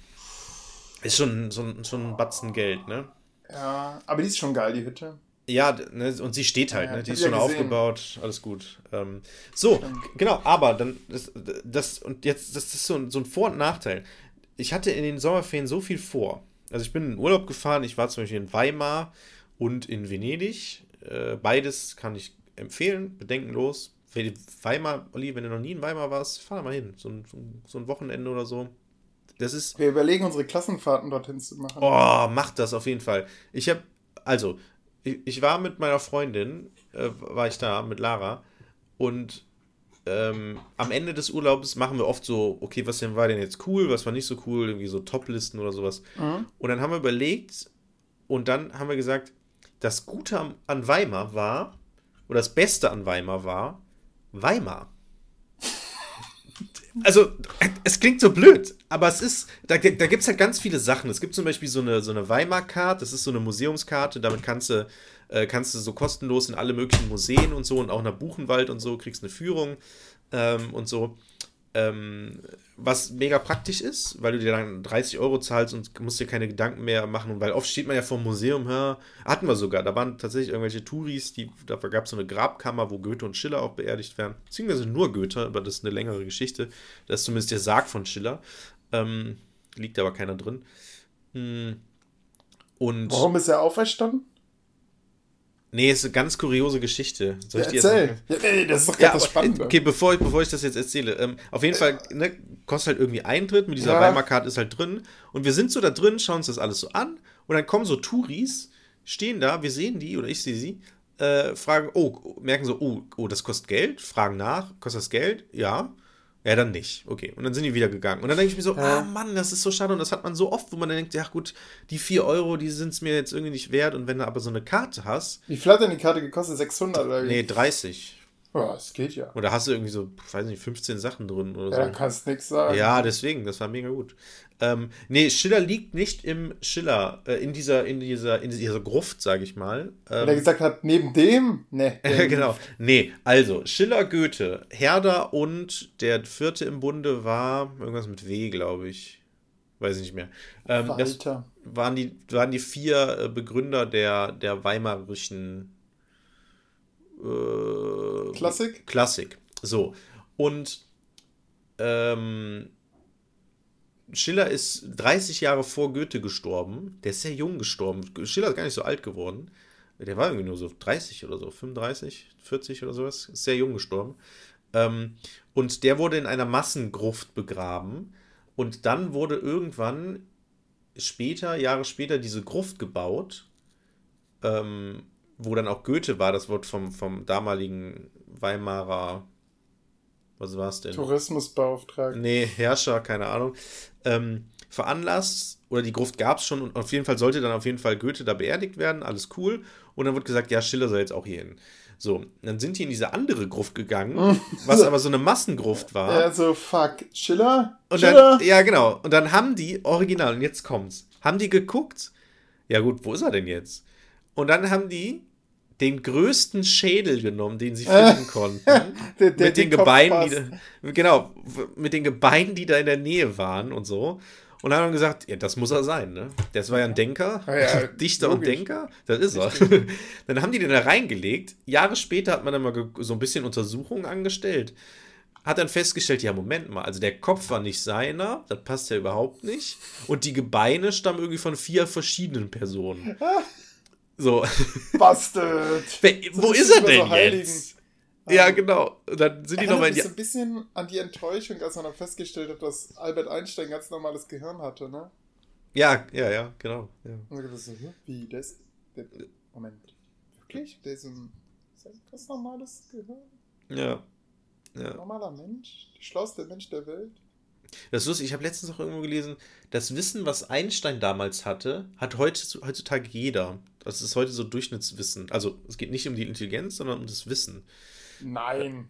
Ist schon, schon, schon ein Batzen Geld, ne? Ja, aber die ist schon geil, die Hütte. Ja, ne, und sie steht halt, ja, ne? Die ist schon ja aufgebaut, alles gut. Ähm, so, Stimmt. genau, aber dann, das, das und jetzt, das ist so ein, so ein Vor- und Nachteil. Ich hatte in den Sommerferien so viel vor. Also ich bin in den Urlaub gefahren, ich war zum Beispiel in Weimar und in Venedig. Äh, beides kann ich empfehlen, bedenkenlos. Weimar, Olli, wenn du noch nie in Weimar warst, fahr da mal hin. So ein, so ein Wochenende oder so. Das ist, wir überlegen, unsere Klassenfahrten dorthin zu machen. Oh, macht das auf jeden Fall. Ich habe, also, ich, ich war mit meiner Freundin, äh, war ich da, mit Lara, und ähm, am Ende des Urlaubs machen wir oft so, okay, was denn war denn jetzt cool, was war nicht so cool, irgendwie so Top-Listen oder sowas. Mhm. Und dann haben wir überlegt und dann haben wir gesagt, das Gute an Weimar war, oder das Beste an Weimar war, Weimar. Also, es klingt so blöd, aber es ist, da, da gibt es halt ganz viele Sachen. Es gibt zum Beispiel so eine, so eine Weimar-Karte, das ist so eine Museumskarte, damit kannst du, äh, kannst du so kostenlos in alle möglichen Museen und so und auch nach Buchenwald und so, kriegst eine Führung ähm, und so. Ähm, was mega praktisch ist, weil du dir dann dreißig Euro zahlst und musst dir keine Gedanken mehr machen, weil oft steht man ja vor dem Museum, ja, hatten wir sogar, da waren tatsächlich irgendwelche Touris, die, da gab es so eine Grabkammer, wo Goethe und Schiller auch beerdigt werden, beziehungsweise nur Goethe, aber das ist eine längere Geschichte, das ist zumindest der Sarg von Schiller, ähm, liegt aber keiner drin. Und warum ist er auferstanden? Nee, ist eine ganz kuriose Geschichte. Soll ich ja, erzähl. Dir ja, nee, das ist doch gerade ja, das Spannende. Okay, bevor ich, bevor ich das jetzt erzähle. Ähm, auf jeden Fall ne, kostet halt irgendwie Eintritt. Mit dieser ja. Weimar-Karte ist halt drin. Und wir sind so da drin, schauen uns das alles so an. Und dann kommen so Touris, stehen da, wir sehen die oder ich sehe sie, äh, fragen, oh, merken so, oh, oh, das kostet Geld. Fragen nach, kostet das Geld? Ja. Ja, dann nicht. Okay. Und dann sind die wieder gegangen. Und dann denke ich mir so, ah, ja. oh Mann, das ist so schade. Und das hat man so oft, wo man dann denkt, ja gut, die vier Euro, die sind es mir jetzt irgendwie nicht wert. Und wenn du aber so eine Karte hast. Wie viel hat denn die Karte gekostet? sechshundert oder wie? Nee, dreißig. Ja, das geht ja. Oder hast du irgendwie so, weiß nicht, fünfzehn Sachen drin oder ja, so. Ja, kannst nichts sagen. Ja, deswegen, das war mega gut. Ähm, nee, Schiller liegt nicht im Schiller, äh, in dieser, in dieser, in dieser Gruft, sage ich mal. Ähm, Und er gesagt hat, neben dem? Nee. Genau. Nee, also Schiller, Goethe, Herder und der vierte im Bunde war irgendwas mit W, glaube ich. Weiß ich nicht mehr. Ähm, das waren die, waren die vier Begründer der, der weimarischen äh, Klassik? Klassik. So. Und ähm, Schiller ist dreißig Jahre vor Goethe gestorben. Der ist sehr jung gestorben. Schiller ist gar nicht so alt geworden. Der war irgendwie nur so dreißig oder so, fünfunddreißig, vierzig oder sowas. Ist sehr jung gestorben. Und der wurde in einer Massengruft begraben. Und dann wurde irgendwann später, Jahre später, diese Gruft gebaut, wo dann auch Goethe war. Das wird vom, vom damaligen Weimarer... Was war es denn? Tourismusbeauftragter. Nee, Herrscher, keine Ahnung. Ähm, veranlasst, oder die Gruft gab es schon und auf jeden Fall sollte dann auf jeden Fall Goethe da beerdigt werden, alles cool. Und dann wird gesagt, ja, Schiller soll jetzt auch hier hin. So, dann sind die in diese andere Gruft gegangen, was aber so eine Massengruft war. Ja, so, fuck, Schiller? Und Schiller? Dann, ja, genau. Und dann haben die, original, und jetzt kommt's, haben die geguckt, ja gut, wo ist er denn jetzt? Und dann haben die den größten Schädel genommen, den sie finden konnten. der, der, mit den Gebeinen, die, genau, mit den Gebeinen, die da in der Nähe waren und so. Und dann haben wir gesagt, ja, das muss er sein, ne? Das war ja ein Denker, ja, ja, Dichter logisch. Und Denker, das ist Richtig. er. Dann haben die den da reingelegt. Jahre später hat man dann mal ge- so ein bisschen Untersuchungen angestellt. Hat dann festgestellt, ja, Moment mal, also der Kopf war nicht seiner, das passt ja überhaupt nicht. Und die Gebeine stammen irgendwie von vier verschiedenen Personen. So. Bastard. Wo ist er denn so jetzt? Ähm, ja, genau. Dann sind die nochmal in die. So ein bisschen an die Enttäuschung, als man dann festgestellt hat, dass Albert Einstein ganz normales Gehirn hatte, ne? Ja, ja, ja, genau. Ja. Und dann so, wie, der ist. Der, Moment. Wirklich? Der ist ein ganz normales Gehirn? Ja. ja. Ein normaler Mensch? Der schlauste Mensch der Welt? Das ist lustig, ich habe letztens noch irgendwo gelesen, das Wissen, was Einstein damals hatte, hat heutzutage jeder. Das ist heute so Durchschnittswissen. Also es geht nicht um die Intelligenz, sondern um das Wissen. Nein.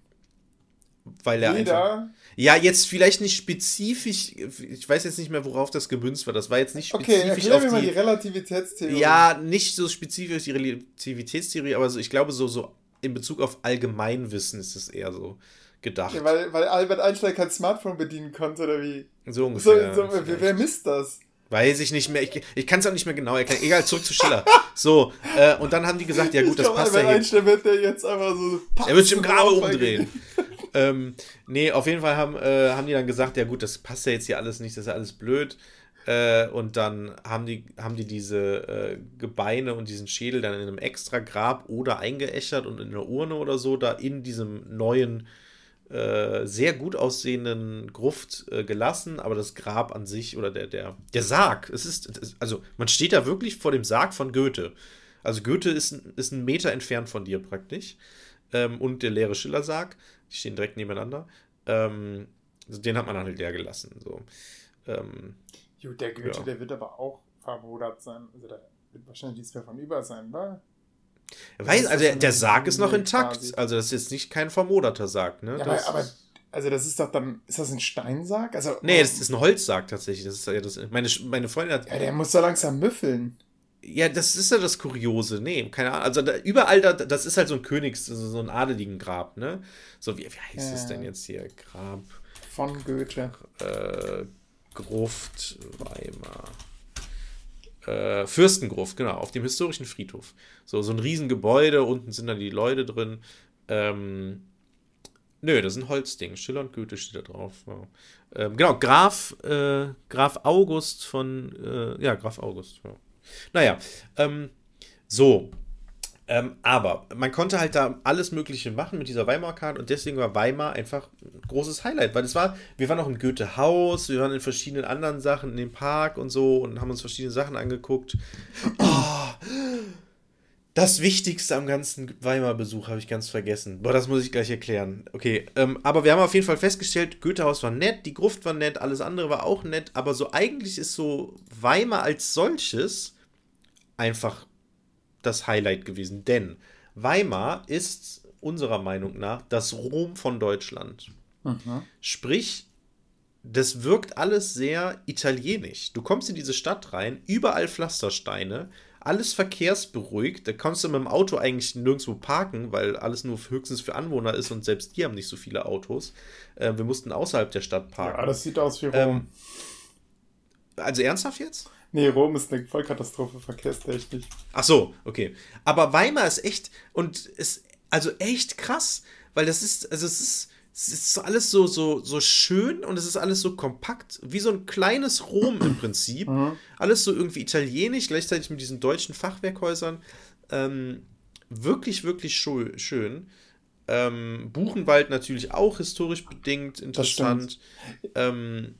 Weil er jeder? Einfach, ja, jetzt vielleicht nicht spezifisch, ich weiß jetzt nicht mehr, worauf das gemünzt war, das war jetzt nicht spezifisch okay, erklär auf mir die... mal die Relativitätstheorie. Ja, nicht so spezifisch die Relativitätstheorie, aber so, ich glaube so, so in Bezug auf Allgemeinwissen ist es eher so. Gedacht. Ja, weil, weil Albert Einstein kein Smartphone bedienen konnte, oder wie? So ungefähr. So, so, wer, wer misst das? Weiß ich nicht mehr. Ich, ich kann es auch nicht mehr genau erklären. Egal, zurück zu Schiller. So, äh, und dann haben die gesagt, ja gut, ich das glaub, passt Albert ja hier. Einstein wird der jetzt einfach so... Er wird sich im Grabe umdrehen. ähm, nee, auf jeden Fall haben, äh, haben die dann gesagt, ja gut, das passt ja jetzt hier alles nicht, das ist ja alles blöd. Äh, und dann haben die, haben die diese äh, Gebeine und diesen Schädel dann in einem extra Grab oder eingeäschert und in einer Urne oder so, da in diesem neuen... sehr gut aussehenden Gruft äh, gelassen, aber das Grab an sich oder der, der, der Sarg, es ist, also man steht da wirklich vor dem Sarg von Goethe. Also Goethe ist, ist einen Meter entfernt von dir praktisch. Ähm, und der leere Schillersarg, die stehen direkt nebeneinander. Ähm, also den hat man dann halt leer gelassen. So. Ähm, Gut, der Goethe, ja. Der wird aber auch vermodert sein. Also der wird wahrscheinlich diesmal von über sein, weil Weiß, also der, der Sarg ist noch intakt, quasi. Also das ist jetzt nicht kein vermoderter Sarg, ne? Ja, das aber, aber, also das ist doch dann, ist das ein Steinsarg? Also, nee, das ist ein Holzsarg tatsächlich, das ist ja das, meine, meine Freundin hat... Ja, der muss doch langsam müffeln. Ja, das ist ja das Kuriose, nee, keine Ahnung, also da, überall, da, das ist halt so ein Königs, also so ein adeligen Grab, ne? So, wie, wie heißt es äh. denn jetzt hier, Grab... Von Goethe. Äh, Gruft, Weimar. Äh, Fürstengruft, genau, auf dem historischen Friedhof. So, so ein Riesengebäude, unten sind dann die Leute drin. Ähm, nö, das ist ein Holzding. Schiller und Goethe steht da drauf. Wow. Ähm, genau, Graf, äh, Graf August von, äh, ja, Graf August. Ja. Naja, ähm, so. Ähm, aber man konnte halt da alles Mögliche machen mit dieser Weimar-Karte und deswegen war Weimar einfach ein großes Highlight, weil es war, wir waren auch im Goethe Haus, wir waren in verschiedenen anderen Sachen, in dem Park und so und haben uns verschiedene Sachen angeguckt. Oh, das Wichtigste am ganzen Weimar-Besuch habe ich ganz vergessen. Boah, das muss ich gleich erklären. Okay, ähm, aber wir haben auf jeden Fall festgestellt, Goethe Haus war nett, die Gruft war nett, alles andere war auch nett, aber so eigentlich ist so Weimar als solches einfach das Highlight gewesen, denn Weimar ist unserer Meinung nach das Rom von Deutschland. Mhm. Sprich, das wirkt alles sehr italienisch. Du kommst in diese Stadt rein, überall Pflastersteine, alles verkehrsberuhigt, da kannst du mit dem Auto eigentlich nirgendwo parken, weil alles nur höchstens für Anwohner ist und selbst die haben nicht so viele Autos. Äh, wir mussten außerhalb der Stadt parken. Ja, das sieht aus wie Rom. Ähm, also ernsthaft jetzt? Nee, Rom ist eine Vollkatastrophe, verkehrstechnisch. Ach so, okay. Aber Weimar ist echt, und ist also echt krass, weil das ist, also es ist, es ist alles so, so, so schön und es ist alles so kompakt, wie so ein kleines Rom im Prinzip. Mhm. Alles so irgendwie italienisch, gleichzeitig mit diesen deutschen Fachwerkhäusern. Ähm, wirklich, wirklich scho- schön. Ähm, Buchenwald natürlich auch historisch bedingt interessant. Ähm,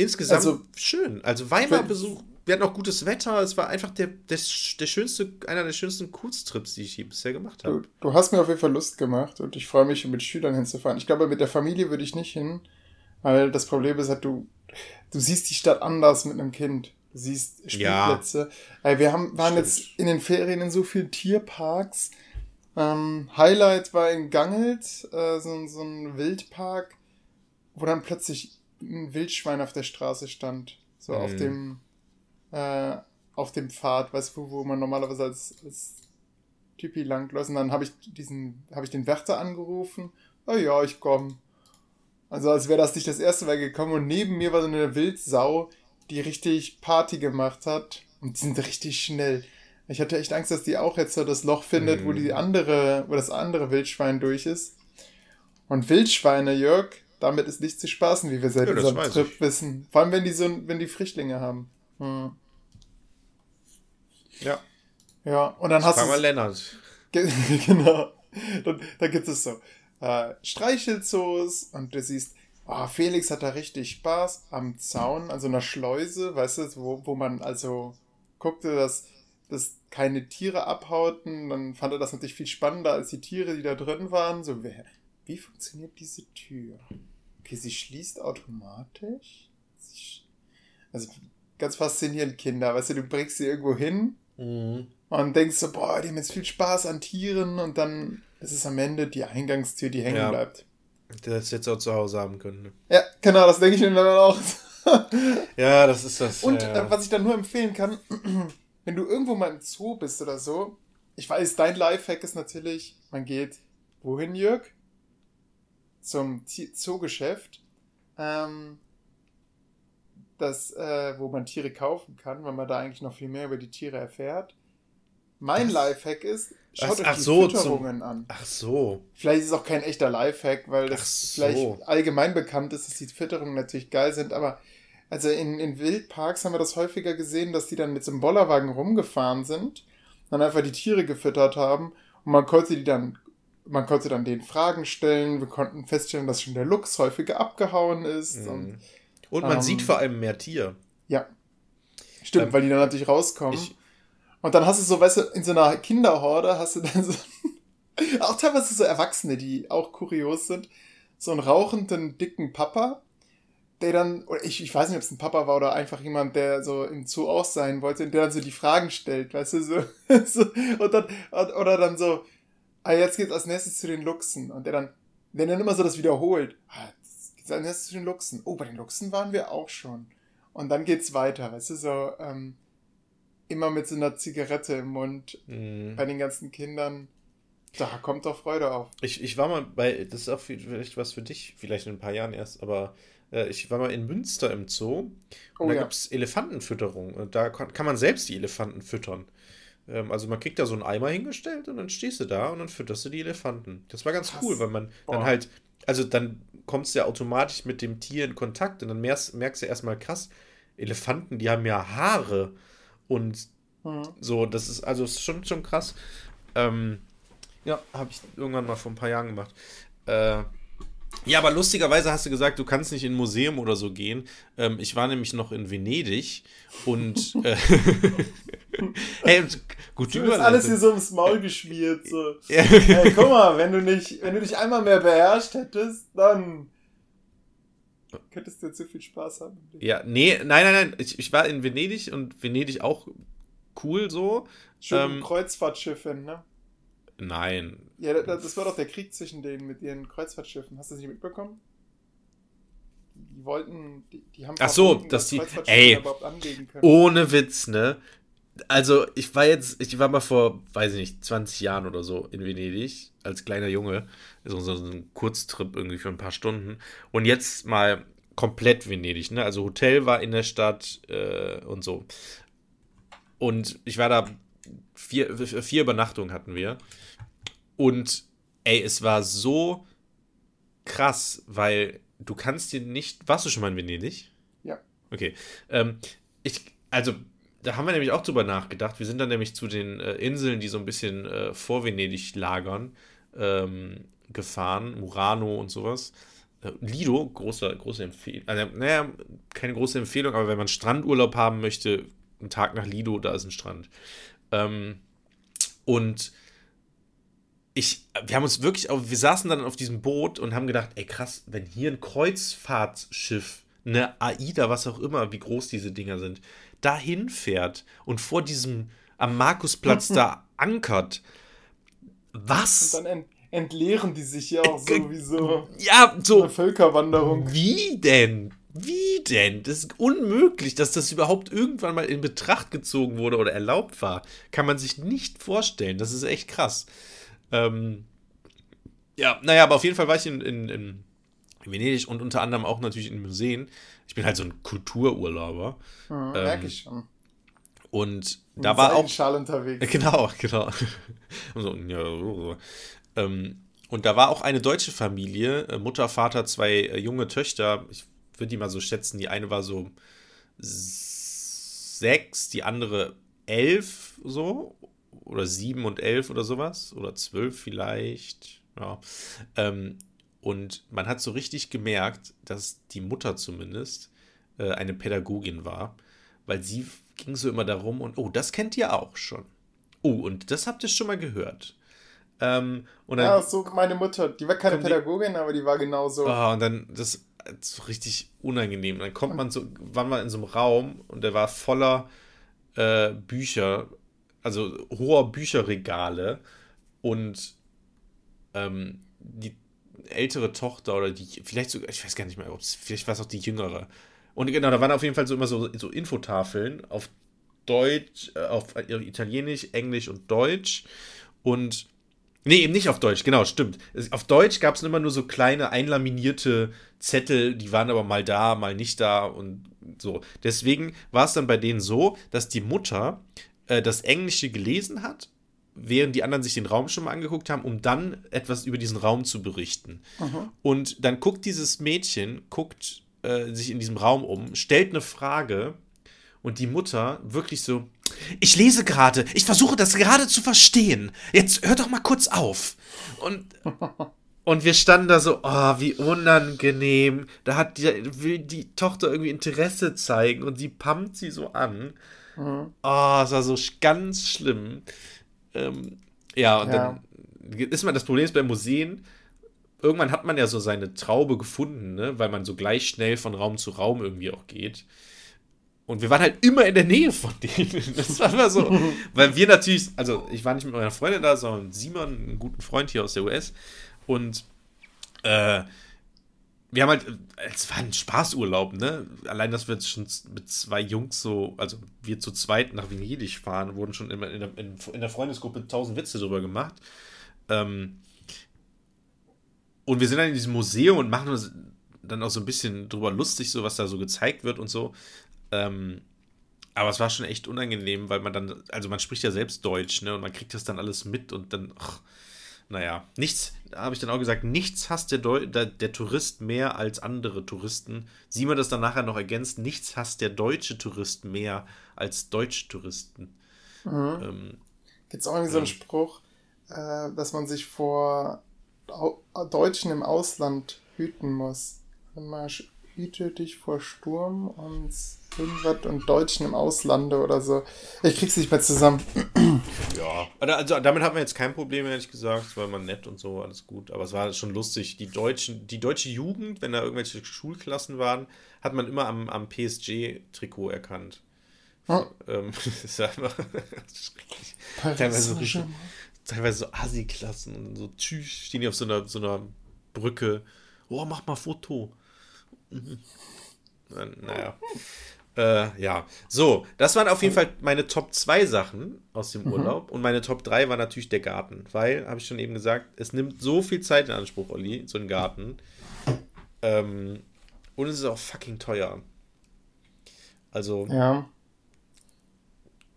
Insgesamt also, schön. Also Weimar-Besuch, wir hatten auch gutes Wetter. Es war einfach der, der, der schönste, einer der schönsten Kurztrips, die ich hier bisher gemacht habe. Du, du hast mir auf jeden Fall Lust gemacht und ich freue mich, mit Schülern hinzufahren. Ich glaube, mit der Familie würde ich nicht hin, weil das Problem ist halt, du, du siehst die Stadt anders mit einem Kind. Du siehst Spielplätze. Ja, wir haben, waren stimmt. Jetzt in den Ferien in so vielen Tierparks. Ähm, Highlight war in Gangelt, äh, so, so ein Wildpark, wo dann plötzlich ein Wildschwein auf der Straße stand. So mhm. auf dem äh, auf dem Pfad, weißt du, wo man normalerweise als, als Typi langläuft. Und dann habe ich diesen, habe ich den Wärter angerufen. Oh ja, ich komme. Also als wäre das nicht das erste Mal gekommen. Und neben mir war so eine Wildsau, die richtig Party gemacht hat. Und die sind richtig schnell. Ich hatte echt Angst, dass die auch jetzt so das Loch findet, mhm. wo die andere, wo das andere Wildschwein durch ist. Und Wildschweine, Jörg, damit ist nicht zu spaßen, wie wir seit ja, unserem Trip ich. wissen. Vor allem, wenn die so, wenn die Frischlinge haben. Hm. Ja. Ja, und dann das hast du... mal Lennart. Genau. Dann, dann gibt es so äh, Streichelzoos und du siehst, oh, Felix hat da richtig Spaß am Zaun, also einer Schleuse, weißt du, wo, wo man also guckte, dass, dass keine Tiere abhauten. Dann fand er das natürlich viel spannender als die Tiere, die da drin waren. So, wer... Wie funktioniert diese Tür? Okay, sie schließt automatisch. Sie sch- also ganz faszinierend, Kinder. Weißt du, du bringst sie irgendwo hin mhm. und denkst so, boah, die haben jetzt viel Spaß an Tieren und dann ist es am Ende die Eingangstür, die hängen ja. bleibt. Das jetzt auch zu Hause haben können. Ne? Ja, genau, das denke ich mir dann auch. Ja, das ist das. Und ja, ja. was ich dann nur empfehlen kann, wenn du irgendwo mal im Zoo bist oder so, ich weiß, dein Lifehack ist natürlich, man geht wohin, Jörg? Zum Zoogeschäft, ähm, das, äh, wo man Tiere kaufen kann, weil man da eigentlich noch viel mehr über die Tiere erfährt. Mein ach, Lifehack ist, schaut ach, euch die so, Fütterungen zum, an. Ach so. Vielleicht ist es auch kein echter Lifehack, weil das so. vielleicht allgemein bekannt ist, dass die Fütterungen natürlich geil sind, aber also in, in Wildparks haben wir das häufiger gesehen, dass die dann mit so einem Bollerwagen rumgefahren sind, dann einfach die Tiere gefüttert haben und man konnte die dann Man konnte dann denen Fragen stellen. Wir konnten feststellen, dass schon der Luchs häufiger abgehauen ist. Mhm. Und, und man ähm, sieht vor allem mehr Tier. Ja, stimmt, ähm, weil die dann natürlich rauskommen. Ich, und dann hast du so, weißt du, in so einer Kinderhorde hast du dann so, auch teilweise so Erwachsene, die auch kurios sind, so einen rauchenden, dicken Papa, der dann, oder ich, ich weiß nicht, ob es ein Papa war oder einfach jemand, der so im Zoo auch sein wollte und der dann so die Fragen stellt, weißt du, so. so und dann, oder dann so, ah, jetzt geht's als nächstes zu den Luchsen. Und der dann, der dann immer so das wiederholt. Ah, jetzt geht's als nächstes zu den Luchsen. Oh, bei den Luchsen waren wir auch schon. Und dann geht's weiter, weißt du, so, ähm, immer mit so einer Zigarette im Mund. Mhm. Bei den ganzen Kindern. Da kommt doch Freude auf. Ich, ich war mal bei, das ist auch vielleicht was für dich, vielleicht in ein paar Jahren erst, aber äh, ich war mal in Münster im Zoo und oh, da ja. gab es Elefantenfütterung und da kann, kann man selbst die Elefanten füttern. Ähm, also man kriegt da so einen Eimer hingestellt und dann stehst du da und dann fütterst du die Elefanten. Das war ganz Krass. cool, weil man Boah. dann halt, also dann kommst du ja automatisch mit dem Tier in Kontakt und dann merkst, merkst du erstmal, krass, Elefanten, die haben ja Haare und mhm. so, das ist also schon, schon krass. Ähm, Ja, habe ich irgendwann mal vor ein paar Jahren gemacht. Äh, ja, aber lustigerweise hast du gesagt, du kannst nicht in ein Museum oder so gehen. Ähm, ich war nämlich noch in Venedig und äh, hey, gut du bist alles hier so ums Maul geschmiert. So. Ja. Hey, guck mal, wenn du nicht, wenn du dich einmal mehr beherrscht hättest, dann könntest du jetzt so viel Spaß haben. Ja, nee, nein, nein, nein. Ich, ich war in Venedig und Venedig auch cool so. Schön ähm, Kreuzfahrtschiffe, ne? Nein. Ja, das, das war doch der Krieg zwischen denen mit ihren Kreuzfahrtschiffen. Hast du das nicht mitbekommen? Die wollten, die, die haben Ach so, dass das die ey, überhaupt anlegen können. Ohne Witz, ne? Also, ich war jetzt, ich war mal vor, weiß ich nicht, zwanzig Jahren oder so in Venedig, als kleiner Junge, so, so ein Kurztrip irgendwie für ein paar Stunden und jetzt mal komplett Venedig, ne? Also Hotel war in der Stadt äh, und so. Und ich war da Vier, vier Übernachtungen hatten wir. Und ey, es war so krass, weil du kannst dir nicht... Warst du schon mal in Venedig? Ja. Okay. Ähm, ich, also, da haben wir nämlich auch drüber nachgedacht. Wir sind dann nämlich zu den äh, Inseln, die so ein bisschen äh, vor Venedig lagern, ähm, gefahren. Murano und sowas. Äh, Lido, große, große Empfehlung. Also, naja, keine große Empfehlung, aber wenn man Strandurlaub haben möchte, einen Tag nach Lido, da ist ein Strand. Ähm, und ich, wir haben uns wirklich, auf, wir saßen dann auf diesem Boot und haben gedacht, ey krass, wenn hier ein Kreuzfahrtschiff, eine AIDA, was auch immer, wie groß diese Dinger sind, dahin fährt und vor diesem, am Markusplatz da ankert, was? Und dann ent- entleeren die sich ja auch sowieso. Ja, so. Eine Völkerwanderung. Wie denn? Wie denn? Das ist unmöglich, dass das überhaupt irgendwann mal in Betracht gezogen wurde oder erlaubt war. Kann man sich nicht vorstellen. Das ist echt krass. Ähm, ja, naja, aber auf jeden Fall war ich in, in, in Venedig und unter anderem auch natürlich in Museen. Ich bin halt so ein Kultururlauber. Mhm, ähm, merke ich schon. Und in da war auch... Schal unterwegs. Genau, genau. so, ja, so. Ähm, und da war auch eine deutsche Familie, Mutter, Vater, zwei junge Töchter. Ich würde die mal so schätzen, die eine war so sechs, die andere elf so, oder sieben und elf oder sowas, oder zwölf vielleicht, ja. Ähm, und man hat so richtig gemerkt, dass die Mutter zumindest äh, eine Pädagogin war, weil sie ging so immer darum und, oh, das kennt ihr auch schon. Oh, und das habt ihr schon mal gehört. Ähm, und dann, ja, so meine Mutter, die war keine Pädagogin, die, aber die war genauso. Ah, oh, und dann, das so richtig unangenehm. Dann kommt man so, waren wir in so einem Raum und der war voller äh, Bücher, also hoher Bücherregale und ähm, die ältere Tochter oder die, vielleicht sogar, ich weiß gar nicht mehr, ob es, vielleicht war es auch die jüngere. Und genau, da waren auf jeden Fall so immer so, so Infotafeln auf Deutsch, auf Italienisch, Englisch und Deutsch und nee, eben nicht auf Deutsch, genau, stimmt. Auf Deutsch gab es immer nur so kleine, einlaminierte Zettel, die waren aber mal da, mal nicht da und so. Deswegen war es dann bei denen so, dass die Mutter äh, das Englische gelesen hat, während die anderen sich den Raum schon mal angeguckt haben, um dann etwas über diesen Raum zu berichten. Mhm. Und dann guckt dieses Mädchen, guckt äh, sich in diesem Raum um, stellt eine Frage und die Mutter wirklich so... Ich lese gerade, ich versuche das gerade zu verstehen. Jetzt hör doch mal kurz auf. Und, und wir standen da so, oh, wie unangenehm. Da hat die, will die Tochter irgendwie Interesse zeigen und sie pammt sie so an. Mhm. Oh, es war so ganz schlimm. Ähm, ja, und ja. dann ist man, das Problem ist bei Museen, irgendwann hat man ja so seine Traube gefunden, ne? Weil man so gleich schnell von Raum zu Raum irgendwie auch geht. Und wir waren halt immer in der Nähe von denen. Das war immer so. Weil wir natürlich, also ich war nicht mit meiner Freundin da, sondern Simon, einen guten Freund hier aus der U S. Und äh, wir haben halt, es war ein Spaßurlaub, ne? Allein, dass wir jetzt schon mit zwei Jungs so, also wir zu zweit nach Venedig fahren, wurden schon immer in der, in der Freundesgruppe tausend Witze drüber gemacht. Ähm, und wir sind dann in diesem Museum und machen uns dann auch so ein bisschen drüber lustig, so was da so gezeigt wird und so. Ähm, aber es war schon echt unangenehm, weil man dann, also man spricht ja selbst Deutsch, ne, und man kriegt das dann alles mit und dann, ach, naja, nichts, da habe ich dann auch gesagt, nichts hasst der, Deu- der, der Tourist mehr als andere Touristen. Sieh mir das dann nachher noch ergänzt, nichts hasst der deutsche Tourist mehr als deutsche Touristen. Mhm. Ähm, Gibt es auch irgendwie ähm, so einen Spruch, äh, dass man sich vor Au- Deutschen im Ausland hüten muss? Mal hüte dich vor Sturm und irgendwas und Deutschen im Auslande oder so. Ich krieg's nicht mehr zusammen. Ja, also damit hat man jetzt kein Problem, ehrlich gesagt. Es war immer nett und so, alles gut. Aber es war schon lustig. Die Deutschen, die deutsche Jugend, wenn da irgendwelche Schulklassen waren, hat man immer am, am P S G-Trikot erkannt. Hm. Ähm, das war immer teilweise, so richtig, teilweise so Asi-Klassen und so tschüss, stehen die auf so einer, so einer Brücke. Oh, mach mal Foto. Naja. Äh, ja. So, das waren auf jeden Fall meine Top zwei Sachen aus dem Urlaub. Mhm. Und meine Top drei war natürlich der Garten. Weil, habe ich schon eben gesagt, es nimmt so viel Zeit in Anspruch, Olli, so ein Garten. Ähm, und es ist auch fucking teuer. Also. Ja.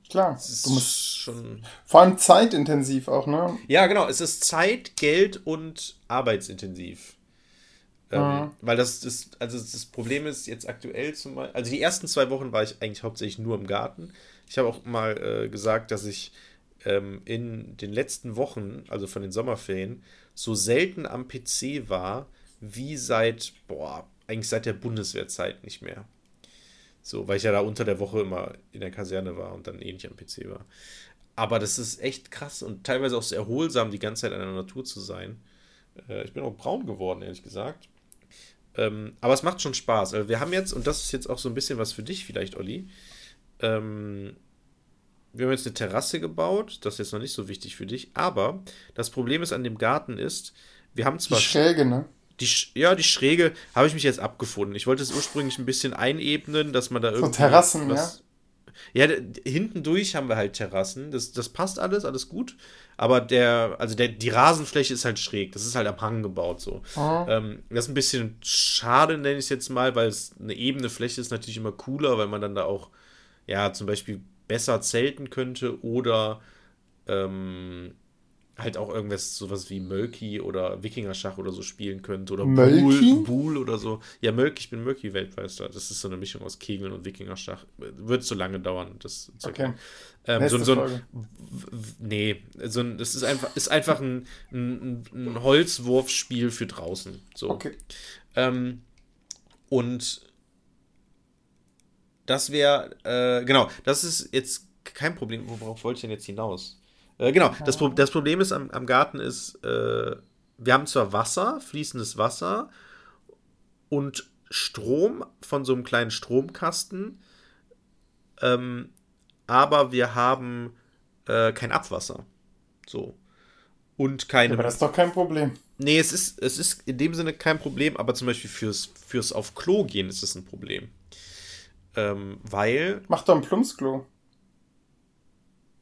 Klar. Es ist du musst schon. Vor allem zeitintensiv auch, ne? Ja, genau. Es ist Zeit, Geld und arbeitsintensiv. Ähm, mhm. Weil das ist, also das Problem ist jetzt aktuell zum Beispiel, also die ersten zwei Wochen war ich eigentlich hauptsächlich nur im Garten. Ich habe auch mal äh, gesagt, dass ich ähm, in den letzten Wochen, also von den Sommerferien, so selten am P C war, wie seit, boah, eigentlich seit der Bundeswehrzeit nicht mehr. So, weil ich ja da unter der Woche immer in der Kaserne war und dann eh nicht am P C war. Aber das ist echt krass und teilweise auch so erholsam, die ganze Zeit in der Natur zu sein. Äh, ich bin auch braun geworden, ehrlich gesagt. Ähm, aber es macht schon Spaß. Also wir haben jetzt, und das ist jetzt auch so ein bisschen was für dich vielleicht, Olli, ähm, wir haben jetzt eine Terrasse gebaut, das ist jetzt noch nicht so wichtig für dich, aber das Problem ist an dem Garten ist, wir haben zwar... Die Schräge, ne? Die, ja, die Schräge habe ich mich jetzt abgefunden. Ich wollte es ursprünglich ein bisschen einebnen, dass man da irgendwie... So Terrassen, was, ja? Ja, d- hinten durch haben wir halt Terrassen, das, das passt alles, alles gut, aber der, also der, die Rasenfläche ist halt schräg, das ist halt am Hang gebaut so. Mhm. Ähm, das ist ein bisschen schade, nenne ich es jetzt mal, weil es eine ebene Fläche ist natürlich immer cooler, weil man dann da auch, ja, zum Beispiel besser zelten könnte oder ähm, halt auch irgendwas, sowas wie Mölki oder Wikingerschach oder so spielen könnte oder Buhl, Buhl oder so. Ja, Mölki, ich bin Mölki-Weltmeister. Das ist so eine Mischung aus Kegeln und Wikingerschach. Wird so lange dauern. Das okay. Ähm, so, so ein, nee, so ein, das ist einfach, ist einfach ein, ein, ein Holzwurfspiel für draußen. So. Okay. Ähm, und das wäre, äh, genau, das ist jetzt kein Problem. Worauf wollte ich denn jetzt hinaus? Äh, genau, das, Pro- das Problem ist am, am Garten ist, äh, wir haben zwar Wasser, fließendes Wasser und Strom von so einem kleinen Stromkasten, ähm, aber wir haben äh, kein Abwasser. So. Und keine. Aber das ist doch kein Problem. Nee, es ist, es ist in dem Sinne kein Problem, aber zum Beispiel fürs, fürs auf Klo gehen ist es ein Problem. Ähm, weil. Mach doch ein Plumpsklo.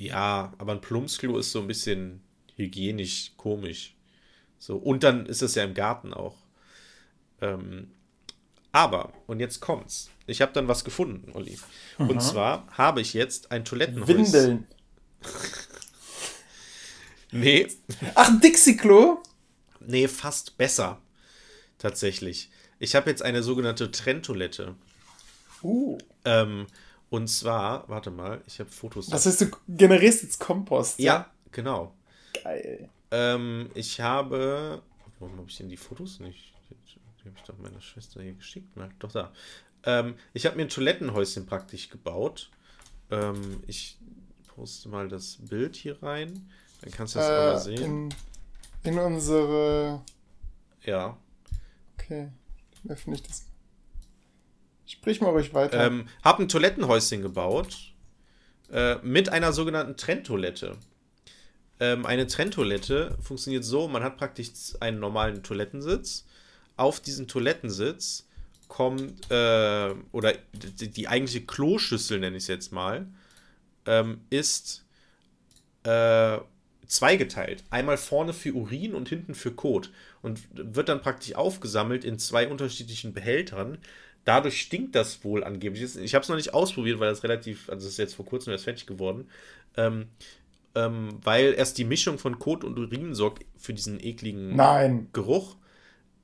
Ja, aber ein Plumpsklo ist so ein bisschen hygienisch komisch. So, und dann ist es ja im Garten auch. Ähm, aber, und jetzt kommt's. Ich habe dann was gefunden, Olli. Mhm. Und zwar habe ich jetzt ein Toilettenholz. Windeln. Nee. Ach, ein Dixi-Klo? Nee, fast besser. Tatsächlich. Ich habe jetzt eine sogenannte Trenntoilette. Uh. Ähm, und zwar, warte mal, ich habe Fotos. Das heißt, du generierst jetzt Kompost. Ja, ja, genau. Geil. Ähm, ich habe. Warum habe ich denn die Fotos nicht? Die habe ich doch meiner Schwester hier geschickt. Na, doch da. Ähm, ich habe mir ein Toilettenhäuschen praktisch gebaut. Ähm, ich poste mal das Bild hier rein. Dann kannst du das äh, auch mal sehen. In, in unsere. Ja. Okay, dann öffne ich das. Sprich mal ruhig weiter. Ähm, hab ein Toilettenhäuschen gebaut äh, mit einer sogenannten Trenntoilette. Ähm, eine Trenntoilette funktioniert so, man hat praktisch einen normalen Toilettensitz. Auf diesen Toilettensitz kommt, äh, oder die, die eigentliche Kloschüssel, nenne ich es jetzt mal, ähm, ist äh, zweigeteilt. Einmal vorne für Urin und hinten für Kot. Und wird dann praktisch aufgesammelt in zwei unterschiedlichen Behältern. Dadurch stinkt das wohl angeblich. Ich habe es noch nicht ausprobiert, weil das relativ, also es ist jetzt vor kurzem erst fertig geworden. Ähm, ähm, weil erst die Mischung von Kot und Urin sorgt für diesen ekligen Nein. Geruch.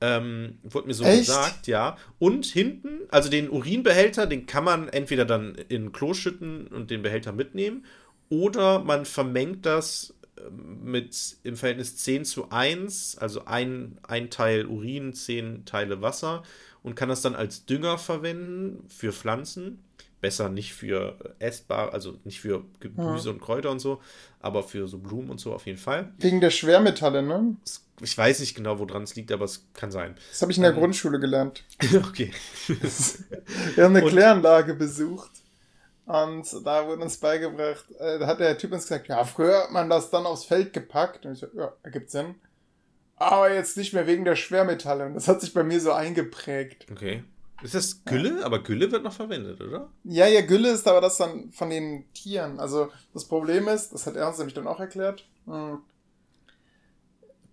Ähm, wurde mir so Echt? gesagt, ja. Und hinten, also den Urinbehälter, den kann man entweder dann in Klo schütten und den Behälter mitnehmen, oder man vermengt das mit im Verhältnis zehn zu eins, also ein, ein Teil Urin, zehn Teile Wasser, und kann das dann als Dünger verwenden für Pflanzen. Besser nicht für essbar, also nicht für Gemüse ja. und Kräuter und so, aber für so Blumen und so auf jeden Fall. Wegen der Schwermetalle, ne? Ich weiß nicht genau, woran es liegt, aber es kann sein. Das habe ich in der ähm, Grundschule gelernt. Okay. Wir haben eine und, Kläranlage besucht und da wurde uns beigebracht, äh, da hat der Typ uns gesagt, ja, früher hat man das dann aufs Feld gepackt. Und ich so, ja, ergibt Sinn. Aber jetzt nicht mehr wegen der Schwermetalle. Und das hat sich bei mir so eingeprägt. Okay. Ist das Gülle? Ja. Aber Gülle wird noch verwendet, oder? Ja, ja, Gülle ist aber das dann von den Tieren. Also das Problem ist, das hat Ernst nämlich dann auch erklärt,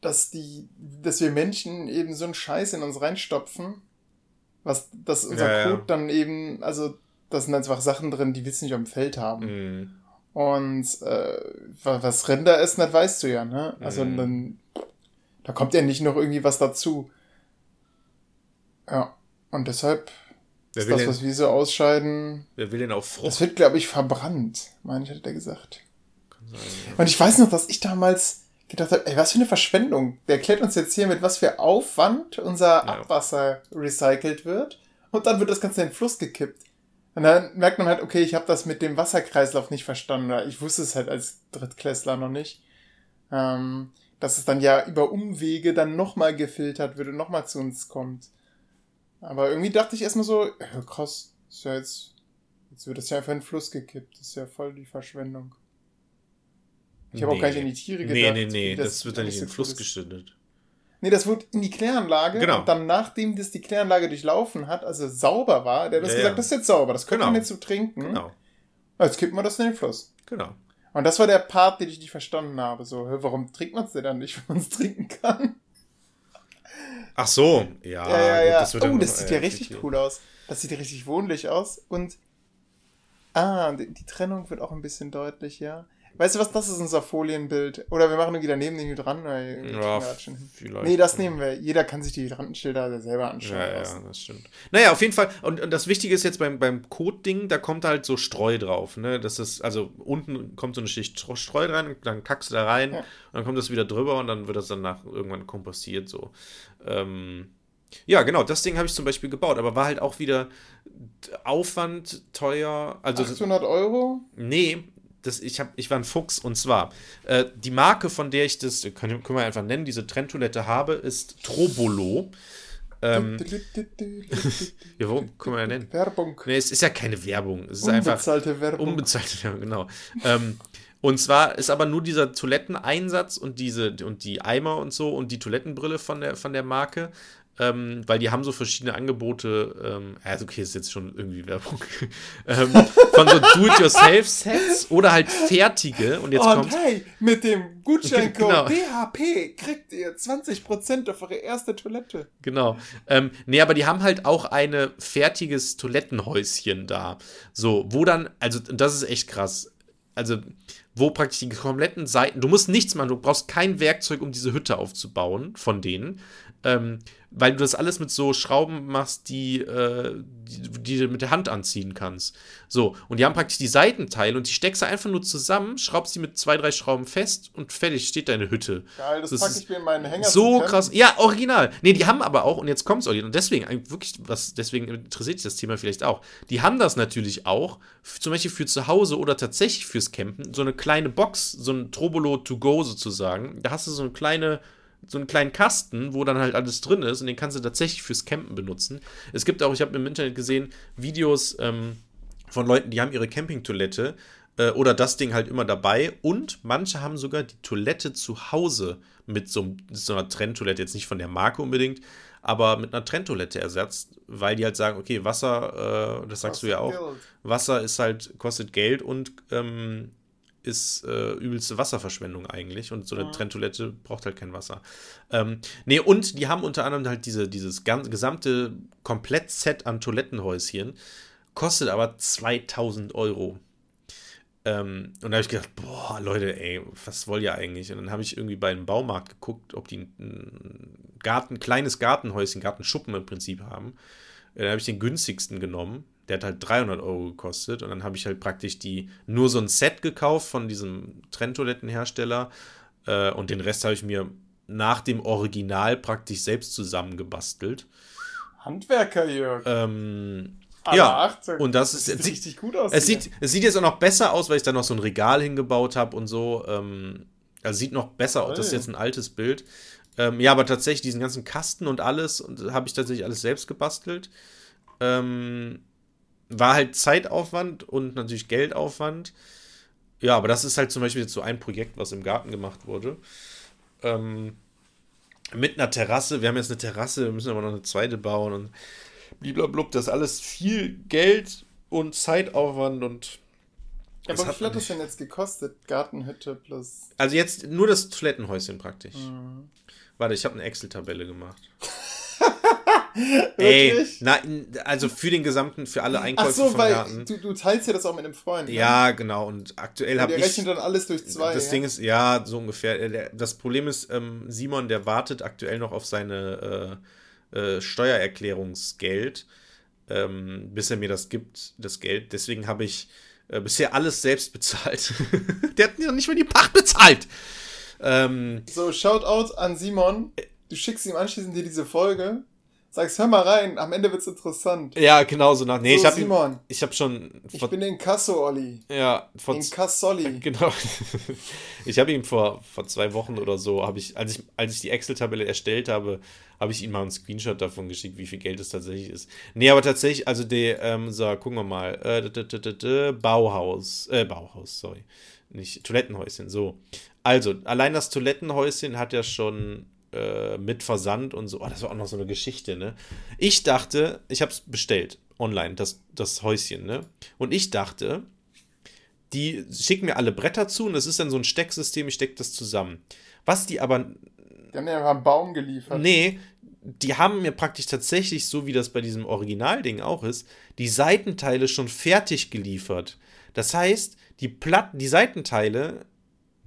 dass die, dass wir Menschen eben so einen Scheiß in uns reinstopfen, was, dass unser ja, Kot ja. dann eben, also da sind einfach Sachen drin, die wir nicht am Feld haben. Mhm. Und äh, was Rinder essen, das weißt du ja, ne? Also mhm. dann, da kommt ja nicht noch irgendwie was dazu. Ja. Und deshalb wer ist das, denn, was wir so ausscheiden... Wer will denn auch Frucht? Das wird, glaube ich, verbrannt, meine ich, hat er gesagt. Kann sein, ja. Und ich weiß noch, dass ich damals gedacht habe, ey, was für eine Verschwendung. Der erklärt uns jetzt hier, mit was für Aufwand unser ja. Abwasser recycelt wird. Und dann wird das Ganze in den Fluss gekippt. Und dann merkt man halt, okay, ich habe das mit dem Wasserkreislauf nicht verstanden. Ich wusste es halt als Drittklässler noch nicht. Ähm, dass es dann ja über Umwege dann nochmal gefiltert wird und nochmal zu uns kommt. Aber irgendwie dachte ich erstmal so, krass, ist ja jetzt, jetzt wird das ja einfach in den Fluss gekippt. Das ist ja voll die Verschwendung. Ich habe nee. auch gar nicht an die Tiere gedacht. Nee, nee, nee, das, das wird dann nicht in den Fluss geschüttet. Nee, das wurde in die Kläranlage. Genau. Und dann, nachdem das die Kläranlage durchlaufen hat, also sauber war, der hat das ja, gesagt, ja. das ist jetzt sauber, das können genau. wir jetzt so trinken. Genau. Jetzt kippen wir das in den Fluss. Genau. Und das war der Part, den ich nicht verstanden habe. So, warum trinkt man es denn dann nicht, wenn man es trinken kann? Ach so, ja. ja, ja, ja. Gut, das wird oh, das sieht ja richtig hier. cool aus. Das sieht richtig wohnlich aus. Und, ah, die, die Trennung wird auch ein bisschen deutlich, ja. Weißt du was, das ist unser Folienbild. Oder wir machen irgendwie daneben den Hydranten. Ja, vielleicht. Nee, das nehmen wir. Jeder kann sich die Hydrantenschilder selber anschauen. Ja, ja, das stimmt. Naja, auf jeden Fall. Und, und das Wichtige ist jetzt beim, beim Kot-Ding, da kommt halt so Streu drauf. Ne? Das ist, also unten kommt so eine Schicht Streu rein und dann kackst du da rein. Ja. Und dann kommt das wieder drüber und dann wird das danach irgendwann kompostiert. So. Ähm, ja, genau. Das Ding habe ich zum Beispiel gebaut. Aber war halt auch wieder Aufwand, teuer. Also, achthundert Euro? Nee. Das, ich, hab, ich war ein Fuchs, und zwar äh, die Marke, von der ich das, können, können wir einfach nennen, diese Trenntoilette habe, ist Trobolo. Ähm, ja, warum können wir ja nennen? Werbung. Nee, es ist ja keine Werbung. Es ist unbezahlte einfach, Werbung. Unbezahlte Werbung, genau. ähm, und zwar ist aber nur dieser Toiletteneinsatz und, diese, und die Eimer und so und die Toilettenbrille von der, von der Marke. Ähm, weil die haben so verschiedene Angebote, ähm, also okay, ist jetzt schon irgendwie Werbung, ähm, von so Do-it-yourself-Sets oder halt fertige. Und jetzt und kommt. Hey, mit dem Gutscheincode genau. D H P kriegt ihr zwanzig Prozent auf eure erste Toilette. Genau. Ähm, nee, aber die haben halt auch ein fertiges Toilettenhäuschen da. So, wo dann, also das ist echt krass. Also, wo praktisch die kompletten Seiten, du musst nichts machen, du brauchst kein Werkzeug, um diese Hütte aufzubauen von denen, ähm, weil du das alles mit so Schrauben machst, die, äh, die, die du mit der Hand anziehen kannst. So, und die haben praktisch die Seitenteile und die steckst du einfach nur zusammen, schraubst die mit zwei, drei Schrauben fest und fertig steht deine Hütte. Geil, das, das packe ich mir in meinen Hänger. So krass, ja, original. Nee, die haben aber auch, und jetzt kommt's, Olli, und deswegen, wirklich, was, deswegen interessiert dich das Thema vielleicht auch, die haben das natürlich auch, zum Beispiel für zu Hause oder tatsächlich fürs Campen, so eine kleine Box, so ein Trobolo to go sozusagen, da hast du so eine kleine so einen kleinen Kasten, wo dann halt alles drin ist und den kannst du tatsächlich fürs Campen benutzen. Es gibt auch, ich habe im Internet gesehen, Videos ähm, von Leuten, die haben ihre Campingtoilette äh, oder das Ding halt immer dabei und manche haben sogar die Toilette zu Hause mit so, so einer Trenntoilette, jetzt nicht von der Marke unbedingt, aber mit einer Trenntoilette ersetzt, weil die halt sagen, okay, Wasser, äh, das sagst du ja auch, Wasser ist halt, kostet Geld und ähm, ist äh, übelste Wasserverschwendung eigentlich. Und so eine ja. Trenntoilette braucht halt kein Wasser. Ähm, nee, und die haben unter anderem halt diese, dieses ganze, gesamte Komplettset an Toilettenhäuschen. Kostet aber zweitausend Euro. Ähm, und da habe ich gedacht, boah, Leute, ey, was wollt ihr eigentlich? Und dann habe ich irgendwie bei einem Baumarkt geguckt, ob die ein Garten, kleines Gartenhäuschen, Gartenschuppen im Prinzip haben. Dann habe ich den günstigsten genommen. Der hat halt dreihundert Euro gekostet. Und dann habe ich halt praktisch die nur so ein Set gekauft von diesem Trenntoilettenhersteller. Äh, und den Rest habe ich mir nach dem Original praktisch selbst zusammengebastelt. Handwerker, Jörg. Ähm, ja, achtzehn. Und das, das ist richtig gut aus. Es sieht, es sieht jetzt auch noch besser aus, weil ich da noch so ein Regal hingebaut habe und so. Ähm, also sieht noch besser aus. Das ist jetzt ein altes Bild. Ähm, ja, aber tatsächlich diesen ganzen Kasten und alles und habe ich tatsächlich alles selbst gebastelt. Ähm, war halt Zeitaufwand und natürlich Geldaufwand. Ja, aber das ist halt zum Beispiel jetzt so ein Projekt, was im Garten gemacht wurde. Ähm, mit einer Terrasse. Wir haben jetzt eine Terrasse, wir müssen aber noch eine zweite bauen und blablabla. Das ist alles viel Geld und Zeitaufwand und. Ja, aber wie viel hat das denn jetzt gekostet? Gartenhütte plus. Also jetzt nur das Toilettenhäuschen praktisch. Mhm. Warte, ich habe eine Excel-Tabelle gemacht. Ey, nein, also für den gesamten, für alle Einkäufe Ach so, vom weil Garten. Du, du teilst ja das auch mit einem Freund. Ne? Ja, genau. Und aktuell habe ich. Der rechnet dann alles durch zwei. Das ja? Ding ist, ja, so ungefähr. Das Problem ist, ähm, Simon, der wartet aktuell noch auf seine äh, äh, Steuererklärungsgeld, ähm, bis er mir das gibt, das Geld. Deswegen habe ich äh, bisher alles selbst bezahlt. Der hat nicht mal die Pacht bezahlt. Ähm, so, Shoutout an Simon. Du schickst ihm anschließend dir diese Folge. Sagst, hör mal rein, am Ende wird's interessant. Ja, genau so nach. Nee, so, ich hab, Simon. Ich hab schon. Vor, ich bin in Kasso, Olli. Ja, von. In Kassoli. Genau. Ich habe ihm vor, vor zwei Wochen oder so, hab ich, als ich, als ich die Excel-Tabelle erstellt habe, habe ich ihm mal einen Screenshot davon geschickt, wie viel Geld es tatsächlich ist. Nee, aber tatsächlich, also der, ähm, so, gucken wir mal. Äh, Bauhaus. Äh, Bauhaus, sorry. Nicht, Toilettenhäuschen, so. Also, allein das Toilettenhäuschen hat ja schon. Mit Versand und so. Oh, das war auch noch so eine Geschichte, ne? Ich dachte, ich hab's bestellt, online, das, das Häuschen, ne? Und ich dachte, die schicken mir alle Bretter zu und es ist dann so ein Stecksystem, ich steck das zusammen. Was die aber... Die haben ja einfach einen Baum geliefert. Nee, die haben mir praktisch tatsächlich, so wie das bei diesem Originalding auch ist, die Seitenteile schon fertig geliefert. Das heißt, die Platten, die Seitenteile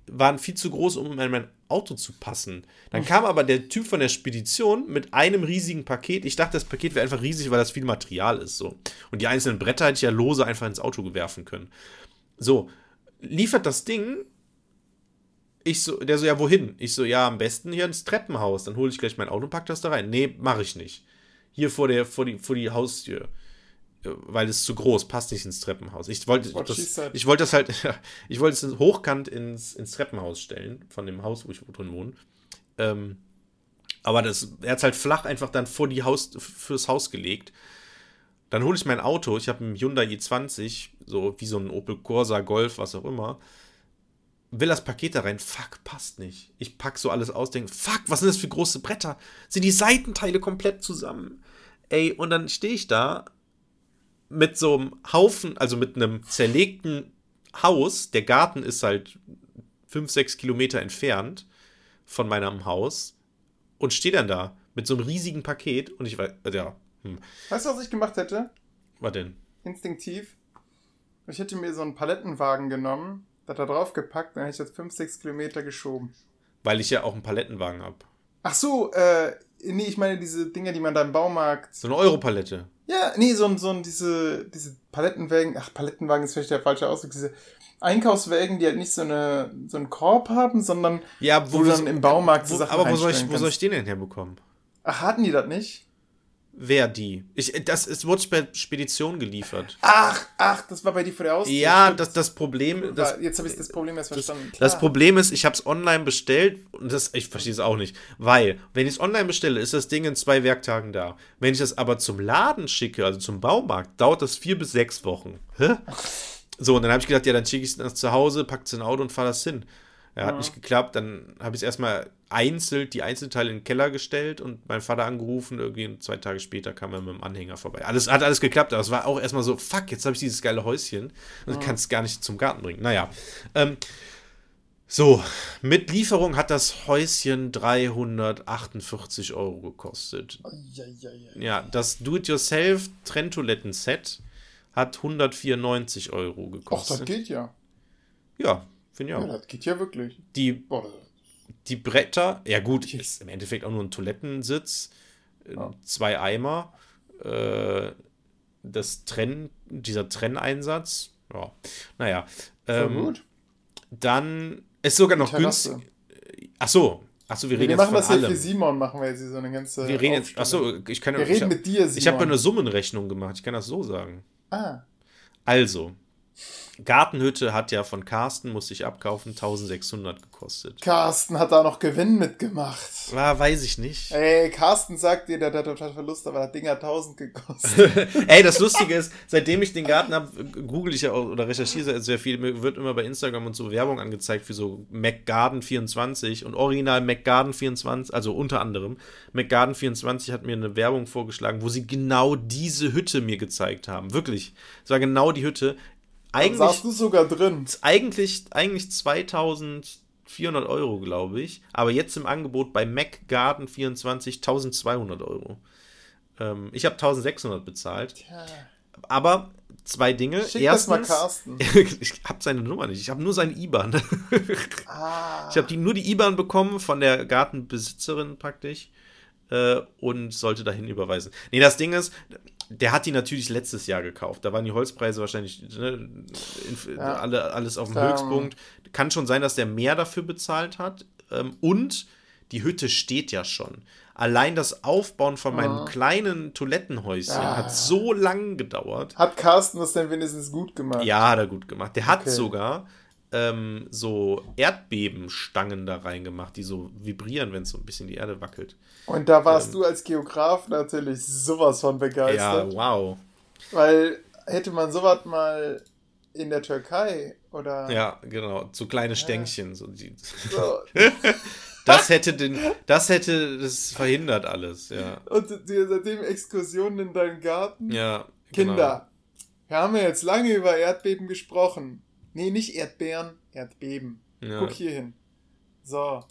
waren viel zu groß, um in mein Auto zu passen. Dann kam aber der Typ von der Spedition mit einem riesigen Paket. Ich dachte, das Paket wäre einfach riesig, weil das viel Material ist. So. Und die einzelnen Bretter hätte ich ja lose einfach ins Auto werfen können. So, liefert das Ding. Ich so, der so, ja, wohin? Ich so, ja, am besten hier ins Treppenhaus. Dann hole ich gleich mein Auto und pack das da rein. Nee, mache ich nicht. Hier vor der, vor die, vor die Haustür. Weil es zu groß, passt nicht ins Treppenhaus. Ich wollte das, ich wollte das halt, ich wollte es hochkant ins, ins Treppenhaus stellen, von dem Haus, wo ich drin wohne. Ähm, aber das, er hat es halt flach einfach dann vor die Haus, fürs Haus gelegt. Dann hole ich mein Auto, ich habe einen Hyundai i zwanzig, so wie so ein Opel Corsa, Golf, was auch immer. Will das Paket da rein, fuck, passt nicht. Ich packe so alles aus, denke, fuck, was sind das für große Bretter? Sind die Seitenteile komplett zusammen? Ey, und dann stehe ich da mit so einem Haufen, also mit einem zerlegten Haus, der Garten ist halt fünf, sechs Kilometer entfernt von meinem Haus und steht dann da mit so einem riesigen Paket und ich weiß, ja. Hm. Weißt du, was ich gemacht hätte? Was denn? Instinktiv. Ich hätte mir so einen Palettenwagen genommen, das da drauf gepackt, dann hätte ich das fünf, sechs Kilometer geschoben. Weil ich ja auch einen Palettenwagen habe. Ach so, äh, nee, ich meine diese Dinger, die man da im Baumarkt... So eine Europalette. Ja, nee, so ein, so ein, diese, diese Palettenwagen, ach, Palettenwagen ist vielleicht der falsche Ausdruck, diese Einkaufswagen, die halt nicht so eine, so einen Korb haben, sondern, ja, wo du dann so, im Baumarkt so Sachen aber wo soll ich, wo soll ich den denn herbekommen? Ach, hatten die das nicht? Wer die? Ich, das, es wurde bei Spedition geliefert. Ach, ach, das war bei dir vor der Haustür. Ja, das, das Problem... Das, jetzt habe ich das Problem erst verstanden. Das, das Problem ist, ich habe es online bestellt und das, ich verstehe es auch nicht, weil, wenn ich es online bestelle, ist das Ding in zwei Werktagen da. Wenn ich das aber zum Laden schicke, also zum Baumarkt, dauert das vier bis sechs Wochen. Hä? So, und dann habe ich gedacht, ja, dann schicke ich es nach zu Hause, packe es in ein Auto und fahre das hin. Ja, hat nicht geklappt, dann habe ich es erstmal einzeln, die Einzelteile in den Keller gestellt und meinen Vater angerufen, irgendwie zwei Tage später kam er mit dem Anhänger vorbei. Alles, hat alles geklappt, aber es war auch erstmal so, fuck, jetzt habe ich dieses geile Häuschen und kann es gar nicht zum Garten bringen. Naja, ähm, so, mit Lieferung hat das Häuschen dreihundertachtundvierzig Euro gekostet. Ja, das Do-it-yourself-Trenntoilettenset hat hundertvierundneunzig Euro gekostet. Ach, das geht ja. Ja. Finde ich auch. Ja, das geht ja wirklich. Die, die Bretter, ja gut, ist im Endeffekt auch nur ein Toilettensitz, ja. Zwei Eimer, äh, das Trenn, dieser Trenneinsatz, ja, naja. Ähm, gut. Dann ist sogar noch günstig. Ach so, ach so, wir reden wir jetzt von allem. Wir machen das ja für Simon, machen wir jetzt so eine ganze wir reden jetzt, ach so, ich kann, wir ich reden hab, mit dir, Simon. Ich habe eine Summenrechnung gemacht, ich kann das so sagen. Ah. Also, Gartenhütte hat ja von Carsten, musste ich abkaufen, eintausendsechshundert gekostet. Carsten hat da noch Gewinn mitgemacht. Ah, weiß ich nicht. Ey, Carsten sagt dir, der hat total Verlust, aber das Ding hat tausend gekostet. Ey, das Lustige ist, seitdem ich den Garten habe, google ich ja auch, oder recherchiere sehr viel, mir wird immer bei Instagram und so Werbung angezeigt für so MacGarden vierundzwanzig und original MacGarden vierundzwanzig, also unter anderem, MacGarden vierundzwanzig hat mir eine Werbung vorgeschlagen, wo sie genau diese Hütte mir gezeigt haben. Wirklich. Es war genau die Hütte. Eigentlich, saß du sogar drin. Eigentlich, eigentlich zweitausendvierhundert Euro, glaube ich. Aber jetzt im Angebot bei MacGarden vierundzwanzig eintausendzweihundert Euro. Ähm, ich habe eintausendsechshundert bezahlt. Tja. Aber zwei Dinge. Schick erstens, das mal Carsten. Ich habe seine Nummer nicht. Ich habe nur seine I B A N. Ah. Ich habe die, nur die I B A N bekommen von der Gartenbesitzerin praktisch. Äh, und sollte dahin überweisen. Nee, das Ding ist... Der hat die natürlich letztes Jahr gekauft. Da waren die Holzpreise wahrscheinlich ne, in, ja. alle, alles auf dem Dann. Höchstpunkt. Kann schon sein, dass der mehr dafür bezahlt hat. Und die Hütte steht ja schon. Allein das Aufbauen von meinem oh. kleinen Toilettenhäuschen ah. hat so lang gedauert. Hat Carsten das denn wenigstens gut gemacht? Ja, hat er gut gemacht. Der hat okay. sogar ähm, so Erdbebenstangen da reingemacht, die so vibrieren, wenn es so ein bisschen die Erde wackelt. Und da warst ähm, du als Geograf natürlich sowas von begeistert. Ja, wow. Weil hätte man sowas mal in der Türkei oder... Ja, genau, so kleine ja. Stängchen. So die. So. Das hätte den, das hätte das verhindert alles, ja. Und seitdem Exkursionen in deinen Garten. Ja, Kinder, genau. Wir haben ja jetzt lange über Erdbeben gesprochen. Nee, nicht Erdbeeren, Erdbeben. Ja. Guck hier hin. So.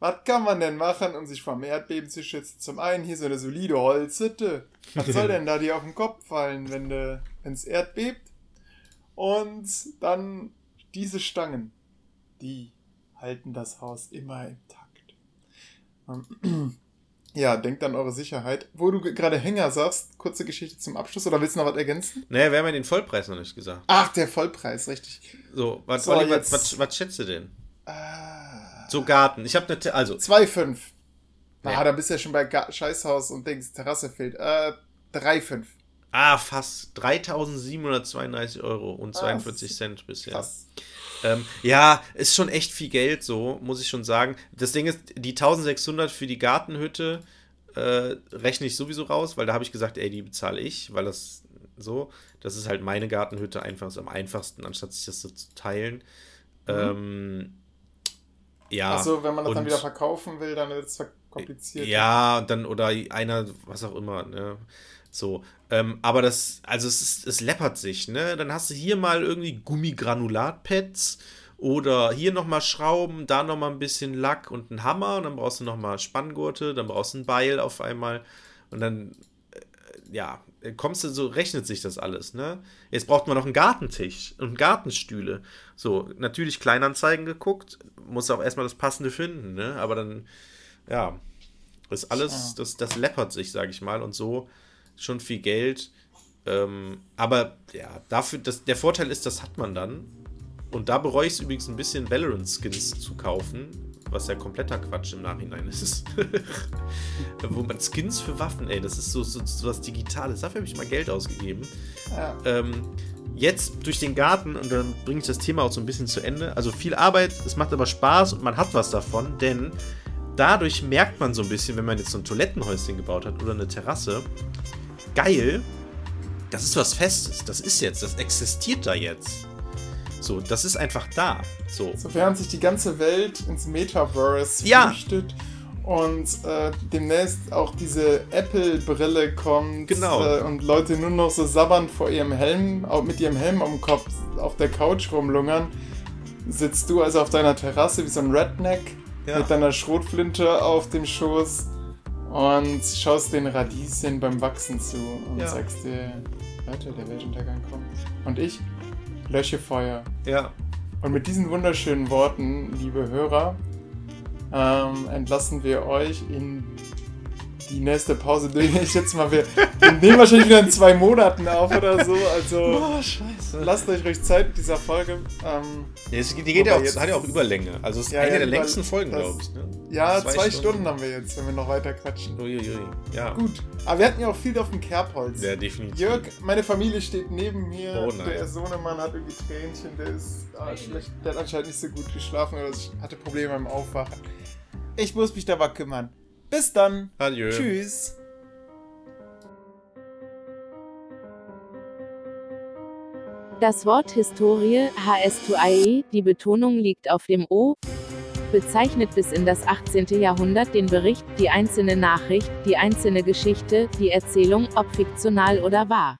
Was kann man denn machen, um sich vom Erdbeben zu schützen? Zum einen hier so eine solide Holzhütte. Was soll denn da dir auf den Kopf fallen, wenn de, wenn's erdbebt? Und dann diese Stangen. Die halten das Haus immer intakt. Ja, denkt an eure Sicherheit. Wo du gerade Hänger sagst, kurze Geschichte zum Abschluss. Oder willst du noch was ergänzen? Naja, wir haben ja den Vollpreis noch nicht gesagt. Ach, der Vollpreis, richtig. So, was, so, Olli, was, was, was schätzt du denn? Ah. So Garten. Ich habe eine... Also. zwei Komma fünf. Ah, ja. Da bist du ja schon bei Ga- Scheißhaus und Dings. Terrasse fehlt. Äh, drei Komma fünf. Ah, fast. dreitausendsiebenhundertzweiunddreißig Euro und zweiundvierzig ah, Cent bisher. Krass. Ähm, ja, ist schon echt viel Geld so, muss ich schon sagen. Das Ding ist, die eintausendsechshundert für die Gartenhütte äh, rechne ich sowieso raus, weil da habe ich gesagt, ey, die bezahle ich, weil das so, das ist halt meine Gartenhütte einfach, ist am einfachsten, anstatt sich das so zu teilen. Mhm. Ähm, Ja, also wenn man das und, dann wieder verkaufen will, dann wird es kompliziert. Ja, und dann oder einer, was auch immer, ne? So. Ähm, aber das, also es ist, es läppert sich, ne? Dann hast du hier mal irgendwie Gummigranulatpads oder hier nochmal Schrauben, da nochmal ein bisschen Lack und einen Hammer und dann brauchst du nochmal Spanngurte, dann brauchst du ein Beil auf einmal und dann, äh, ja, kommst du so, rechnet sich das alles, ne? Jetzt braucht man noch einen Gartentisch und Gartenstühle. So, natürlich Kleinanzeigen geguckt, muss auch erstmal das Passende finden, ne? Aber dann, ja, ist alles, das, das läppert sich, sag ich mal, und so schon viel Geld. Ähm, aber ja, dafür, das, der Vorteil ist, das hat man dann. Und da bereue ich es übrigens ein bisschen, Valorant-Skins zu kaufen. Was ja kompletter Quatsch im Nachhinein ist. Wo man Skins für Waffen, ey, das ist so, so, so was Digitales. Dafür habe ich mal Geld ausgegeben. Ja. Ähm, jetzt durch den Garten, und dann bringe ich das Thema auch so ein bisschen zu Ende. Also viel Arbeit, es macht aber Spaß und man hat was davon, denn dadurch merkt man so ein bisschen, wenn man jetzt so ein Toilettenhäuschen gebaut hat oder eine Terrasse, geil, das ist was Festes, das ist jetzt, das existiert da jetzt. So, das ist einfach da. So, so während sich die ganze Welt ins Metaverse flüchtet. Ja. Und äh, demnächst auch diese Apple-Brille kommt, genau. äh, und Leute nur noch so sabbernd vor ihrem Helm, auch mit ihrem Helm am Kopf auf der Couch rumlungern, sitzt du also auf deiner Terrasse wie so ein Redneck, ja, mit deiner Schrotflinte auf dem Schoß und schaust den Radieschen beim Wachsen zu und ja. sagst dir, Leute, der Weltuntergang kommt. Und ich lösche Feuer. Ja. Und mit diesen wunderschönen Worten, liebe Hörer, Ähm, entlassen wir euch in die nächste Pause. Ich jetzt mal, wir, wir nehmen wahrscheinlich wieder in zwei Monaten auf oder so. Also oh, scheiße. Lasst euch ruhig Zeit mit dieser Folge. Ähm, ja, die geht ja auch, jetzt, hat ja auch Überlänge. Also es ist ja, eine ja, der über, längsten Folgen, glaube ich. Ne? Ja, zwei, zwei Stunden. Stunden haben wir jetzt, wenn wir noch weiter quatschen. Uiuiui. Ja. Gut, aber wir hatten ja auch viel auf dem Kerbholz. Ja, definitiv. Jörg, meine Familie steht neben mir. Oh, der Sohnemann hat irgendwie Tränchen. Der ist ah, schlecht. Der hat anscheinend nicht so gut geschlafen oder hatte Probleme beim Aufwachen. Ich muss mich dabei kümmern. Bis dann. Adieu. Tschüss. Das Wort Historie, H S zwei E, die Betonung liegt auf dem O, bezeichnet bis in das achtzehnten Jahrhundert den Bericht, die einzelne Nachricht, die einzelne Geschichte, die Erzählung, ob fiktional oder wahr.